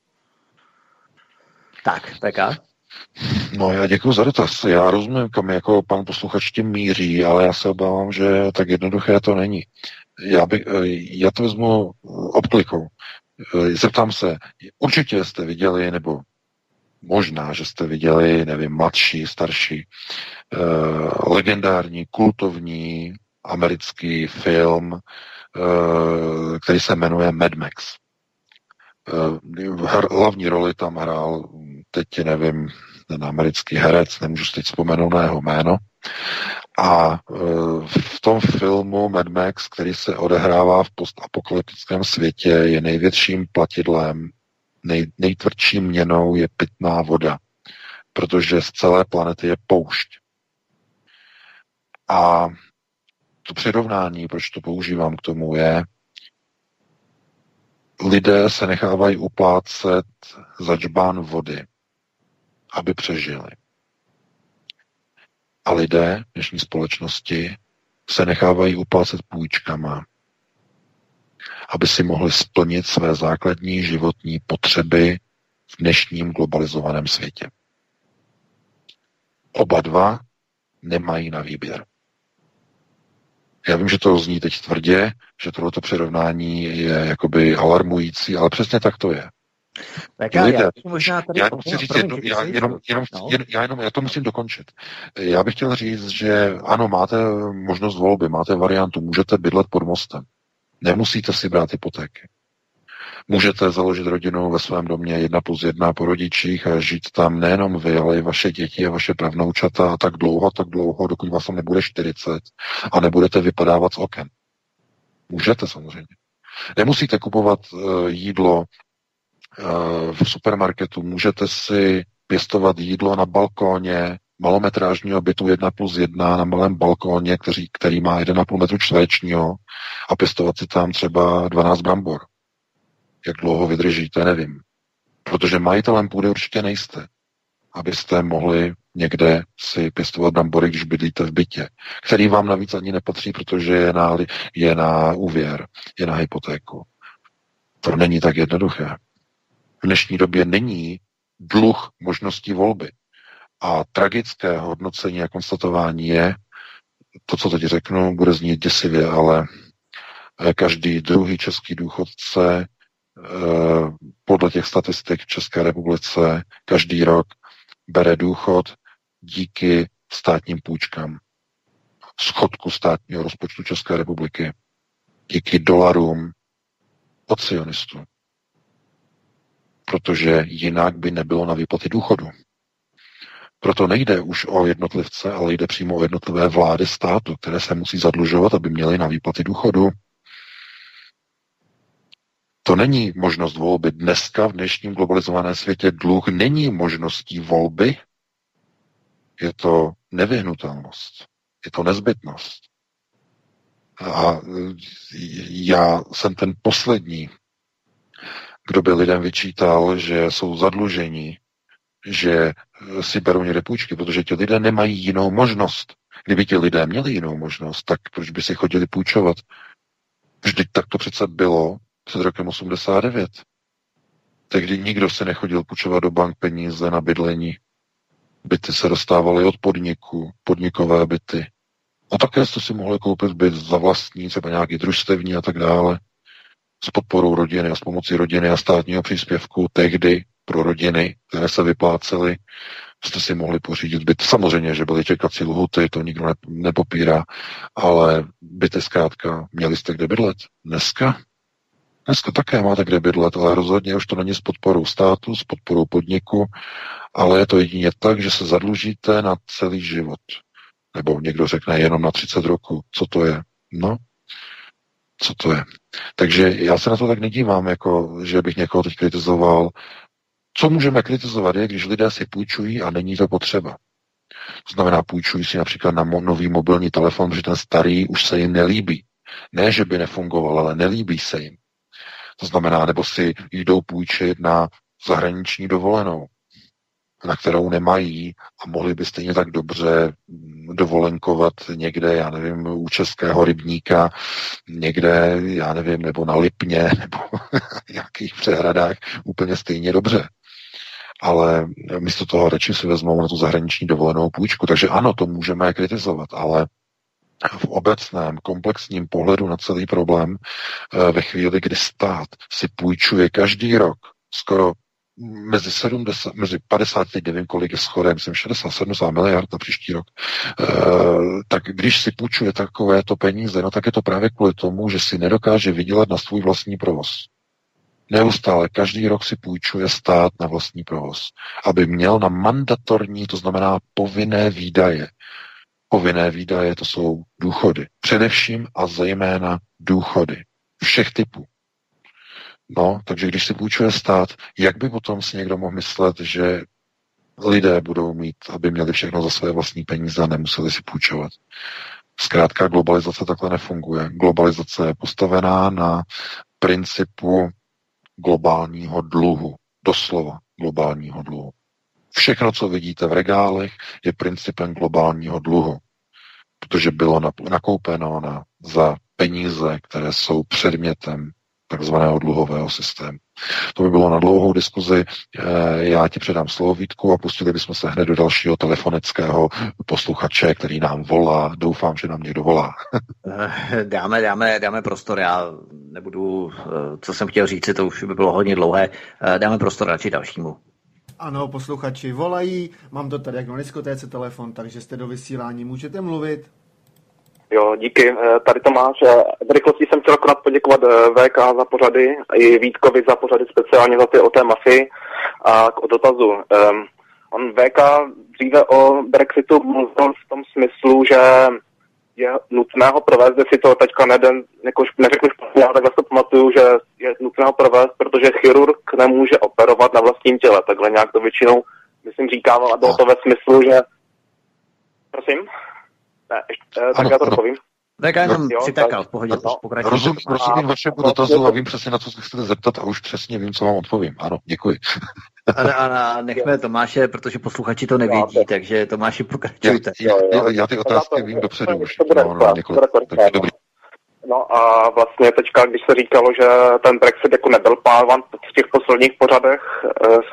Tak, P K. No, já děkuji za dotaz. Já rozumím, kam jako pan posluchač tím míří, ale já se obávám, že tak jednoduché to není. Já, bych, já to vezmu obklikou. Zeptám se, určitě jste viděli, nebo možná, že jste viděli, nevím, mladší, starší, eh, legendární, kultovní americký film, eh, který se jmenuje Mad Max. Hr, hlavní roli tam hrál, teď nevím, ten americký herec, nemůžu si teď vzpomenout na jeho jméno. A v tom filmu Mad Max, který se odehrává v postapokalyptickém světě, je největším platidlem, nej, nejtvrdší měnou je pitná voda, protože z celé planety je poušť. A to přirovnání, proč to používám k tomu, je, lidé se nechávají uplácet za džbán vody, aby přežili. A lidé v dnešní společnosti se nechávají uplácet půjčkama, aby si mohli splnit své základní životní potřeby v dnešním globalizovaném světě. Oba dva nemají na výběr. Já vím, že to zní teď tvrdě, že tohleto přirovnání je jakoby alarmující, ale přesně tak to je. Tak já, lidé, já, já jenom chci říct, jedno, já, jenom, jenom, no. jen, já, jenom, já to musím dokončit. Já bych chtěl říct, že ano, máte možnost volby, máte variantu, můžete bydlet pod mostem. Nemusíte si brát hypotéky. Můžete založit rodinu ve svém domě jedna plus jedna po rodičích a žít tam nejenom vy, ale i vaše děti a vaše pravnoučata tak dlouho, tak dlouho, dokud vás tam nebude čtyřicet a nebudete vypadávat z oken. Můžete samozřejmě. Nemusíte kupovat uh, jídlo uh, v supermarketu, můžete si pěstovat jídlo na balkóně malometrážního bytu jedna plus jedna na malém balkóně, který, který má jeden a půl metru čtverečního a pěstovat si tam třeba dvanáct brambor. Jak dlouho vydržíte, nevím. Protože majitelem půdy určitě nejste, abyste mohli někde si pěstovat brambory, když bydlíte v bytě, který vám navíc ani nepatří, protože je na, je na úvěr, je na hypotéku. To není tak jednoduché. V dnešní době není dluh možností volby. A tragické hodnocení a konstatování je, to, co teď řeknu, bude znít děsivě, ale každý druhý český důchodce podle těch statistik v České republice každý rok bere důchod díky státním půjčkám, schodku státního rozpočtu České republiky, díky dolarům od sionistů. protože jinak by nebylo na výplaty důchodu. Proto nejde už o jednotlivce, ale jde přímo o jednotlivé vlády státu, které se musí zadlužovat, aby měly na výplaty důchodu. To není možnost volby. Dneska v dnešním globalizovaném světě dluh není možností volby. Je to nevyhnutelnost. Je to nezbytnost. A já jsem ten poslední, kdo by lidem vyčítal, že jsou zadlužení, že si berou někde půjčky, protože ti lidé nemají jinou možnost. Kdyby ti lidé měli jinou možnost, tak proč by si chodili půjčovat? Vždyť tak to přece bylo před rokem osmdesát devět. Tehdy nikdo se nechodil půjčovat do bank peníze na bydlení. Byty se dostávaly od podniků, podnikové byty. A také jste si mohli koupit byt za vlastní, třeba nějaký družstevní a tak dále. S podporou rodiny a s pomocí rodiny a státního příspěvku tehdy pro rodiny, které se vyplácely, jste si mohli pořídit byt. Samozřejmě, že byly čekací lhuty, to nikdo ne- nepopírá, ale byty zkrátka měli jste kde bydlet. Dneska? Dneska také máte kde bydlet, ale rozhodně už to není s podporou státu, s podporou podniku, ale je to jedině tak, že se zadlužíte na celý život. Nebo někdo řekne jenom na třicet roků. Co to je? No, co to je? Takže já se na to tak nedívám, jako, že bych někoho teď kritizoval. Co můžeme kritizovat je, když lidé si půjčují a není to potřeba. To znamená, půjčují si například na nový mobilní telefon, protože ten starý už se jim nelíbí. Ne, že by nefungoval, ale nelíbí se jim. To znamená, nebo si jdou půjčit na zahraniční dovolenou, na kterou nemají a mohli by stejně tak dobře dovolenkovat někde, já nevím, u českého rybníka, někde, já nevím, nebo na Lipně, nebo nějakých přehradách, úplně stejně dobře. Ale místo toho radši si vezmou na tu zahraniční dovolenou půjčku. Takže ano, to můžeme kritizovat, ale v obecném, komplexním pohledu na celý problém, ve chvíli, kdy stát si půjčuje každý rok skoro mezi sedmdesát, mezi padesát, nevím kolik je schodem, myslím šedesát sedmdesát miliard na příští rok, e, tak když si půjčuje takovéto peníze, no tak je to právě kvůli tomu, že si nedokáže vydělat na svůj vlastní provoz. Neustále, každý rok si půjčuje stát na vlastní provoz, aby měl na mandatorní, to znamená povinné výdaje. Povinné výdaje, to jsou důchody. Především a zejména důchody. Všech typů. No, takže když si půjčuje stát, jak by potom si někdo mohl myslet, že lidé budou mít, aby měli všechno za své vlastní peníze a nemuseli si půjčovat. Zkrátka globalizace takhle nefunguje. Globalizace je postavená na principu globálního dluhu. Doslova globálního dluhu. Všechno, co vidíte v regálech, je principem globálního dluhu, protože bylo nakoupeno na, za peníze, které jsou předmětem takzvaného dluhového systému. To by bylo na dlouhou diskuzi. Já ti předám slovo, Vítku, a pustili bychom se hned do dalšího telefonického posluchače, který nám volá. Doufám, že nám někdo volá. Dáme, dáme, dáme prostor. Já nebudu, co jsem chtěl říct, to už by bylo hodně dlouhé. Dáme prostor radši dalšímu. Ano, posluchači volají, mám to tady jak na diskotéce telefon, takže jste do vysílání, můžete mluvit. Jo, díky, tady to máš. V rychlosti jsem chtěl akorát poděkovat V K za pořady, i Vítkovi za pořady, speciálně za ty o té mafii a k dotazu. Um, on V K dříve o Brexitu mluvil v tom smyslu, že je nutné ho provést, jestli to teďka neden, jako neřeknu špatně, ale takhle se pamatuju, že je nutné ho provést, protože chirurg nemůže operovat na vlastním těle. Takhle nějak to většinou, myslím, říkával, a bylo to ve smyslu, že... Prosím? Ne, ještě, tak ano, já to dopovím. Tak já jenom přitakal, v pohodě, pokračuji. Rozum, rozumím vašemu dotazu a vím přesně, na co se chcete zeptat a už přesně vím, co vám odpovím. Ano, děkuji. Ano, ano, nechme Tomáše, protože posluchači to nevědí, já, takže Tomáši, pokračujte. Já, já, já ty otázky vím dopředu už. No a vlastně teďka, když se říkalo, že ten Brexit jako nebyl plánován v těch posledních pořadech,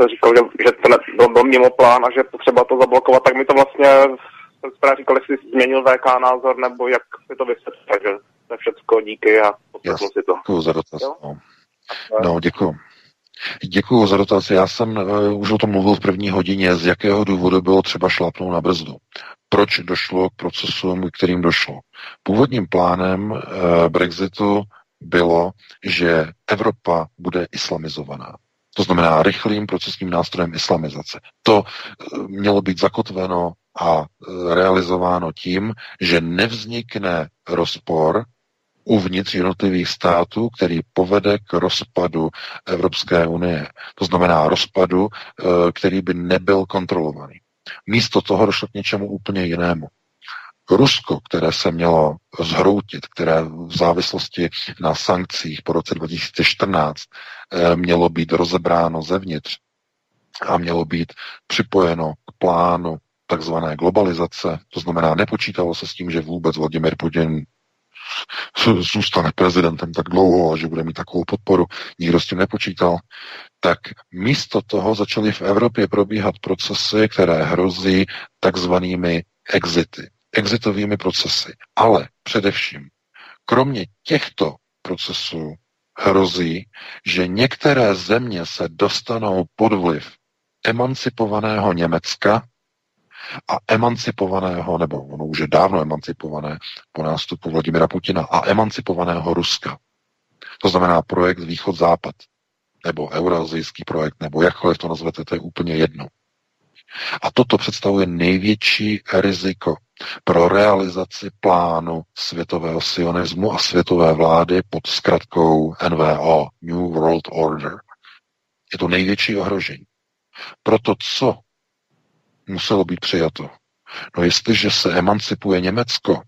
se říkalo, že, že to nebyl, byl mimo plán a že potřeba to zablokovat, tak mi to vlastně jsem říkal, jestli změnil V K názor, nebo jak si to vysvětlil, takže to je všecko, díky a poslednu si to. Děkuju za dotaz. No, no děkuju. Děkuju za dotaz. Já jsem uh, už o tom mluvil v první hodině, z jakého důvodu bylo třeba šlápnout na brzdu. Proč došlo k procesům, kterým došlo. Původním plánem uh, Brexitu bylo, že Evropa bude islamizovaná. To znamená rychlým procesním nástrojem islamizace. To mělo být zakotveno a realizováno tím, že nevznikne rozpor uvnitř jednotlivých států, který povede k rozpadu Evropské unie. To znamená rozpadu, který by nebyl kontrolovaný. Místo toho došlo k něčemu úplně jinému. Rusko, které se mělo zhroutit, které v závislosti na sankcích po roce dva tisíce čtrnáct mělo být rozebráno zevnitř a mělo být připojeno k plánu takzvané globalizace, to znamená nepočítalo se s tím, že vůbec Vladimír Putin zůstane prezidentem tak dlouho a že bude mít takovou podporu, nikdo s tím nepočítal, tak místo toho začaly v Evropě probíhat procesy, které hrozí takzvanými exity, exitovými procesy. Ale především, kromě těchto procesů hrozí, že některé země se dostanou pod vliv emancipovaného Německa a emancipovaného, nebo ono už je dávno emancipované po nástupu Vladimira Putina, a emancipovaného Ruska. To znamená projekt Východ-Západ, nebo euroazijský projekt, nebo jakkoliv to nazvete, to je úplně jedno. A toto představuje největší riziko pro realizaci plánu světového sionismu a světové vlády pod zkratkou N W O, New World Order. Je to největší ohrožení. Proto co muselo být přijato? No jestliže se emancipuje Německo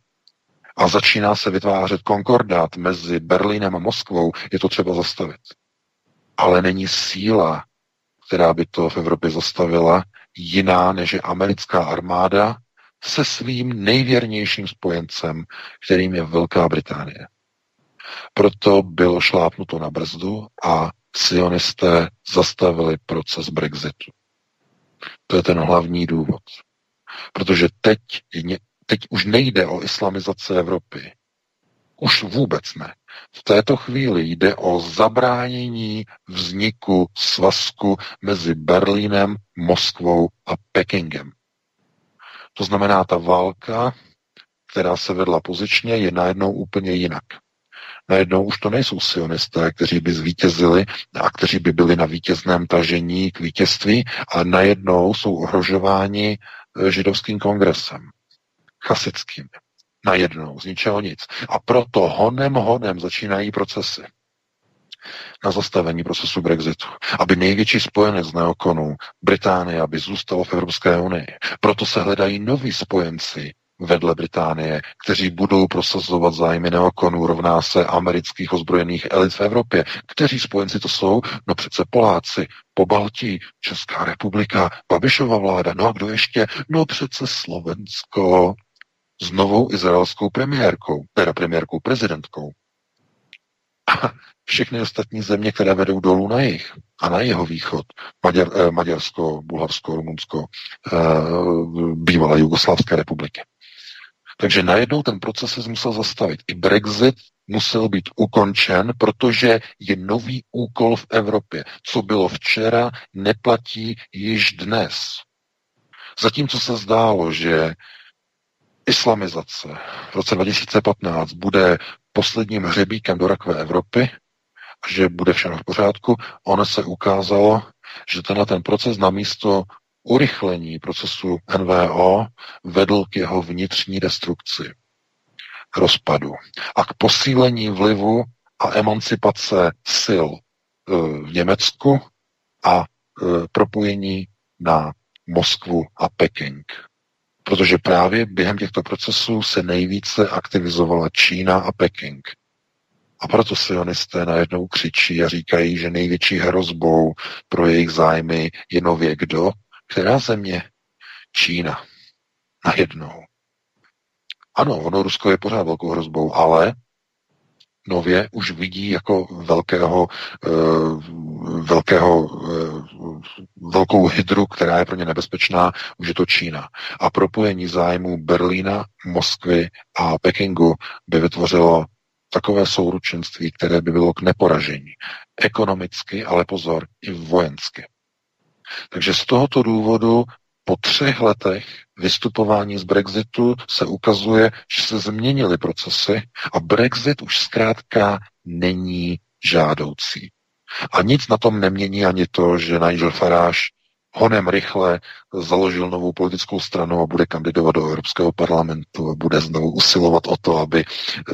a začíná se vytvářet konkordát mezi Berlínem a Moskvou, je to třeba zastavit. Ale není síla, která by to v Evropě zastavila, jiná než je americká armáda se svým nejvěrnějším spojencem, kterým je Velká Británie. Proto bylo šlápnuto na brzdu a sionisté zastavili proces Brexitu. To je ten hlavní důvod. Protože teď, teď už nejde o islamizaci Evropy. Už vůbec ne. V této chvíli jde o zabránění vzniku svazku mezi Berlínem, Moskvou a Pekingem. To znamená, ta válka, která se vedla pozičně, je najednou úplně jinak. Najednou už to nejsou sionisté, kteří by zvítězili a kteří by byli na vítězném tažení k vítězství, a najednou jsou ohrožováni židovským kongresem, chasickým. Najednou, z ničeho nic. A proto honem honem začínají procesy na zastavení procesu Brexitu. Aby největší spojenec neokonů, Británie, aby zůstalo v Evropské unii. Proto se hledají noví spojenci vedle Británie, kteří budou prosazovat zájmy neokonů, rovná se amerických ozbrojených elit v Evropě. Kteří spojenci to jsou? No přece Poláci, Pobaltí, Česká republika, Babišova vláda, no a kdo ještě? No přece Slovensko s novou izraelskou premiérkou, teda premiérkou prezidentkou. A všechny ostatní země, které vedou dolů na jih a na jeho východ, Maďar, eh, Maďarsko, Bulharsko, Rumunsko, eh, bývalé Jugoslávské republiky. Takže najednou ten proces se musel zastavit. I Brexit musel být ukončen, protože je nový úkol v Evropě. Co bylo včera, neplatí již dnes. Zatímco se zdálo, že islamizace v roce dva tisíce patnáct bude posledním hřebíkem do rakve Evropy a že bude všechno v pořádku, ono se ukázalo, že tenhle ten proces namísto urychlení procesu N W O vedl k jeho vnitřní destrukci, rozpadu a k posílení vlivu a emancipace sil v Německu a propojení na Moskvu a Peking. Protože právě během těchto procesů se nejvíce aktivizovala Čína a Peking. A proto sionisté najednou křičí a říkají, že největší hrozbou pro jejich zájmy je nově kdo? Která země? Čína. Najednou. Ano, ono Rusko je pořád velkou hrozbou, ale nově už vidí jako velkého, eh, velkého, eh, velkou hydru, která je pro ně nebezpečná, už je to Čína. A propojení zájmů Berlína, Moskvy a Pekingu by vytvořilo takové souručenství, které by bylo k neporažení. Ekonomicky, ale pozor, i vojensky. Takže z tohoto důvodu po třech letech vystupování z Brexitu se ukazuje, že se změnily procesy a Brexit už zkrátka není žádoucí. A nic na tom nemění ani to, že Nigel Farage honem rychle založil novou politickou stranu a bude kandidovat do Evropského parlamentu a bude znovu usilovat o to, aby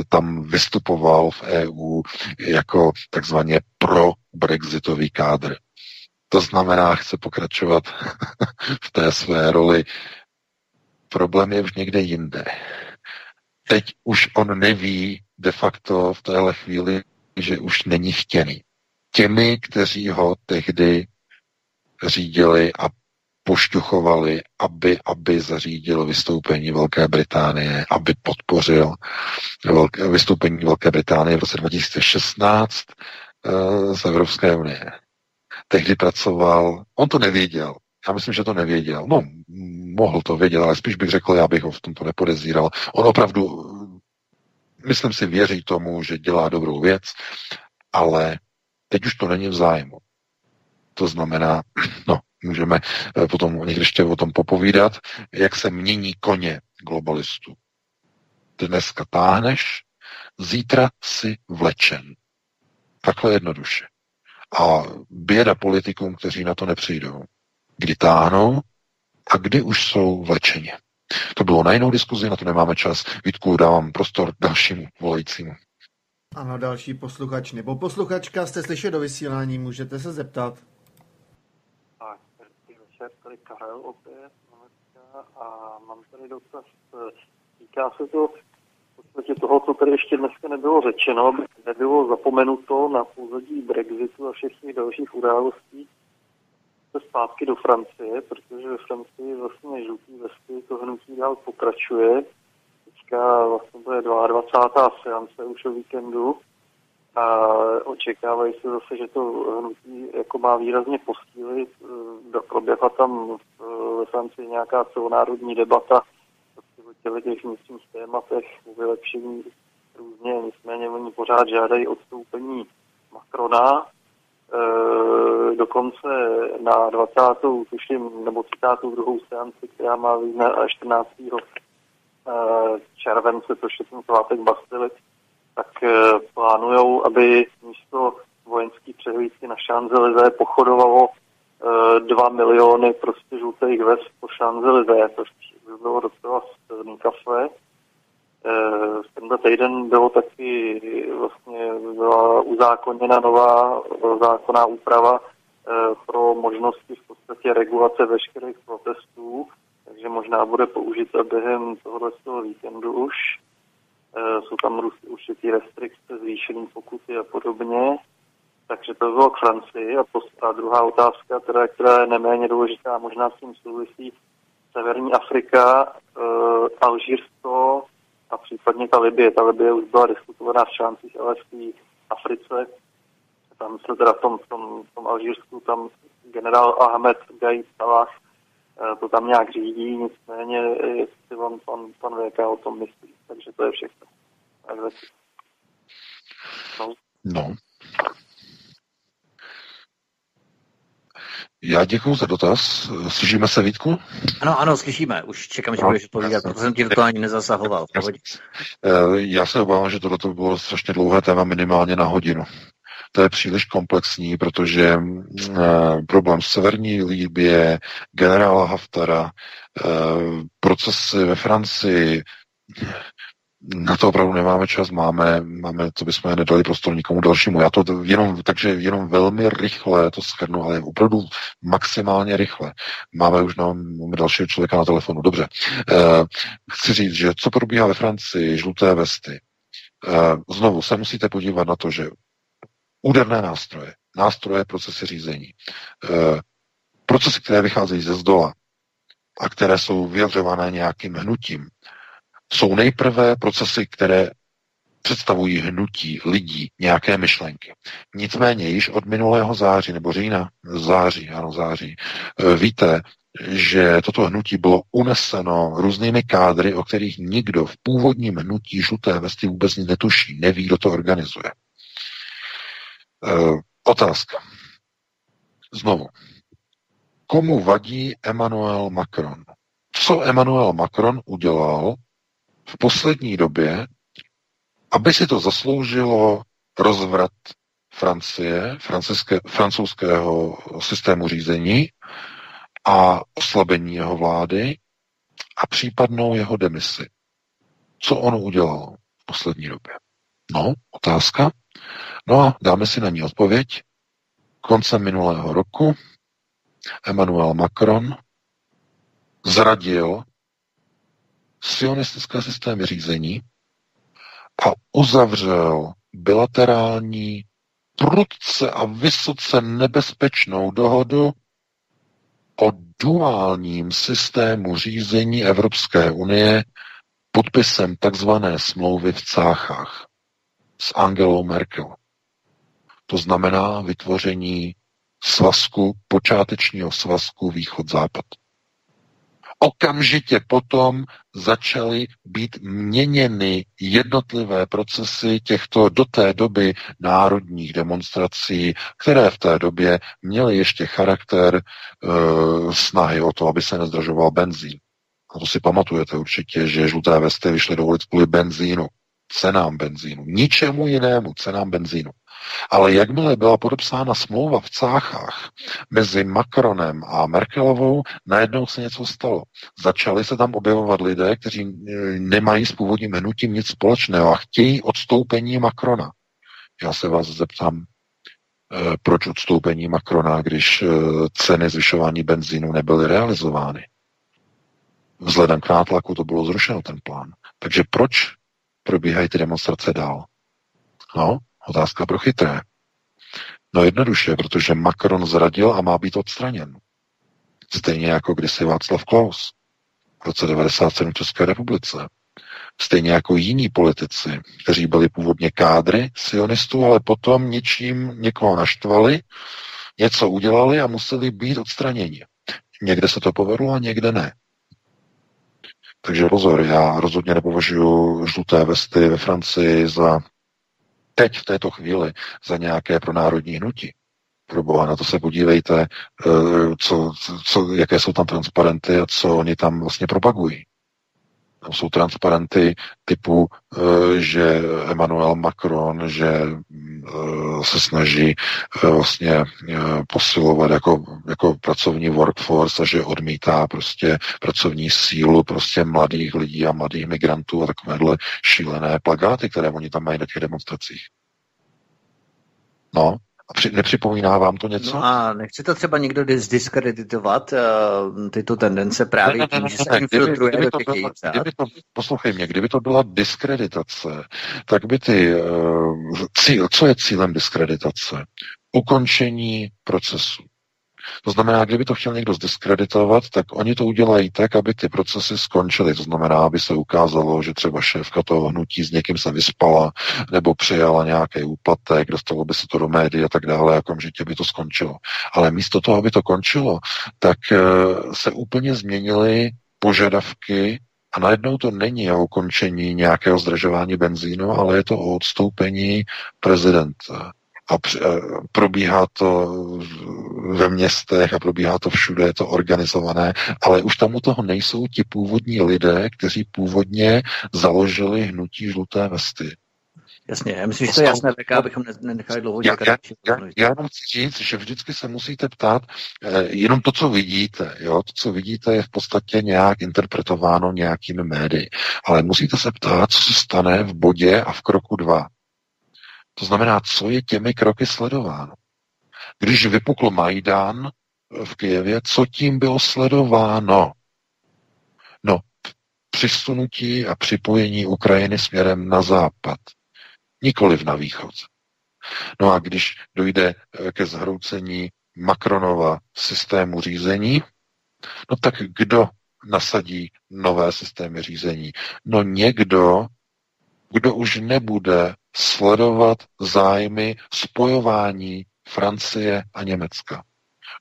tam vystupoval v E U jako takzvaně pro-brexitový kádr. To znamená, chce pokračovat v té své roli. Problém je už někde jinde. Teď už on neví de facto v téhle chvíli, že už není chtěný. Těmi, kteří ho tehdy řídili a pošťuchovali, aby, aby zařídil vystoupení Velké Británie, aby podpořil velké, vystoupení Velké Británie v roce dva tisíce šestnáct uh, z Evropské unie. Tehdy pracoval, on to nevěděl, já myslím, že to nevěděl, no mohl to vědět, ale spíš bych řekl, já bych ho v tomto nepodezíral. On opravdu, myslím si, věří tomu, že dělá dobrou věc, ale teď už to není v zájmu. To znamená, no, můžeme potom někdy ještě o tom popovídat, jak se mění koně globalistů. Dneska táhneš, zítra si vlečen. Takhle jednoduše. A běda politikům, kteří na to nepřijdou. Kdy táhnou a kdy už jsou vlečeni. To bylo na jinou diskuzi, na to nemáme čas. Vítku, dávám prostor dalšímu volajícímu. Ano, další posluchač nebo posluchačka, jste slyšeli do vysílání, můžete se zeptat. Tady Karel opět, a mám tady dotaz, týká se to v podstatě toho, co tady ještě dneska nebylo řečeno, nebylo zapomenuto na pozadí Brexitu a všech těch dalších událostí zpátky do Francie, protože ve Francii vlastně žlutý vesty to hnutí dál pokračuje. Teďka vlastně to je dvacátá druhá seance už o víkendu a očekávají se zase, že to hnutí jako má výrazně posílit. Proběhla tam ve Francii nějaká celonárodní debata o těle těch vnitřních tématech, o vylepšení různě, nicméně oni pořád žádají odstoupení Macrona. E, dokonce na dvacátou tuším, nebo třicátou druhou seanci, která má na čtrnáctého července, což je ten svátek Bastily, tak e, plánujou, aby místo vojenské přehlídky na Champs-Élysées pochodovalo dva miliony prostě žlutých vest po Champs-Élysées, což by bylo docela silný kafe. V tenhle týden bylo taky vlastně byla uzákoněna nová zákonná úprava pro možnosti v podstatě regulace veškerých protestů, takže možná bude použita během tohoto víkendu už. Jsou tam určitý restrikce, zvýšený pokuty a podobně. Takže to bylo k Francii. A, a druhá otázka, teda, která je neméně důležitá, možná s tím souvisí, Severní Afrika, e, Alžírsko a případně ta Libie. Ta Libie už byla diskutovaná v článcích ale v Africe. Tam se teda v tom, tom, tom Alžírsku, tam generál Ahmed Gaid Salah e, to tam nějak řídí, nicméně jestli vám pan, pan V K o tom myslí. Takže to je všechno. No. no. Já děkuju za dotaz. Slyšíme se, Vítku? Ano, ano, slyšíme. Už čekám, že no, budeš odpovídat, protože jsem ti do toho ani nezasahoval. Já se obávám, že tohle bylo strašně dlouhé téma, minimálně na hodinu. To je příliš komplexní, protože eh, problém severní Libie, generála Haftara, eh, procesy ve Francii, na to opravdu nemáme čas, máme, máme, co bychom nedali prostor nikomu dalšímu. Já to jenom, takže jenom velmi rychle to shrnu, ale opravdu maximálně rychle. Máme už na, máme dalšího člověka na telefonu, dobře. Eh, chci říct, že co probíhá ve Francii, žluté vesty. Eh, znovu se musíte podívat na to, že úderné nástroje, nástroje procesy řízení, eh, procesy, které vycházejí ze zdola a které jsou vyjadřované nějakým hnutím, jsou nejprve procesy, které představují hnutí lidí, nějaké myšlenky. Nicméně již od minulého září, nebo října, září, ano, září, víte, že toto hnutí bylo uneseno různými kádry, o kterých nikdo v původním hnutí žluté vesty vůbec nic netuší, neví, kdo to organizuje. E, otázka. Znovu. Komu vadí Emmanuel Macron? Co Emmanuel Macron udělal v poslední době, aby si to zasloužilo rozvrat Francie, francouzského systému řízení a oslabení jeho vlády a případnou jeho demisi. Co ono udělalo v poslední době? No, otázka. No a dáme si na ní odpověď. Koncem minulého roku Emmanuel Macron zradil sionistické systémy řízení a uzavřel bilaterální prudce a vysoce nebezpečnou dohodu o duálním systému řízení Evropské unie podpisem takzvané smlouvy v Cáchách s Angelou Merkel. To znamená vytvoření svazku, počátečního svazku východ-západ. Okamžitě potom začaly být měněny jednotlivé procesy těchto do té doby národních demonstrací, které v té době měly ještě charakter e, snahy o to, aby se nezdražoval benzín. A to si pamatujete určitě, že žluté vesty vyšly do ulic kvůli benzínu, cenám benzínu, ničemu jinému, cenám benzínu. Ale jakmile byla podepsána smlouva v Cáchách mezi Macronem a Merkelovou, najednou se něco stalo. Začali se tam objevovat lidé, kteří nemají s původním hnutím nic společného a chtějí odstoupení Macrona. Já se vás zeptám, proč odstoupení Macrona, když ceny zvyšování benzínu nebyly realizovány. Vzhledem k nátlaku to bylo zrušeno, ten plán. Takže proč probíhají ty demonstrace dál? No, otázka pro chytré. No jednoduše, protože Macron zradil a má být odstraněn. Stejně jako kdysi Václav Klaus v roce devadesát sedm v České republice. Stejně jako jiní politici, kteří byli původně kádry sionistů, ale potom něčím někoho naštvali, něco udělali a museli být odstraněni. Někde se to povedlo a někde ne. Takže pozor, já rozhodně nepovažuji žluté vesty ve Francii za teď v této chvíli za nějaké pronárodní hnutí. Pro boha, na to se podívejte, co, co, jaké jsou tam transparenty a co oni tam vlastně propagují. Tam jsou transparenty typu, že Emmanuel Macron, že se snaží vlastně posilovat jako, jako pracovní workforce a že odmítá prostě pracovní sílu prostě mladých lidí a mladých migrantů a takovéhle šílené plakáty, které oni tam mají na těch demonstracích. No. A při, nepřipomíná vám to něco? No a nechci to třeba někdo zdiskreditovat, uh, tyto tendence právě ne, ne, ne, tím, že se infiltruje do těch jejich stát. Poslouchej mě, kdyby to byla diskreditace, tak by ty... Uh, cíl, co je cílem diskreditace? Ukončení procesu. To znamená, kdyby to chtěl někdo zdiskreditovat, tak oni to udělají tak, aby ty procesy skončily. To znamená, aby se ukázalo, že třeba šéfka toho hnutí s někým se vyspala nebo přijala nějaký úplatek, dostalo by se to do médií a tak dále, a okamžitě by to skončilo. Ale místo toho, aby to končilo, tak se úplně změnily požadavky a najednou to není o ukončení nějakého zdražování benzínu, ale je to o odstoupení prezidenta. A probíhá to ve městech a probíhá to všude, je to organizované, ale už tam u toho nejsou ti původní lidé, kteří původně založili hnutí žluté vesty. Jasně, myslím, že to je jasné, tak abychom nenechali dlouho děkat. Já, já, já jenom chci říct, že vždycky se musíte ptát, jenom to, co vidíte, jo, to, co vidíte, je v podstatě nějak interpretováno nějakými médii, ale musíte se ptát, co se stane v bodě a v kroku dva. To znamená, co je těmi kroky sledováno. Když vypukl Majdan v Kyjevě, co tím bylo sledováno? No, přisunutí a připojení Ukrajiny směrem na západ, nikoliv na východ. No a když dojde ke zhroucení Macronova systému řízení, no tak kdo nasadí nové systémy řízení? No někdo, kdo už nebude sledovat zájmy spojování Francie a Německa.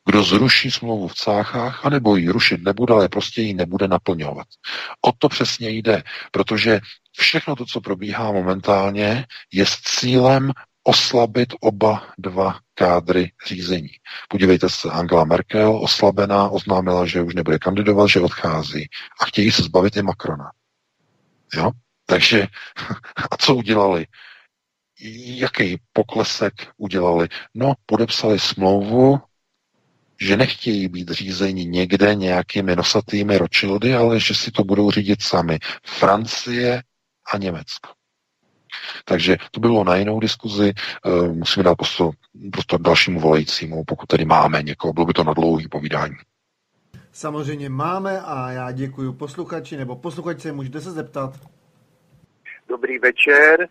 Kdo zruší smlouvu v Cáchách, anebo ji rušit nebude, ale prostě ji nebude naplňovat. O to přesně jde, protože všechno to, co probíhá momentálně, je s cílem oslabit oba dva kádry řízení. Podívejte se, Angela Merkel oslabená oznámila, že už nebude kandidovat, že odchází a chtějí se zbavit i Macrona. Jo? Takže a co udělali? jaký poklesek udělali? No, podepsali smlouvu, že nechtějí být řízeni někde nějakými nosatými Rothschildy, ale že si to budou řídit sami Francie a Německo. Takže to bylo na jinou diskuzi, musíme dát prostor dalšímu volajícímu, pokud tady máme někoho, bylo by to na dlouhý povídání. Samozřejmě máme a já děkuji posluchači, nebo posluchačce, můžete se zeptat. Dobrý večer,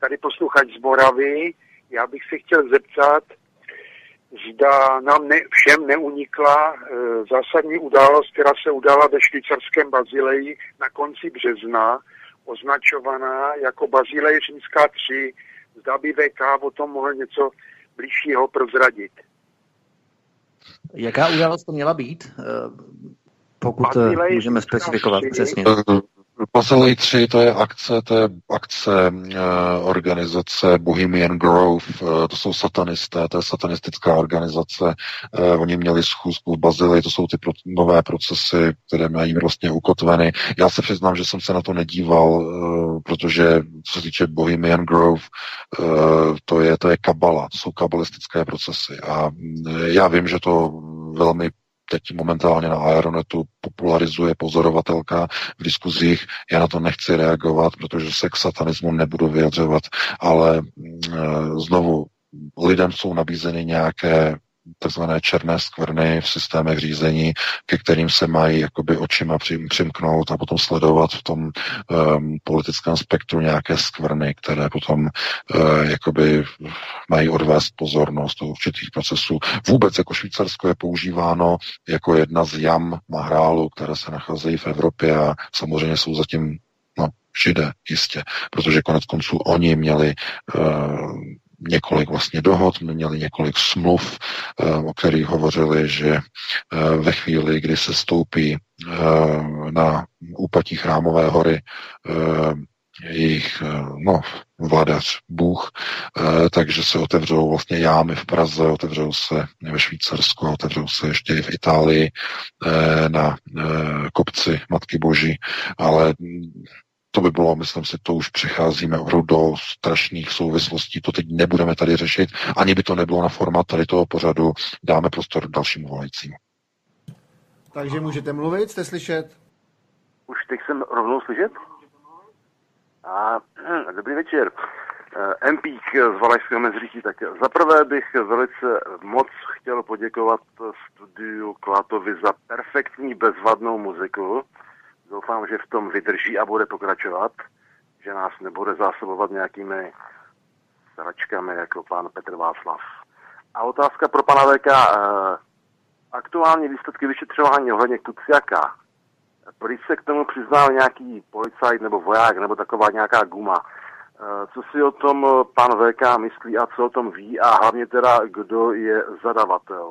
tady posluchač z Moravy, já bych se chtěl zeptat, zda nám ne, všem neunikla e, zásadní událost, která se udála ve švýcarském Bazileji na konci března, označovaná jako Bazilej římská tři, zda by V K o tom mohl něco bližšího prozradit. Jaká událost to měla být? Pokud Bazilej můžeme specifikovat tři. Přesně. Bazilej tři, to je akce, to je akce eh, organizace Bohemian Grove, eh, to jsou satanisté, to je satanistická organizace, eh, oni měli schůzku v Bazilii, to jsou ty pro, nové procesy, které mají vlastně ukotveny. Já se přiznám, že jsem se na to nedíval, eh, protože co se týče Bohemian Grove, eh, to je, to je kabala, to jsou kabalistické procesy a eh, já vím, že to velmi teď momentálně na Aeronetu popularizuje pozorovatelka v diskuzích. Já na to nechci reagovat, protože se k satanismu nebudu vyjadřovat, ale znovu lidem jsou nabízeny nějaké takzvané černé skvrny v systémech řízení, ke kterým se mají jakoby očima přimknout a potom sledovat v tom um, politickém spektru nějaké skvrny, které potom uh, jakoby mají odvést pozornost do určitých procesů. Vůbec jako Švýcarsko je používáno jako jedna z jam mahrálu, které se nacházejí v Evropě a samozřejmě jsou zatím no, Židé jistě, protože konec konců oni měli uh, několik vlastně dohod, měli několik smluv, o kterých hovořili, že ve chvíli, kdy se stoupí na úpatí Chrámové hory jejich no, vladař, Bůh, takže se otevřou vlastně jámy v Praze, otevřou se ve Švýcarsku, otevřou se ještě i v Itálii na kopci Matky Boží, ale to by bylo, myslím si, to už přecházíme do strašných souvislostí, to teď nebudeme tady řešit, ani by to nebylo na formát tady toho pořadu, dáme prostor dalšímu volajícímu. Takže můžete mluvit, jste slyšet? Už teď jsem rovnou slyšet? A, dobrý večer. Empík z Valašského Meziříčí, tak zaprvé bych velice moc chtěl poděkovat studiu Klatovi za perfektní bezvadnou muziku. Doufám, že v tom vydrží a bude pokračovat, že nás nebude zásobovat nějakými sračkami jako pan Petr Václav. A otázka pro pana V K. Aktuální výsledky vyšetřování ohledně Kuciaka. Proč se k tomu přiznal nějaký policajt nebo voják nebo taková nějaká guma? Co si o tom pan V K myslí a co o tom ví a hlavně teda, kdo je zadavatel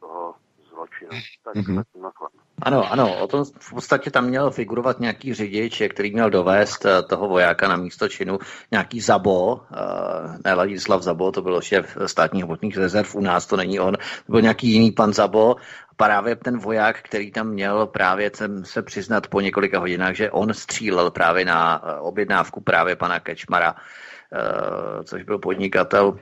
toho zločinu? Tak mm-hmm. Ano, ano, o tom v podstatě tam měl figurovat nějaký řidič, který měl dovést toho vojáka na místo činu, nějaký Zabo, ne Ladislav Zabo, to byl šéf státních hmotných rezerv, u nás to není on, to byl nějaký jiný pan Zabo, právě ten voják, který tam měl právě se přiznat po několika hodinách, že on střílel právě na objednávku právě pana Kečmara, což byl podnikatel,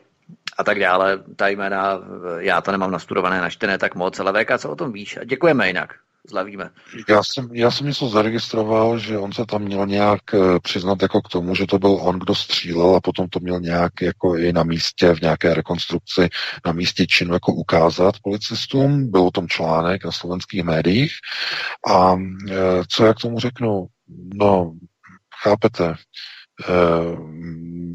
a tak dále, ta jména, já to nemám nastudované, načtené tak moc, ale V K, co o tom víš? Děkujeme jinak. Zlavíme. Já jsem, já jsem něco zaregistroval, že on se tam měl nějak přiznat jako k tomu, že to byl on, kdo střílel a potom to měl nějak jako i na místě, v nějaké rekonstrukci na místě činu jako ukázat policistům. Byl o tom článek na slovenských médiích a co já k tomu řeknu? No, chápete,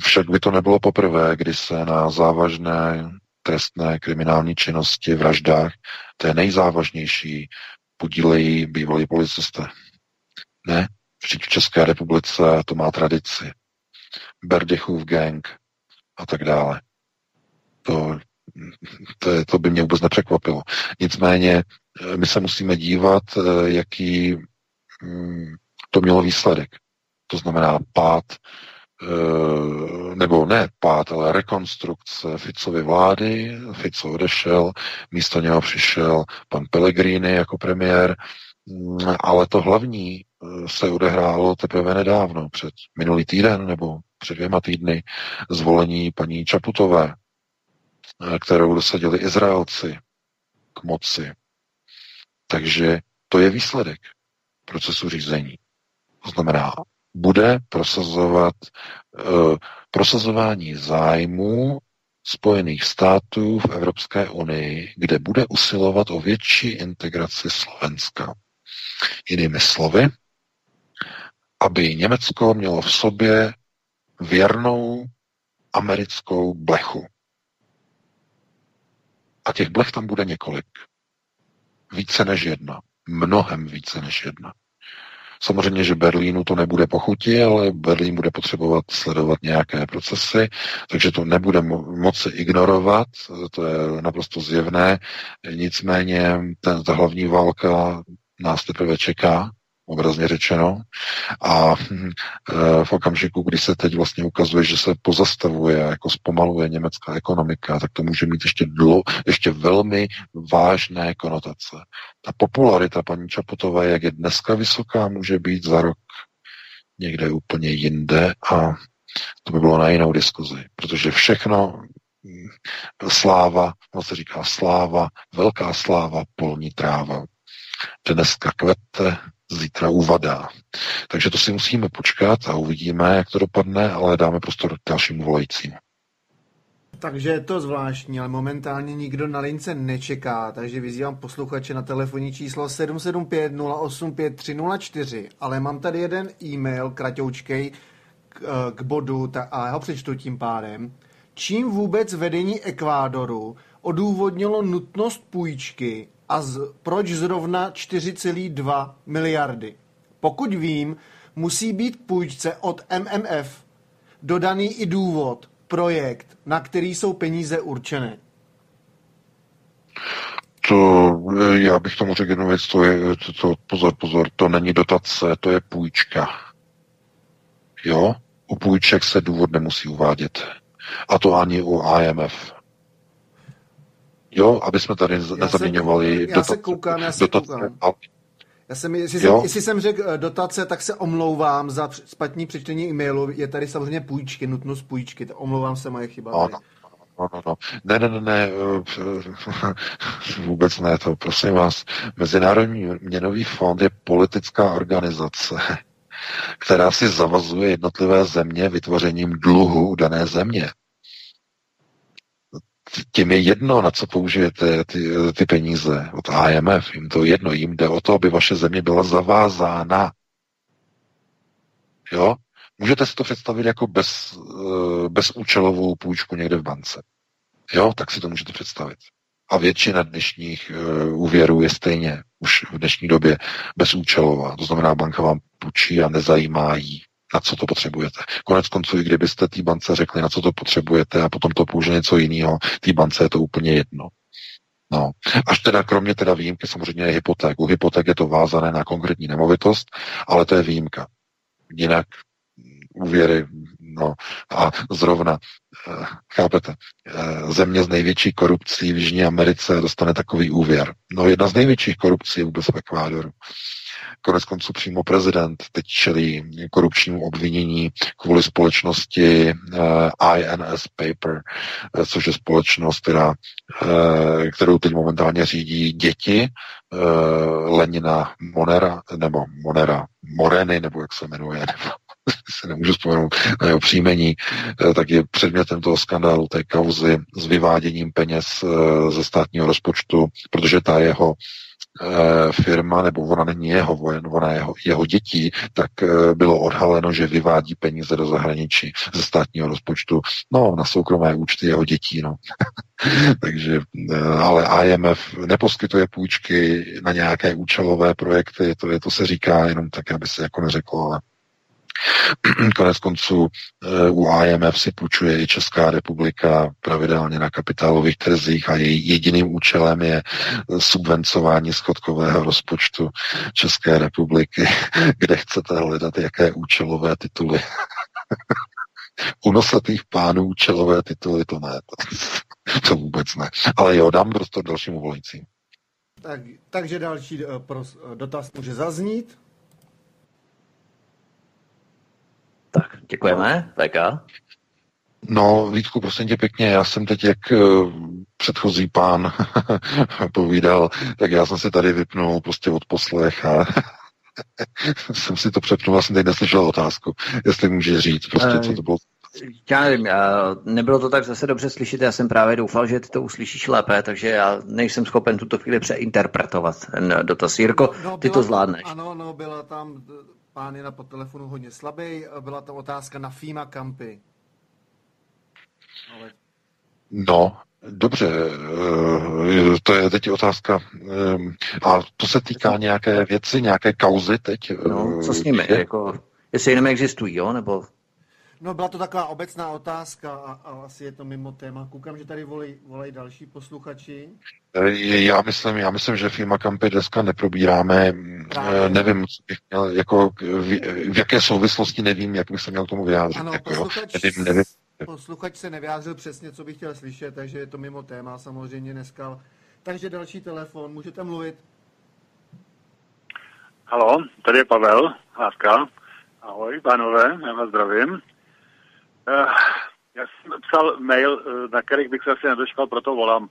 však by to nebylo poprvé, kdy se na závažné trestné kriminální činnosti, vraždách, té nejzávažnější, podílejí bývalí policisté. Ne? Vždyť v České republice to má tradici. Berdychův gang a tak dále. To, to, to by mě vůbec nepřekvapilo. Nicméně my se musíme dívat, jaký to mělo výsledek. To znamená pád, nebo ne pád, ale rekonstrukce Ficovy vlády. Fico odešel, místo něho přišel pan Pellegrini jako premiér, Ale to hlavní se odehrálo teprve nedávno, před minulý týden nebo před dvěma týdny, zvolení paní Čaputové, kterou dosadili Izraelci k moci. Takže to je výsledek procesu řízení. To znamená, bude prosazovat eh, prosazování zájmů Spojených států v Evropské unii, kde bude usilovat o větší integraci Slovenska. Jinými slovy, aby Německo mělo v sobě věrnou americkou blechu. A těch blech tam bude několik. Více než jedna. Mnohem více než jedna. Samozřejmě, že Berlínu to nebude pochutí, ale Berlín bude potřebovat sledovat nějaké procesy, takže to nebude moci ignorovat, to je naprosto zjevné. Nicméně ten, ta hlavní válka nás teprve čeká, obrazně řečeno, a v okamžiku, kdy se teď vlastně ukazuje, že se pozastavuje, jako zpomaluje německá ekonomika, tak to může mít ještě, dlo, ještě velmi vážné konotace. Ta popularita paní Čaputové, jak je dneska vysoká, může být za rok někde úplně jinde a to by bylo na jinou diskuzi, protože všechno sláva, ono se říká sláva, velká sláva, polní tráva. Dneska kvete, zítra uvadá. Takže to si musíme počkat a uvidíme, jak to dopadne, ale dáme prostor dalším volajícím. Takže je to zvláštní, ale momentálně nikdo na lince nečeká, takže vyzývám posluchače na telefonní číslo sedm sedm pět nula osm pět tři nula čtyři, ale mám tady jeden e-mail kratoučkej k, k bodu a já ho přečtu tím pádem. Čím vůbec vedení Ekvádoru odůvodnilo nutnost půjčky a z, proč zrovna čtyři celá dva miliardy? Pokud vím, musí být půjčce od M M F dodaný i důvod, projekt, na který jsou peníze určené. To, já bych tomu řekl jednu věc, to je, to, to, pozor, pozor, to není dotace, to je půjčka. Jo? U půjček se důvod nemusí uvádět. A to ani u I M F. Jo, aby jsme tady nezaměňovali dotace. Já se koukám, já se koukám. Já jsem, jestli, jsem, jestli jsem řekl dotace, tak se omlouvám za špatné přečtení e-mailu. Je tady samozřejmě půjčky, nutnost půjčky. Omlouvám se, moje chyba. No, no, no, no, no. Ne, ne, ne, ne, vůbec ne, to prosím vás. Mezinárodní měnový fond je politická organizace, která si zavazuje jednotlivé země vytvořením dluhu dané země. Tím je jedno, na co použijete ty, ty peníze od I M F. Jim to jedno, jim jde o to, aby vaše země byla zavázána. Jo? Můžete si to představit jako bez, bezúčelovou půjčku někde v bance. Jo? Tak si to můžete představit. A většina dnešních úvěrů je stejně už v dnešní době bezúčelová. To znamená, banka vám půjčí a nezajímá jí, na co to potřebujete. Konec konců, i kdybyste té bance řekli, na co to potřebujete a potom to použije něco jiného, té bance je to úplně jedno. No. Až teda kromě teda výjimky samozřejmě je hypoték. U hypoték je to vázané na konkrétní nemovitost, ale to je výjimka. Jinak úvěry, no a zrovna, chápete, země s největší korupcí v Jižní Americe dostane takový úvěr. No jedna z největších korupcí je vůbec v Ekvádoru. Konec konců přímo prezident teď čelí korupčnímu obvinění kvůli společnosti eh, I N S Paper, eh, což je společnost, která, eh, kterou teď momentálně řídí děti eh, Lenina Monera, nebo Monera Moreny, nebo jak se jmenuje, nebo si nemůžu vzpomenout na jeho příjmení, eh, tak je předmětem toho skandálu, té kauzy s vyváděním peněz eh, ze státního rozpočtu, protože ta jeho firma, nebo ona není jeho, ona jeho, jeho dětí, tak bylo odhaleno, že vyvádí peníze do zahraničí ze státního rozpočtu, no, na soukromé účty jeho dětí, no. Takže, ale I M F neposkytuje půjčky na nějaké účelové projekty, to, je, to se říká jenom tak, aby se jako neřeklo, ale konec konců u I M F si půjčuje i Česká republika pravidelně na kapitálových trzích a její jediným účelem je subvencování schodkového rozpočtu České republiky, kde chcete hledat jaké účelové tituly. U nosatých pánů účelové tituly to ne, to vůbec ne. Ale jo, dám prostor dalšímu volajícímu. Tak, takže další dotaz může zaznít. Tak, děkujeme. Veka? No, Vítku, prosím tě pěkně, já jsem teď, jak předchozí pán povídal, tak já jsem se tady vypnul prostě od poslech a jsem si to přepnul, já jsem teď neslyšel otázku, jestli můžeš říct prostě, co to bylo. Já nevím, nebylo to tak zase dobře slyšet, já jsem právě doufal, že ty to uslyšíš lépe, takže já nejsem schopen tuto chvíli přeinterpretovat ten dotaz. Jirko, no, ty to zvládneš. Tam, ano, no, byla tam, pán je na pod telefonu hodně slabý, byla tam otázka na FEMA kampy. Ale... No, dobře, to je teď otázka, a to se týká nějaké věci, nějaké kauzy teď? No, co s nimi, je? Jako, jestli jenom existují, jo, nebo... No, byla to taková obecná otázka a, a asi je to mimo téma. Koukám, že tady volej, volej další posluchači. Já myslím, já myslím, že FEMA kampy dneska neprobíráme. Právě. Nevím, jako, v jaké souvislosti nevím, jak bych se měl tomu vyjádřit. Ano, jako, posluchač, nevím, nevím. Posluchač se nevyjádřil přesně, co bych chtěl slyšet, takže je to mimo téma samozřejmě dneska. Takže další telefon, můžete mluvit. Haló, tady je Pavel Hláska. Ahoj, pánové, já vás zdravím. Já jsem psal mail, na který bych se asi nedočkal, proto volám.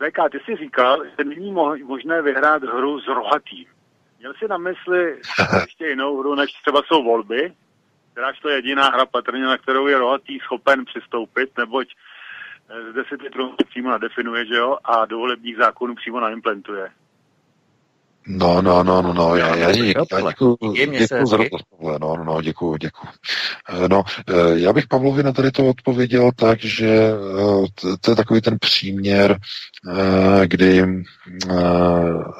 V K, ty jsi říkal, že není možné vyhrát hru s rohatým. Měl jsi na mysli ještě jinou hru, než třeba jsou volby, kteráž to je jediná hra patrně, na kterou je rohatý schopen přistoupit, neboť zde si ty trůnky přímo nadefinuje, že jo, a do volebních zákonů přímo naimplantuje. No, no, no, no, no, já, já, já, já děkuji, děkuji za dotaz, no, no, no, děkuji, děkuji. No, já bych Pavlovi na tady to odpověděl tak, že to je takový ten příměr, kdy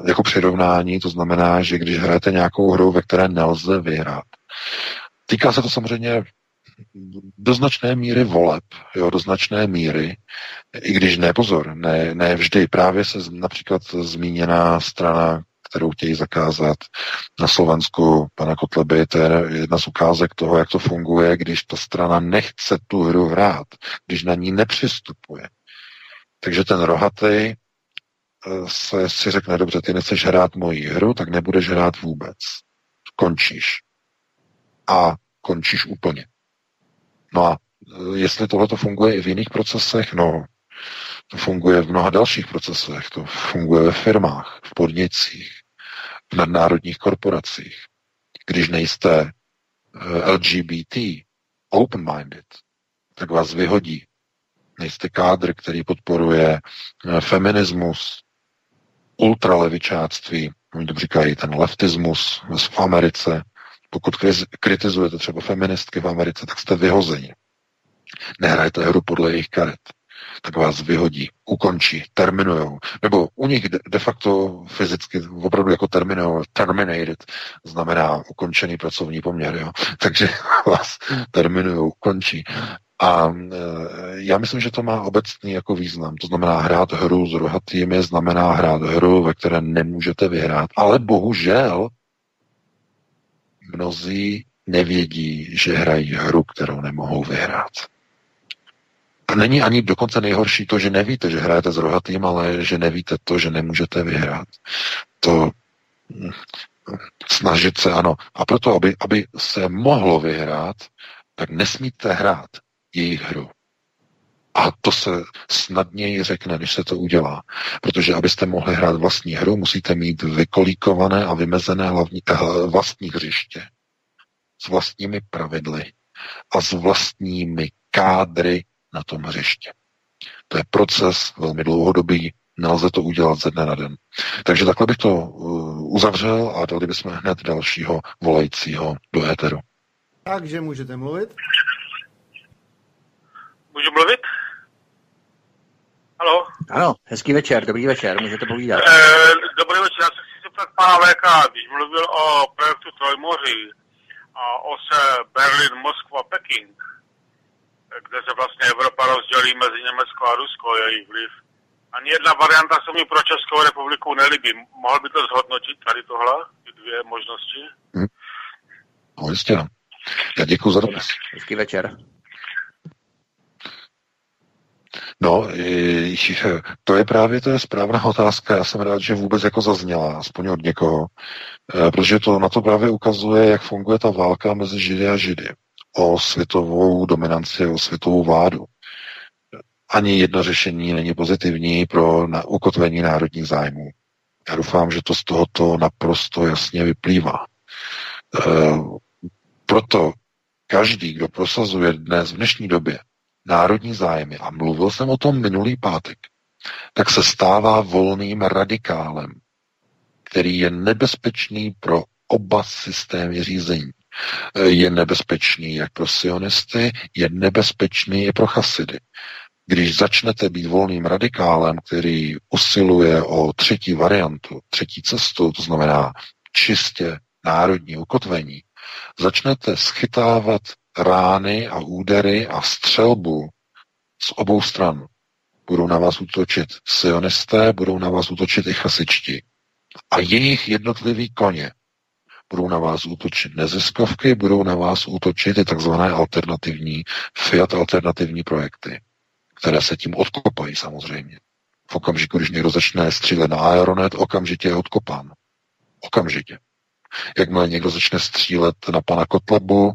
jako přirovnání, to znamená, že když hrajete nějakou hru, ve které nelze vyhrát. Týká se to samozřejmě do značné míry voleb, jo, do značné míry, i když ne, pozor, ne, ne vždy, právě se například zmíněná strana, kterou chtějí zakázat na Slovensku pana Kotleby. To je jedna z ukázek toho, jak to funguje, když ta strana nechce tu hru hrát, když na ní nepřistupuje. Takže ten rohatý se si řekne, dobře, ty nechceš hrát moji hru, tak nebudeš hrát vůbec. Končíš. A končíš úplně. No a jestli tohle to funguje i v jiných procesech, no... To funguje v mnoha dalších procesech, to funguje ve firmách, v podnicích, v nadnárodních korporacích. Když nejste L G B T, open-minded, tak vás vyhodí. Nejste kádr, který podporuje feminismus, ultralevičáctví, oni to říkají ten leftismus v Americe. Pokud kritizujete třeba feministky v Americe, tak jste vyhozeni. Nehrajte hru podle jejich karet. Tak vás vyhodí, ukončí, terminujou. Nebo u nich de facto fyzicky opravdu jako terminated znamená ukončený pracovní poměr. Jo? Takže vás terminujou, ukončí. A já myslím, že to má obecný jako význam. To znamená hrát hru s rohatými, znamená hrát hru, ve které nemůžete vyhrát. Ale bohužel mnozí nevědí, že hrají hru, kterou nemohou vyhrát. A není ani dokonce nejhorší to, že nevíte, že hrajete s rohatým, ale že nevíte to, že nemůžete vyhrát. To snažit se, ano. A proto, aby, aby se mohlo vyhrát, tak nesmíte hrát jejich hru. A to se snadněji řekne, než se to udělá. Protože abyste mohli hrát vlastní hru, musíte mít vykolíkované a vymezené hlavní, vlastní hřiště. S vlastními pravidly a s vlastními kádry na tom hřiště. To je proces velmi dlouhodobý, nelze to udělat ze dne na den. Takže takhle bych to uzavřel a dali bychom hned dalšího volajícího do éteru. Takže můžete mluvit? Můžu mluvit? Haló? Ano, hezký večer, dobrý večer, můžete povídat. E, dobrý večer, já se chci zeptat pana V K, když mluvil o projektu Trojmoří a ose Berlín, Moskva, Peking, kde se vlastně Evropa rozdělí mezi Německo a Rusko, její vliv. Ani jedna varianta se mi pro Českou republiku nelíbí. Mohl by to zhodnotit tady tohle, ty dvě možnosti? Hmm. No jistě. Já děkuji za dotaz. Hezký večer. No, to je právě ta správná otázka. Já jsem rád, že vůbec jako zazněla, aspoň od někoho, protože to na to právě ukazuje, jak funguje ta válka mezi Židy a Židy o světovou dominanci, o světovou vládu. Ani jedno řešení není pozitivní pro na ukotvení národních zájmů. Já doufám, že to z tohoto naprosto jasně vyplývá. E, proto každý, kdo prosazuje dnes v dnešní době národní zájmy, a mluvil jsem o tom minulý pátek, tak se stává volným radikálem, který je nebezpečný pro oba systémy řízení. Je nebezpečný jak pro sionisty, je nebezpečný i pro chasidy. Když začnete být volným radikálem, který usiluje o třetí variantu, třetí cestu, to znamená čistě národní ukotvení, začnete schytávat rány a údery a střelbu z obou stran. Budou na vás útočit sionisté, budou na vás útočit i chasičti. A jejich jednotliví koně. Budou na vás útočit neziskovky, budou na vás útočit i takzvané alternativní, fiat alternativní projekty, které se tím odkopají samozřejmě. V okamžiku, když někdo začne střílet na Aeronet, okamžitě je odkopán. Okamžitě. Jakmile někdo začne střílet na pana Kotlebu,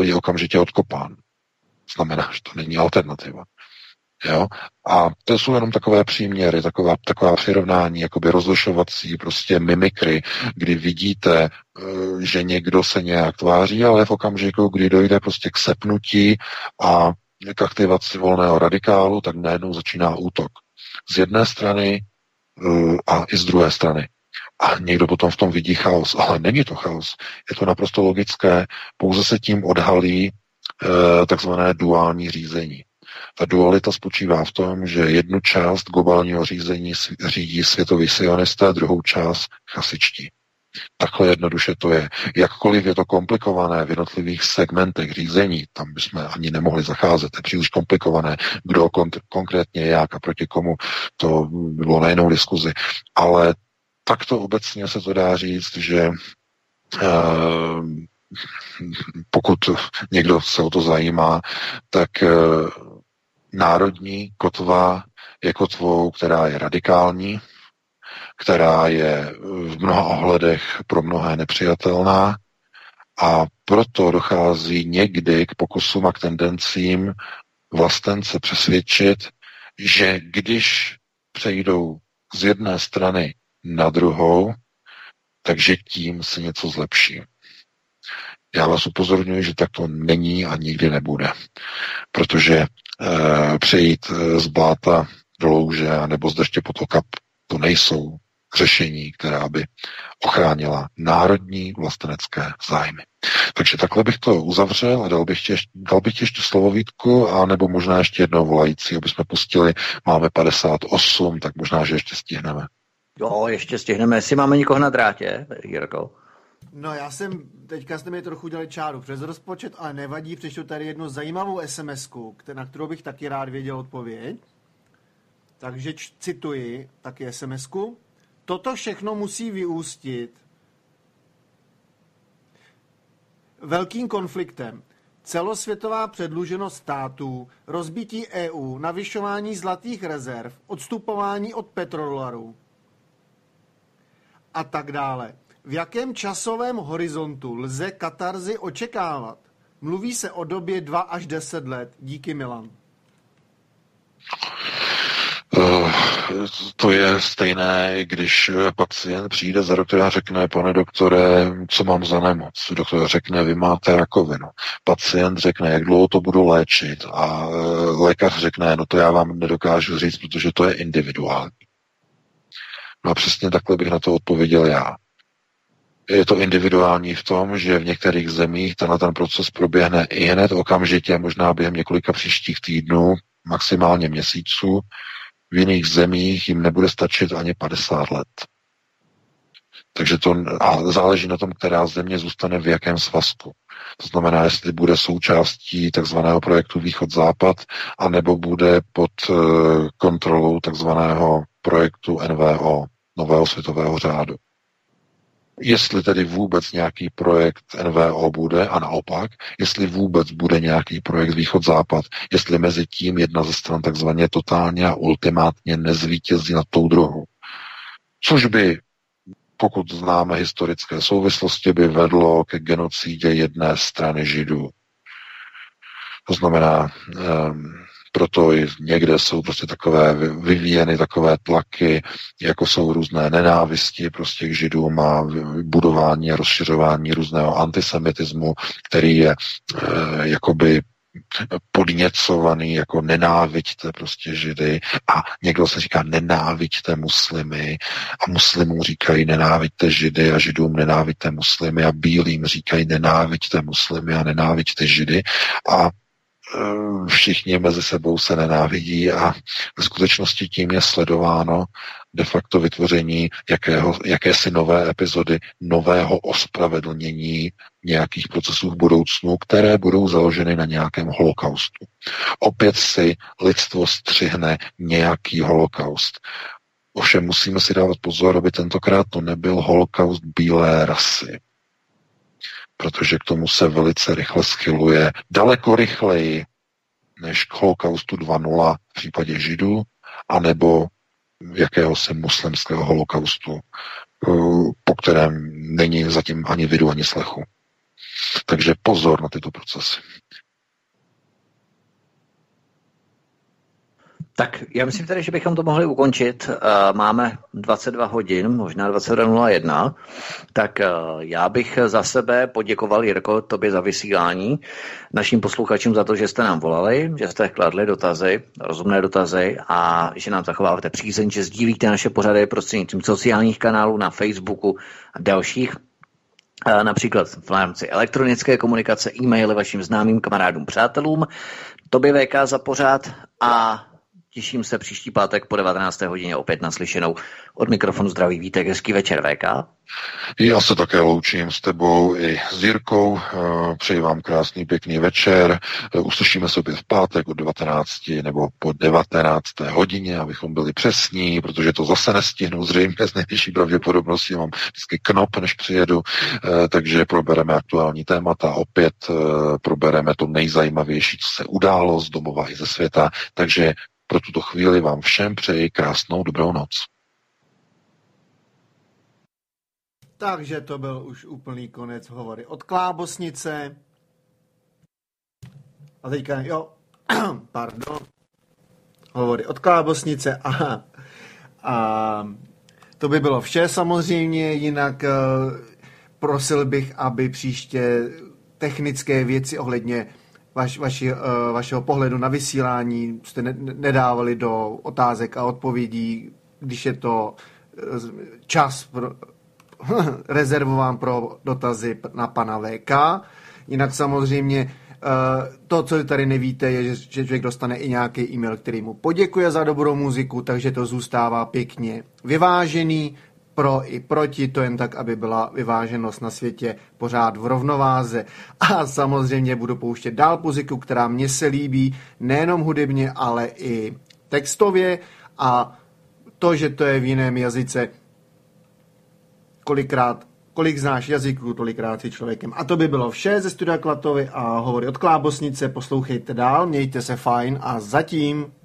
je okamžitě odkopán. Znamená, že to není alternativa. Jo? A to jsou jenom takové příměry, taková, taková přirovnání, jakoby rozlišovací prostě mimikry, kdy vidíte, že někdo se nějak tváří, ale v okamžiku, kdy dojde prostě k sepnutí a k aktivaci volného radikálu, tak najednou začíná útok. Z jedné strany a i z druhé strany. A někdo potom v tom vidí chaos. Ale není to chaos. Je to naprosto logické. Pouze se tím odhalí e, takzvané duální řízení. Ta dualita spočívá v tom, že jednu část globálního řízení řídí světoví sionisté a druhou část chasičtí. Takhle jednoduše to je. Jakkoliv je to komplikované v jednotlivých segmentech řízení, tam bychom ani nemohli zacházet, je příliš komplikované, kdo kont- konkrétně jak a proti komu, to bylo na jinou diskuzi. Ale takto obecně se to dá říct, že e, pokud někdo se o to zajímá, tak e, národní kotva je kotvou, která je radikální, která je v mnoha ohledech pro mnohé nepřijatelná a proto dochází někdy k pokusům a k tendencím vlastence přesvědčit, že když přejdou z jedné strany na druhou, takže tím se něco zlepší. Já vás upozorňuji, že tak to není a nikdy nebude, protože e, přejít z bláta do louže nebo z deště potoka, to nejsou řešení, která by ochránila národní vlastenecké zájmy. Takže takhle bych to uzavřel a dal bych ti ještě, dal bych ti ještě slovo, Vítku, a nebo možná ještě jednou volající, aby jsme pustili, máme padesát osm, tak možná, že ještě stihneme. Jo, ještě stihneme. Jestli máme nikoho na drátě, Jirko? No já jsem, teďka jste mi trochu dělali čáru přes rozpočet, ale nevadí, přečtu tady jednu zajímavou es em esku, na kterou bych taky rád věděl odpověď. Takže cituji taky es em esku. Toto všechno musí vyústit velkým konfliktem. Celosvětová předluženost států, rozbití é ú, navyšování zlatých rezerv, odstupování od petrodolaru a tak dále. V jakém časovém horizontu lze katarzy očekávat? Mluví se o době dva až deset let. Díky, Milan. To je stejné, když pacient přijde za doktora a řekne, pane doktore, co mám za nemoc? Doktor řekne, vy máte rakovinu. Pacient řekne, jak dlouho to budu léčit? A lékař řekne, no to já vám nedokážu říct, protože to je individuální. No a přesně takhle bych na to odpověděl já. Je to individuální v tom, že v některých zemích tenhle ten proces proběhne i hned okamžitě, možná během několika příštích týdnů, maximálně měsíců. V jiných zemích jim nebude stačit ani padesát let. Takže to a záleží na tom, která země zůstane v jakém svazku. To znamená, jestli bude součástí takzvaného projektu Východ-Západ, anebo bude pod kontrolou takzvaného projektu en vé ó, Nového světového řádu. jestli tedy vůbec nějaký projekt N V O bude a naopak, jestli vůbec bude nějaký projekt Východ-Západ, jestli mezi tím jedna ze stran takzvaně totálně a ultimátně nezvítězí nad tou druhou. Což by, pokud známe historické souvislosti, by vedlo ke genocídě jedné strany Židů. To znamená, um, proto i někde jsou prostě takové vyvíjeny takové tlaky, jako jsou různé nenávisti prostě k Židům a budování a rozšiřování různého antisemitismu, který je e, jakoby podněcovaný jako nenáviďte prostě Židy a někdo se říká nenáviďte muslimy a muslimům říkají nenáviďte Židy a Židům nenáviďte muslimy a bílým říkají nenáviďte muslimy a nenáviďte Židy a všichni mezi sebou se nenávidí a v skutečnosti tím je sledováno de facto vytvoření jakého, jakési nové epizody, nového ospravedlnění nějakých procesů v budoucnu, které budou založeny na nějakém holokaustu. Opět si lidstvo střihne nějaký holokaust. Ovšem musíme si dávat pozor, aby tentokrát to nebyl holokaust bílé rasy. Protože k tomu se velice rychle schyluje, daleko rychleji než k holokaustu dva tečka nula v případě Židů, anebo jakéhosi muslimského holokaustu, po kterém není zatím ani vidu, ani slechu. Takže pozor na tyto procesy. Tak já myslím tady, že bychom to mohli ukončit. Máme dvacet dva hodin, možná dvacet dva nula jedna. Tak já bych za sebe poděkoval, Jirko, tobě za vysílání, našim posluchačům za to, že jste nám volali, že jste kladli dotazy, rozumné dotazy a že nám zachováváte přízeň, že sdílíte naše pořady prostřednictvím sociálních kanálů na Facebooku a dalších. Například v rámci elektronické komunikace, e-maily vašim známým kamarádům, přátelům. Tobě V K za pořád a těším se příští pátek po devatenácté hodině opět naslyšenou. Od mikrofonu zdraví Vítek, hezký večer, V K. Já se také loučím s tebou i s Jirkou. Přeji vám krásný, pěkný večer. Uslyšíme se opět v pátek od devatenácté nebo po devatenácté hodině, abychom byli přesní, protože to zase nestihnu zřejmě s nejvyšší pravděpodobností. Mám vždycky knop, než přijedu, takže probereme aktuální témata. Opět probereme to nejzajímavější, co se událo z domova i ze světa. Takže pro tuto chvíli vám všem přeji krásnou dobrou noc. Takže to byl už úplný konec hovory od Klábosnice. A teďka, jo, pardon, hovory od Klábosnice. Aha. A to by bylo vše samozřejmě, jinak prosil bych, aby příště technické věci ohledně Vaš, vaši, vašeho pohledu na vysílání jste ne, nedávali do otázek a odpovědí, když je to čas pro, rezervován pro dotazy na pana V K. Jinak samozřejmě to, co tady nevíte, je, že člověk dostane i nějaký e-mail, který mu poděkuje za dobrou muziku, takže to zůstává pěkně vyvážený pro i proti, to jen tak, aby byla vyváženost na světě pořád v rovnováze. A samozřejmě budu pouštět dál muziku, která mně se líbí, nejenom hudebně, ale i textově. A to, že to je v jiném jazyce, kolikrát, kolik znáš jazyků, tolikrát si člověkem. A to by bylo vše ze studia Klatovy a hovory od Klábosnice. Poslouchejte dál, mějte se fajn a zatím...